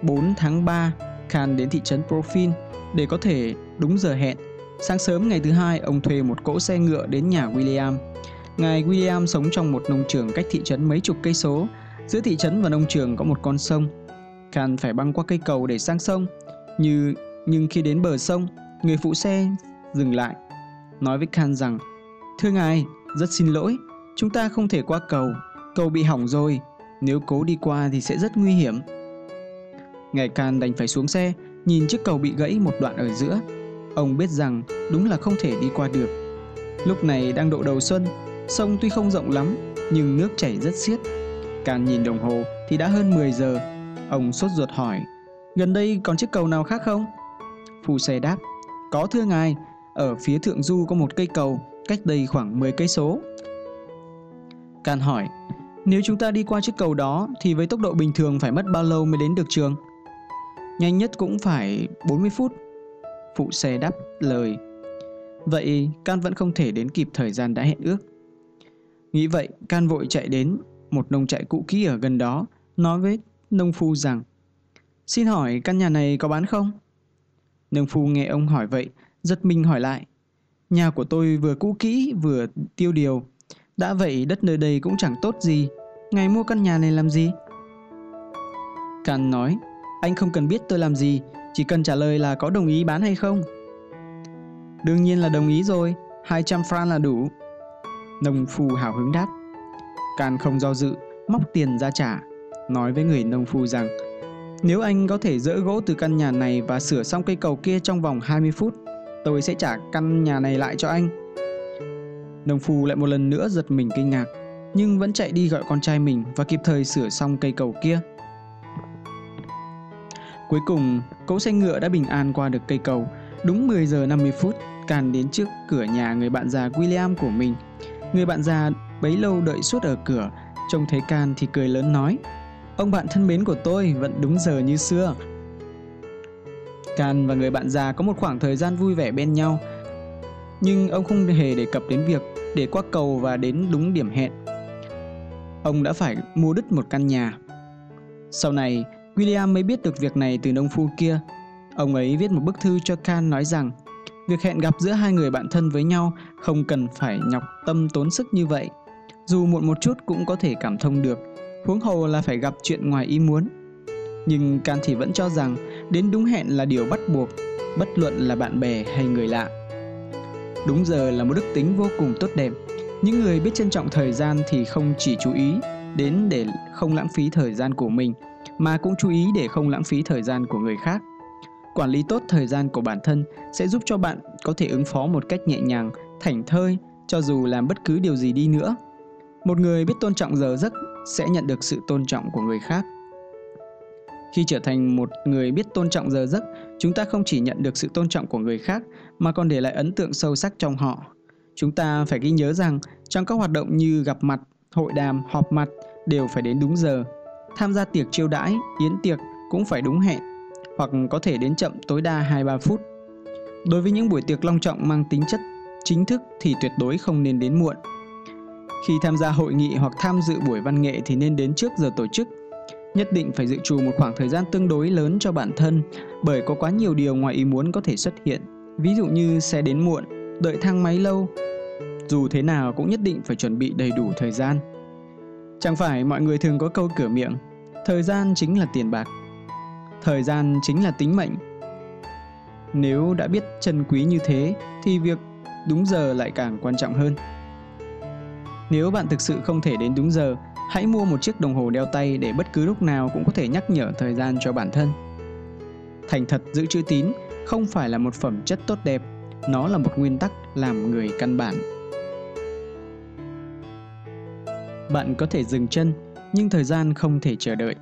bốn tháng ba, Kant đến thị trấn Provin để có thể đúng giờ hẹn. Sáng sớm ngày thứ hai, ông thuê một cỗ xe ngựa đến nhà William. Ngài William sống trong một nông trường cách thị trấn mấy chục cây số. Giữa thị trấn và nông trường có một con sông. Kant phải băng qua cây cầu để sang sông. Như nhưng khi đến bờ sông, người phụ xe dừng lại, nói với Kant rằng: "Thưa ngài, rất xin lỗi, chúng ta không thể qua cầu, cầu bị hỏng rồi. Nếu cố đi qua thì sẽ rất nguy hiểm." Ngài Kant đành phải xuống xe, nhìn chiếc cầu bị gãy một đoạn ở giữa. Ông biết rằng đúng là không thể đi qua được. Lúc này đang độ đầu xuân, sông tuy không rộng lắm nhưng nước chảy rất xiết. Kant nhìn đồng hồ thì đã hơn mười giờ. Ông sốt ruột hỏi: "Gần đây còn chiếc cầu nào khác không?" Phụ xe đáp: "Có thưa ngài, ở phía thượng du có một cây cầu cách đây khoảng mười cây số." Kant hỏi: "Nếu chúng ta đi qua chiếc cầu đó thì với tốc độ bình thường phải mất bao lâu mới đến được trường?" "Nhanh nhất cũng phải bốn mươi phút." Phụ xe đáp lời. Vậy Kant vẫn không thể đến kịp thời gian đã hẹn ước. Nghĩ vậy, Kant vội chạy đến một nông trại cũ kỹ ở gần đó, nói với nông phu rằng: "Xin hỏi căn nhà này có bán không?" Nông phu nghe ông hỏi vậy, giật mình hỏi lại: "Nhà của tôi vừa cũ kỹ vừa tiêu điều, đã vậy đất nơi đây cũng chẳng tốt gì, ngài mua căn nhà này làm gì?" Kant nói: "Anh không cần biết tôi làm gì, chỉ cần trả lời là có đồng ý bán hay không." "Đương nhiên là đồng ý rồi, hai trăm franc là đủ." Nông phu hào hứng đáp. Kant không do dự, móc tiền ra trả, nói với người nông phu rằng: "Nếu anh có thể dỡ gỗ từ căn nhà này và sửa xong cây cầu kia trong vòng hai mươi phút, tôi sẽ trả căn nhà này lại cho anh." Nông phu lại một lần nữa giật mình kinh ngạc, nhưng vẫn chạy đi gọi con trai mình và kịp thời sửa xong cây cầu kia. Cuối cùng, cỗ xe ngựa đã bình an qua được cây cầu. Đúng mười giờ năm mươi phút, Kant đến trước cửa nhà người bạn già William của mình. Người bạn già bấy lâu đợi suốt ở cửa, trông thấy Kant thì cười lớn nói: "Ông bạn thân mến của tôi vẫn đúng giờ như xưa." Kant và người bạn già có một khoảng thời gian vui vẻ bên nhau, nhưng ông không hề đề cập đến việc để qua cầu và đến đúng điểm hẹn. Ông đã phải mua đứt một căn nhà. Sau này, William mới biết được việc này từ nông phu kia. Ông ấy viết một bức thư cho Kant nói rằng việc hẹn gặp giữa hai người bạn thân với nhau không cần phải nhọc tâm tốn sức như vậy, dù muộn một chút cũng có thể cảm thông được, huống hồ là phải gặp chuyện ngoài ý muốn. Nhưng Kant thì vẫn cho rằng đến đúng hẹn là điều bắt buộc, bất luận là bạn bè hay người lạ. Đúng giờ là một đức tính vô cùng tốt đẹp, Những người biết trân trọng thời gian thì không chỉ chú ý đến để không lãng phí thời gian của mình, mà cũng chú ý để không lãng phí thời gian của người khác. Quản lý tốt thời gian của bản thân sẽ giúp cho bạn có thể ứng phó một cách nhẹ nhàng, thảnh thơi cho dù làm bất cứ điều gì đi nữa. Một người biết tôn trọng giờ giấc sẽ nhận được sự tôn trọng của người khác. Khi trở thành một người biết tôn trọng giờ giấc, chúng ta không chỉ nhận được sự tôn trọng của người khác mà còn để lại ấn tượng sâu sắc trong họ. Chúng ta phải ghi nhớ rằng trong các hoạt động như gặp mặt, hội đàm, họp mặt đều phải đến đúng giờ. Tham gia tiệc chiêu đãi, yến tiệc cũng phải đúng hẹn, hoặc có thể đến chậm tối đa hai ba phút. Đối với những buổi tiệc long trọng mang tính chất chính thức thì tuyệt đối không nên đến muộn. Khi tham gia hội nghị hoặc tham dự buổi văn nghệ thì nên đến trước giờ tổ chức. Nhất định phải dự trù một khoảng thời gian tương đối lớn cho bản thân, bởi có quá nhiều điều ngoài ý muốn có thể xuất hiện, ví dụ như xe đến muộn, đợi thang máy lâu. Dù thế nào cũng nhất định phải chuẩn bị đầy đủ thời gian. Chẳng phải mọi người thường có câu cửa miệng, thời gian chính là tiền bạc, thời gian chính là tính mệnh. Nếu đã biết trân quý như thế thì việc đúng giờ lại càng quan trọng hơn. Nếu bạn thực sự không thể đến đúng giờ, hãy mua một chiếc đồng hồ đeo tay để bất cứ lúc nào cũng có thể nhắc nhở thời gian cho bản thân. Thành thật giữ chữ tín không phải là một phẩm chất tốt đẹp, nó là một nguyên tắc làm người căn bản. Bạn có thể dừng chân, nhưng thời gian không thể chờ đợi.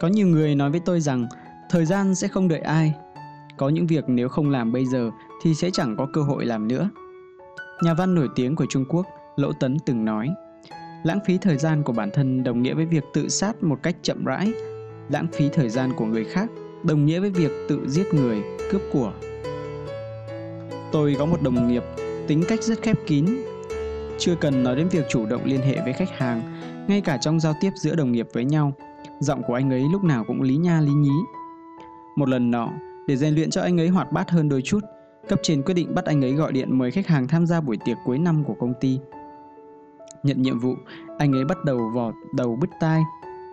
Có nhiều người nói với tôi rằng thời gian sẽ không đợi ai. Có những việc nếu không làm bây giờ thì sẽ chẳng có cơ hội làm nữa. Nhà văn nổi tiếng của Trung Quốc Lỗ Tấn từng nói, lãng phí thời gian của bản thân đồng nghĩa với việc tự sát một cách chậm rãi. Lãng phí thời gian của người khác đồng nghĩa với việc tự giết người, cướp của. Tôi có một đồng nghiệp tính cách rất khép kín. Chưa cần nói đến việc chủ động liên hệ với khách hàng, ngay cả trong giao tiếp giữa đồng nghiệp với nhau, giọng của anh ấy lúc nào cũng lý nha lý nhí. Một lần nọ, để rèn luyện cho anh ấy hoạt bát hơn đôi chút, cấp trên quyết định bắt anh ấy gọi điện mời khách hàng tham gia buổi tiệc cuối năm của công ty. Nhận nhiệm vụ, anh ấy bắt đầu vò đầu bứt tai,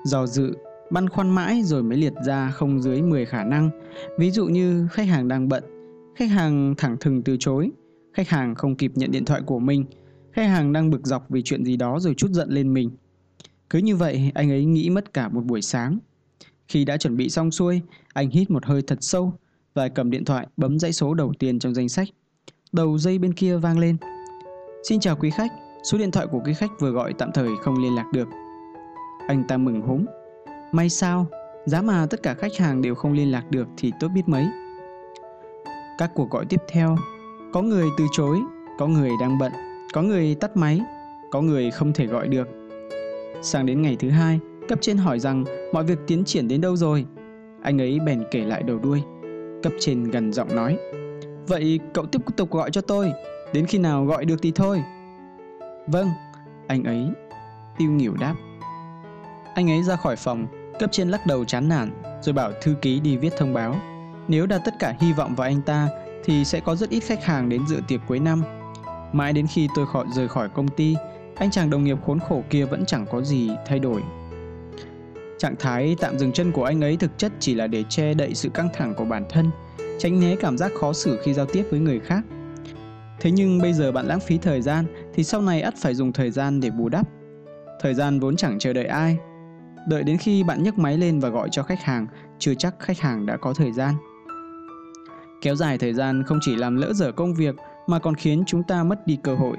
dò dự, băn khoăn mãi rồi mới liệt ra không dưới mười khả năng. Ví dụ như khách hàng đang bận, khách hàng thẳng thừng từ chối, khách hàng không kịp nhận điện thoại của mình, khách hàng đang bực dọc vì chuyện gì đó rồi trút giận lên mình. Cứ như vậy, anh ấy nghĩ mất cả một buổi sáng. Khi đã chuẩn bị xong xuôi, anh hít một hơi thật sâu và cầm điện thoại bấm dãy số đầu tiên trong danh sách. Đầu dây bên kia vang lên. Xin chào quý khách, số điện thoại của quý khách vừa gọi tạm thời không liên lạc được. Anh ta mừng húm. May sao, giá mà tất cả khách hàng đều không liên lạc được thì tốt biết mấy. Các cuộc gọi tiếp theo, có người từ chối, có người đang bận, có người tắt máy, có người không thể gọi được. Sang đến ngày thứ hai, cấp trên hỏi rằng mọi việc tiến triển đến đâu rồi. Anh ấy bèn kể lại đầu đuôi. Cấp trên gần giọng nói, vậy cậu tiếp tục gọi cho tôi, đến khi nào gọi được thì thôi. Vâng, anh ấy tiêu nghỉu đáp. Anh ấy ra khỏi phòng, cấp trên lắc đầu chán nản rồi bảo thư ký đi viết thông báo. Nếu đặt tất cả hy vọng vào anh ta thì sẽ có rất ít khách hàng đến dự tiệc cuối năm. Mãi đến khi tôi khỏi rời khỏi công ty, anh chàng đồng nghiệp khốn khổ kia vẫn chẳng có gì thay đổi. Trạng thái tạm dừng chân của anh ấy thực chất chỉ là để che đậy sự căng thẳng của bản thân, tránh né cảm giác khó xử khi giao tiếp với người khác. Thế nhưng bây giờ bạn lãng phí thời gian thì sau này ắt phải dùng thời gian để bù đắp. Thời gian vốn chẳng chờ đợi ai. Đợi đến khi bạn nhấc máy lên và gọi cho khách hàng, chưa chắc khách hàng đã có thời gian. Kéo dài thời gian không chỉ làm lỡ dở công việc mà còn khiến chúng ta mất đi cơ hội.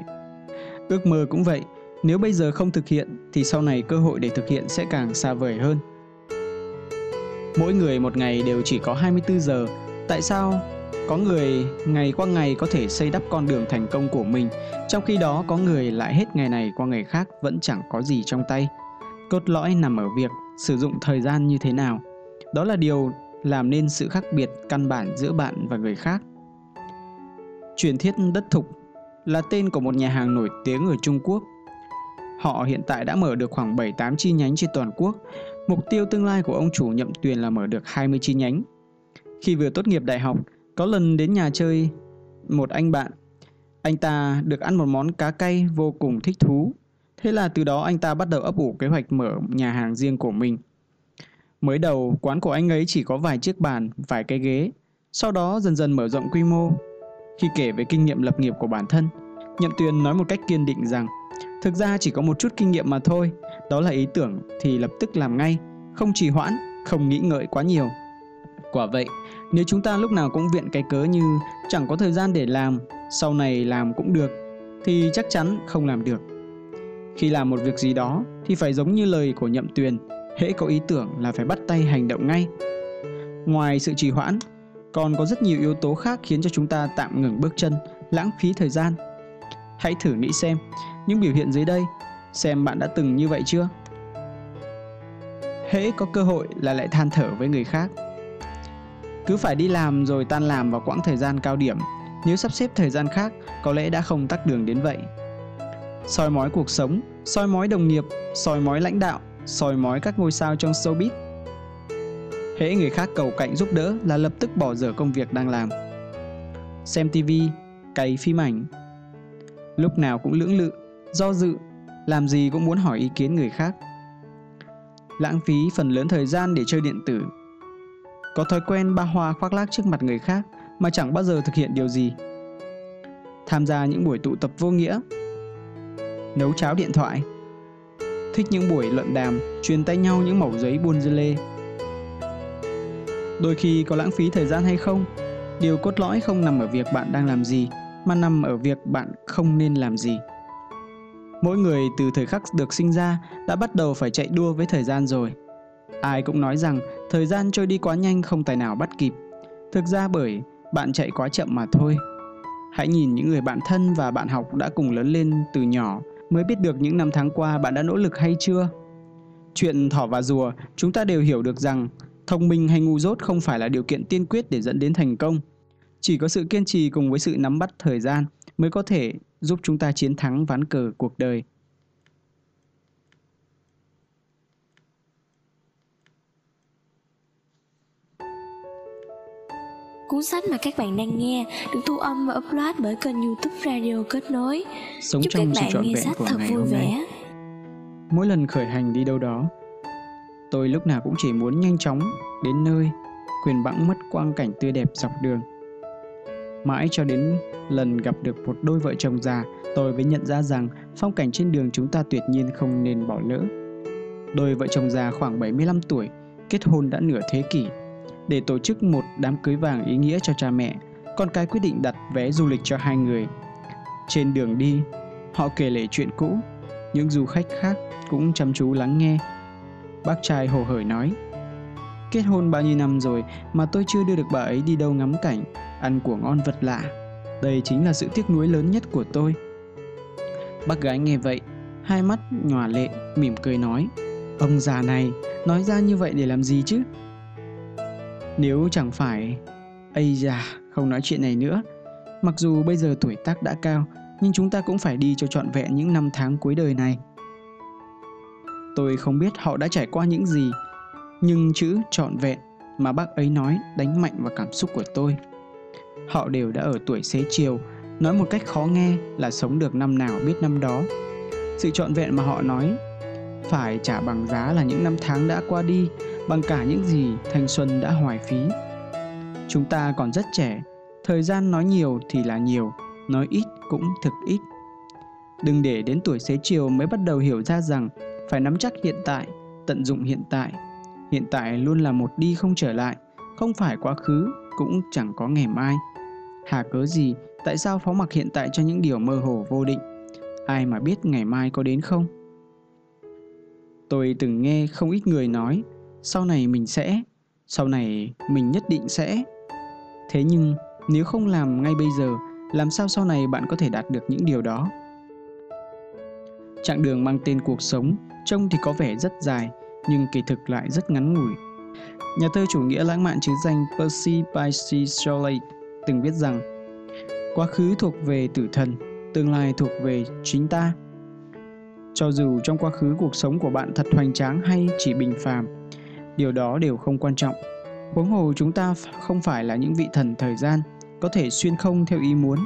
Ước mơ cũng vậy, nếu bây giờ không thực hiện thì sau này cơ hội để thực hiện sẽ càng xa vời hơn. Mỗi người một ngày đều chỉ có hai mươi tư giờ, tại sao có người ngày qua ngày có thể xây đắp con đường thành công của mình, trong khi đó có người lại hết ngày này qua ngày khác vẫn chẳng có gì trong tay? Cốt lõi nằm ở việc sử dụng thời gian như thế nào. Đó là điều làm nên sự khác biệt căn bản giữa bạn và người khác. Truyền thiết đất thục là tên của một nhà hàng nổi tiếng ở Trung Quốc. Họ hiện tại đã mở được khoảng bảy tám chi nhánh trên toàn quốc. Mục tiêu tương lai của ông chủ Nhậm Tuyền là mở được hai mươi chi nhánh. Khi vừa tốt nghiệp đại học, có lần đến nhà chơi một anh bạn. Anh ta được ăn một món cá cay vô cùng thích thú. Thế là từ đó anh ta bắt đầu ấp ủ kế hoạch mở nhà hàng riêng của mình. Mới đầu, quán của anh ấy chỉ có vài chiếc bàn, vài cái ghế. Sau đó dần dần mở rộng quy mô. Khi kể về kinh nghiệm lập nghiệp của bản thân, Nhậm Tuyền nói một cách kiên định rằng thực ra chỉ có một chút kinh nghiệm mà thôi, đó là ý tưởng thì lập tức làm ngay, không trì hoãn, không nghĩ ngợi quá nhiều. Quả vậy, nếu chúng ta lúc nào cũng viện cái cớ như chẳng có thời gian để làm, sau này làm cũng được, thì chắc chắn không làm được. Khi làm một việc gì đó thì phải giống như lời của Nhậm Tuyền, hễ có ý tưởng là phải bắt tay hành động ngay. Ngoài sự trì hoãn, còn có rất nhiều yếu tố khác khiến cho chúng ta tạm ngừng bước chân, lãng phí thời gian. Hãy thử nghĩ xem những biểu hiện dưới đây, xem bạn đã từng như vậy chưa? Hễ có cơ hội là lại than thở với người khác. Cứ phải đi làm rồi tan làm vào quãng thời gian cao điểm, nếu sắp xếp thời gian khác có lẽ đã không tắc đường đến vậy. Soi mói cuộc sống, soi mói đồng nghiệp, soi mói lãnh đạo, soi mói các ngôi sao trong showbiz. Hễ người khác cầu cạnh giúp đỡ là lập tức bỏ dở công việc đang làm. Xem tivi, cày phim ảnh, lúc nào cũng lưỡng lự, do dự, làm gì cũng muốn hỏi ý kiến người khác. Lãng phí phần lớn thời gian để chơi điện tử. Có thói quen ba hoa khoác lác trước mặt người khác mà chẳng bao giờ thực hiện điều gì. Tham gia những buổi tụ tập vô nghĩa. Nấu cháo điện thoại. Thích những buổi luận đàm, truyền tay nhau những mẩu giấy buôn dưa lê. Đôi khi có lãng phí thời gian hay không, điều cốt lõi không nằm ở việc bạn đang làm gì, mà nằm ở việc bạn không nên làm gì. Mỗi người từ thời khắc được sinh ra đã bắt đầu phải chạy đua với thời gian rồi. Ai cũng nói rằng thời gian trôi đi quá nhanh không tài nào bắt kịp. Thực ra bởi bạn chạy quá chậm mà thôi. Hãy nhìn những người bạn thân và bạn học đã cùng lớn lên từ nhỏ mới biết được những năm tháng qua bạn đã nỗ lực hay chưa. Chuyện thỏ và rùa, chúng ta đều hiểu được rằng thông minh hay ngu dốt không phải là điều kiện tiên quyết để dẫn đến thành công. Chỉ có sự kiên trì cùng với sự nắm bắt thời gian mới có thể giúp chúng ta chiến thắng ván cờ cuộc đời. Cuốn sách mà các bạn đang nghe được thu âm và upload bởi kênh YouTube Radio Kết Nối. Sống chúc trong các bạn nghe sách thật vui vẻ. Mỗi lần khởi hành đi đâu đó, tôi lúc nào cũng chỉ muốn nhanh chóng đến nơi, quyền bẵng mất quang cảnh tươi đẹp dọc đường. Mãi cho đến lần gặp được một đôi vợ chồng già, tôi mới nhận ra rằng phong cảnh trên đường chúng ta tuyệt nhiên không nên bỏ lỡ. Đôi vợ chồng già khoảng bảy mươi lăm tuổi, kết hôn đã nửa thế kỷ. Để tổ chức một đám cưới vàng ý nghĩa cho cha mẹ, con cái quyết định đặt vé du lịch cho hai người. Trên đường đi, họ kể lể chuyện cũ, những du khách khác cũng chăm chú lắng nghe. Bác trai hồ hởi nói: "Kết hôn bao nhiêu năm rồi mà tôi chưa đưa được bà ấy đi đâu ngắm cảnh, ăn của ngon vật lạ. Đây chính là sự tiếc nuối lớn nhất của tôi." Bác gái nghe vậy, hai mắt nhòa lệ, mỉm cười nói: "Ông già này, nói ra như vậy để làm gì chứ? Nếu chẳng phải... Ây da, không nói chuyện này nữa. Mặc dù bây giờ tuổi tác đã cao, nhưng chúng ta cũng phải đi cho trọn vẹn những năm tháng cuối đời này." Tôi không biết họ đã trải qua những gì, nhưng chữ trọn vẹn mà bác ấy nói đánh mạnh vào cảm xúc của tôi. Họ đều đã ở tuổi xế chiều, nói một cách khó nghe là sống được năm nào biết năm đó. Sự trọn vẹn mà họ nói phải trả bằng giá là những năm tháng đã qua đi, bằng cả những gì thanh xuân đã hoài phí. Chúng ta còn rất trẻ, thời gian nói nhiều thì là nhiều, nói ít cũng thực ít. Đừng để đến tuổi xế chiều mới bắt đầu hiểu ra rằng phải nắm chắc hiện tại, tận dụng hiện tại. Hiện tại luôn là một đi không trở lại, không phải quá khứ, cũng chẳng có ngày mai. Hà cớ gì, tại sao phó mặc hiện tại cho những điều mơ hồ vô định? Ai mà biết ngày mai có đến không? Tôi từng nghe không ít người nói, sau này mình sẽ, sau này mình nhất định sẽ. Thế nhưng, nếu không làm ngay bây giờ, làm sao sau này bạn có thể đạt được những điều đó? Chặng đường mang tên cuộc sống, trông thì có vẻ rất dài, nhưng kỳ thực lại rất ngắn ngủi. Nhà thơ chủ nghĩa lãng mạn chứ danh Percy Bysshe Shelley từng viết rằng: "Quá khứ thuộc về tử thần, tương lai thuộc về chính ta." Cho dù trong quá khứ cuộc sống của bạn thật hoành tráng hay chỉ bình phàm, điều đó đều không quan trọng. Huống hồ chúng ta không phải là những vị thần thời gian, có thể xuyên không theo ý muốn.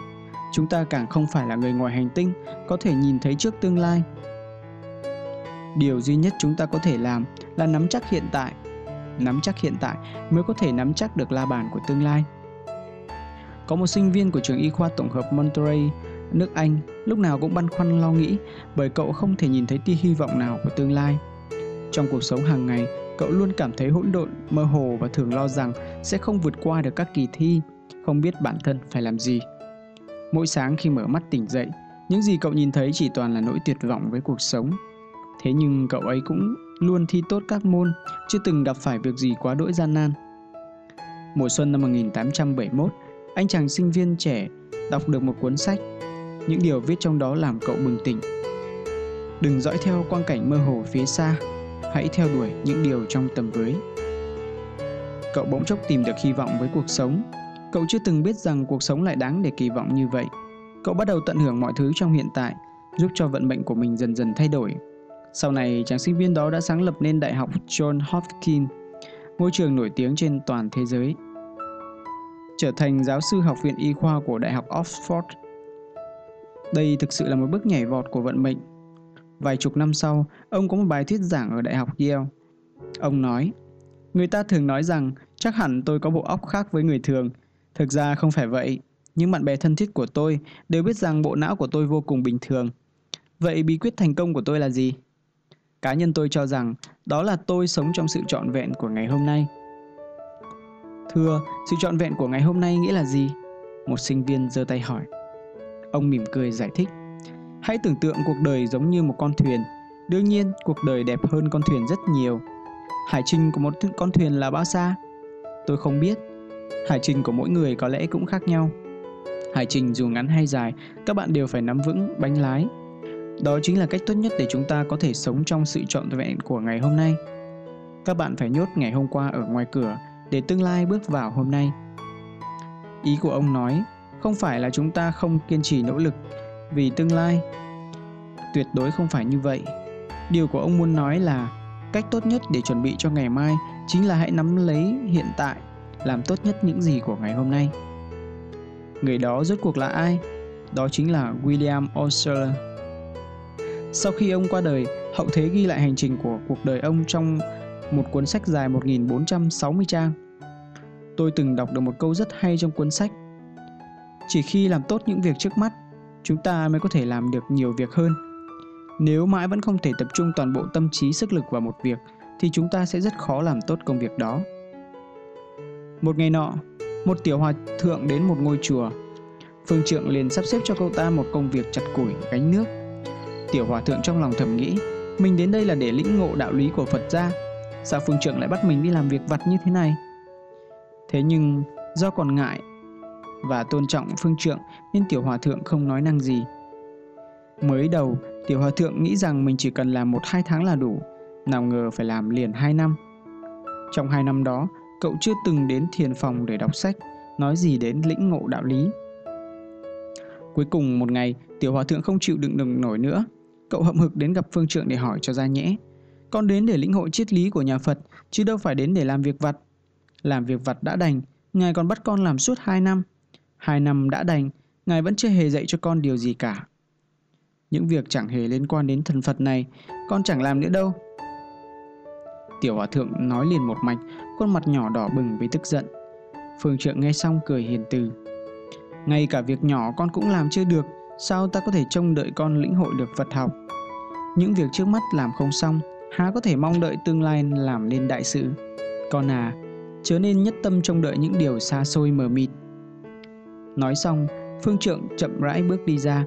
Chúng ta càng không phải là người ngoài hành tinh, có thể nhìn thấy trước tương lai. Điều duy nhất chúng ta có thể làm là nắm chắc hiện tại. Nắm chắc hiện tại mới có thể nắm chắc được la bàn của tương lai. Có một sinh viên của trường y khoa tổng hợp Monterey nước Anh lúc nào cũng băn khoăn lo nghĩ bởi cậu không thể nhìn thấy tia hy vọng nào của tương lai. Trong cuộc sống hàng ngày, cậu luôn cảm thấy hỗn độn, mơ hồ và thường lo rằng sẽ không vượt qua được các kỳ thi, không biết bản thân phải làm gì. Mỗi sáng khi mở mắt tỉnh dậy, những gì cậu nhìn thấy chỉ toàn là nỗi tuyệt vọng với cuộc sống. Thế nhưng cậu ấy cũng luôn thi tốt các môn, chưa từng gặp phải việc gì quá đỗi gian nan. Mùa xuân năm một nghìn tám trăm bảy mươi mốt, anh chàng sinh viên trẻ đọc được một cuốn sách. Những điều viết trong đó làm cậu bừng tỉnh. Đừng dõi theo quang cảnh mơ hồ phía xa, hãy theo đuổi những điều trong tầm với. Cậu bỗng chốc tìm được hy vọng với cuộc sống. Cậu chưa từng biết rằng cuộc sống lại đáng để kỳ vọng như vậy. Cậu bắt đầu tận hưởng mọi thứ trong hiện tại, giúp cho vận mệnh của mình dần dần thay đổi. Sau này, chàng sinh viên đó đã sáng lập nên Đại học John Hopkins, ngôi trường nổi tiếng trên toàn thế giới. Trở thành giáo sư học viện y khoa của Đại học Oxford. Đây thực sự là một bước nhảy vọt của vận mệnh. Vài chục năm sau, ông có một bài thuyết giảng ở Đại học Yale. Ông nói, người ta thường nói rằng chắc hẳn tôi có bộ óc khác với người thường. Thực ra không phải vậy, nhưng bạn bè thân thiết của tôi đều biết rằng bộ não của tôi vô cùng bình thường. Vậy bí quyết thành công của tôi là gì? Cá nhân tôi cho rằng đó là tôi sống trong sự trọn vẹn của ngày hôm nay. Thưa, sự trọn vẹn của ngày hôm nay nghĩa là gì? Một sinh viên giơ tay hỏi. Ông mỉm cười giải thích. Hãy tưởng tượng cuộc đời giống như một con thuyền. Đương nhiên, cuộc đời đẹp hơn con thuyền rất nhiều. Hải trình của một con thuyền là bao xa? Tôi không biết. Hải trình của mỗi người có lẽ cũng khác nhau. Hải trình dù ngắn hay dài, các bạn đều phải nắm vững bánh lái. Đó chính là cách tốt nhất để chúng ta có thể sống trong sự trọn vẹn của ngày hôm nay. Các bạn phải nhốt ngày hôm qua ở ngoài cửa để tương lai bước vào hôm nay. Ý của ông nói không phải là chúng ta không kiên trì nỗ lực vì tương lai. Tuyệt đối không phải như vậy. Điều của ông muốn nói là cách tốt nhất để chuẩn bị cho ngày mai chính là hãy nắm lấy hiện tại, làm tốt nhất những gì của ngày hôm nay. Người đó rốt cuộc là ai? Đó chính là William Osler. Sau khi ông qua đời, hậu thế ghi lại hành trình của cuộc đời ông trong một cuốn sách dài một nghìn bốn trăm sáu mươi trang. Tôi từng đọc được một câu rất hay trong cuốn sách. Chỉ khi làm tốt những việc trước mắt, chúng ta mới có thể làm được nhiều việc hơn. Nếu mãi vẫn không thể tập trung toàn bộ tâm trí sức lực vào một việc, thì chúng ta sẽ rất khó làm tốt công việc đó. Một ngày nọ, một tiểu hòa thượng đến một ngôi chùa. Phương trượng liền sắp xếp cho cậu ta một công việc chặt củi, gánh nước. Tiểu hòa thượng trong lòng thầm nghĩ, mình đến đây là để lĩnh ngộ đạo lý của Phật gia. Sao phương trượng lại bắt mình đi làm việc vặt như thế này? Thế nhưng do còn ngại và tôn trọng phương trượng nên tiểu hòa thượng không nói năng gì. Mới đầu, tiểu hòa thượng nghĩ rằng mình chỉ cần làm một hai tháng là đủ. Nào ngờ phải làm liền hai năm. Trong hai năm đó, cậu chưa từng đến thiền phòng để đọc sách, nói gì đến lĩnh ngộ đạo lý. Cuối cùng một ngày, tiểu hòa thượng không chịu đựng đựng nổi nữa. Cậu hậm hực đến gặp phương trượng để hỏi cho ra nhẽ. Con đến để lĩnh hội triết lý của nhà Phật, chứ đâu phải đến để làm việc vặt. Làm việc vặt đã đành, ngài còn bắt con làm suốt hai năm. Hai năm đã đành, ngài vẫn chưa hề dạy cho con điều gì cả. Những việc chẳng hề liên quan đến thần Phật này, con chẳng làm nữa đâu. Tiểu hòa thượng nói liền một mạch, khuôn mặt nhỏ đỏ bừng vì tức giận. Phương trượng nghe xong cười hiền từ. Ngay cả việc nhỏ con cũng làm chưa được, sao ta có thể trông đợi con lĩnh hội được Phật học? Những việc trước mắt làm không xong, há có thể mong đợi tương lai làm nên đại sự. Con à, chớ nên nhất tâm trông đợi những điều xa xôi mờ mịt. Nói xong, phương trượng chậm rãi bước đi ra.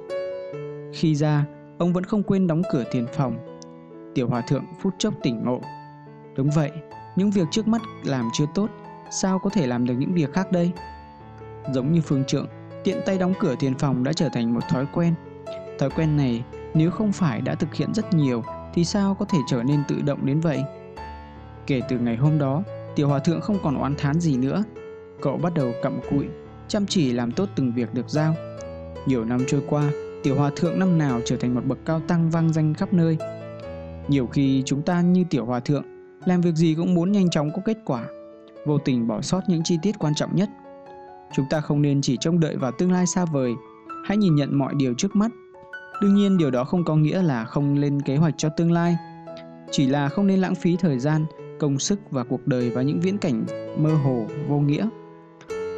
Khi ra, ông vẫn không quên đóng cửa thiền phòng. Tiểu hòa thượng phút chốc tỉnh ngộ. Đúng vậy, những việc trước mắt làm chưa tốt, sao có thể làm được những việc khác đây? Giống như phương trượng, tiện tay đóng cửa thiền phòng đã trở thành một thói quen. Thói quen này, nếu không phải đã thực hiện rất nhiều, thì sao có thể trở nên tự động đến vậy? Kể từ ngày hôm đó, tiểu hòa thượng không còn oán thán gì nữa. Cậu bắt đầu cặm cụi, chăm chỉ làm tốt từng việc được giao. Nhiều năm trôi qua, tiểu hòa thượng năm nào trở thành một bậc cao tăng vang danh khắp nơi. Nhiều khi chúng ta như tiểu hòa thượng, làm việc gì cũng muốn nhanh chóng có kết quả, vô tình bỏ sót những chi tiết quan trọng nhất. Chúng ta không nên chỉ trông đợi vào tương lai xa vời, hãy nhìn nhận mọi điều trước mắt. Đương nhiên điều đó không có nghĩa là không lên kế hoạch cho tương lai, chỉ là không nên lãng phí thời gian, công sức và cuộc đời vào những viễn cảnh mơ hồ, vô nghĩa.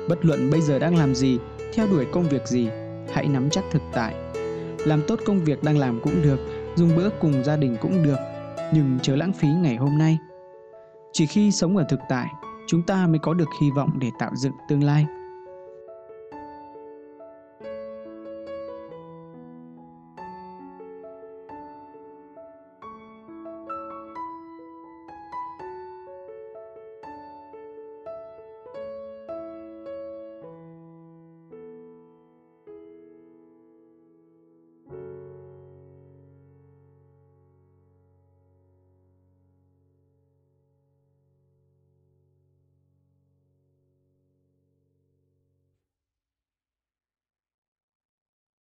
Bất luận bây giờ đang làm gì, theo đuổi công việc gì, hãy nắm chắc thực tại. Làm tốt công việc đang làm cũng được, dùng bữa cùng gia đình cũng được, nhưng chớ lãng phí ngày hôm nay. Chỉ khi sống ở thực tại, chúng ta mới có được hy vọng để tạo dựng tương lai.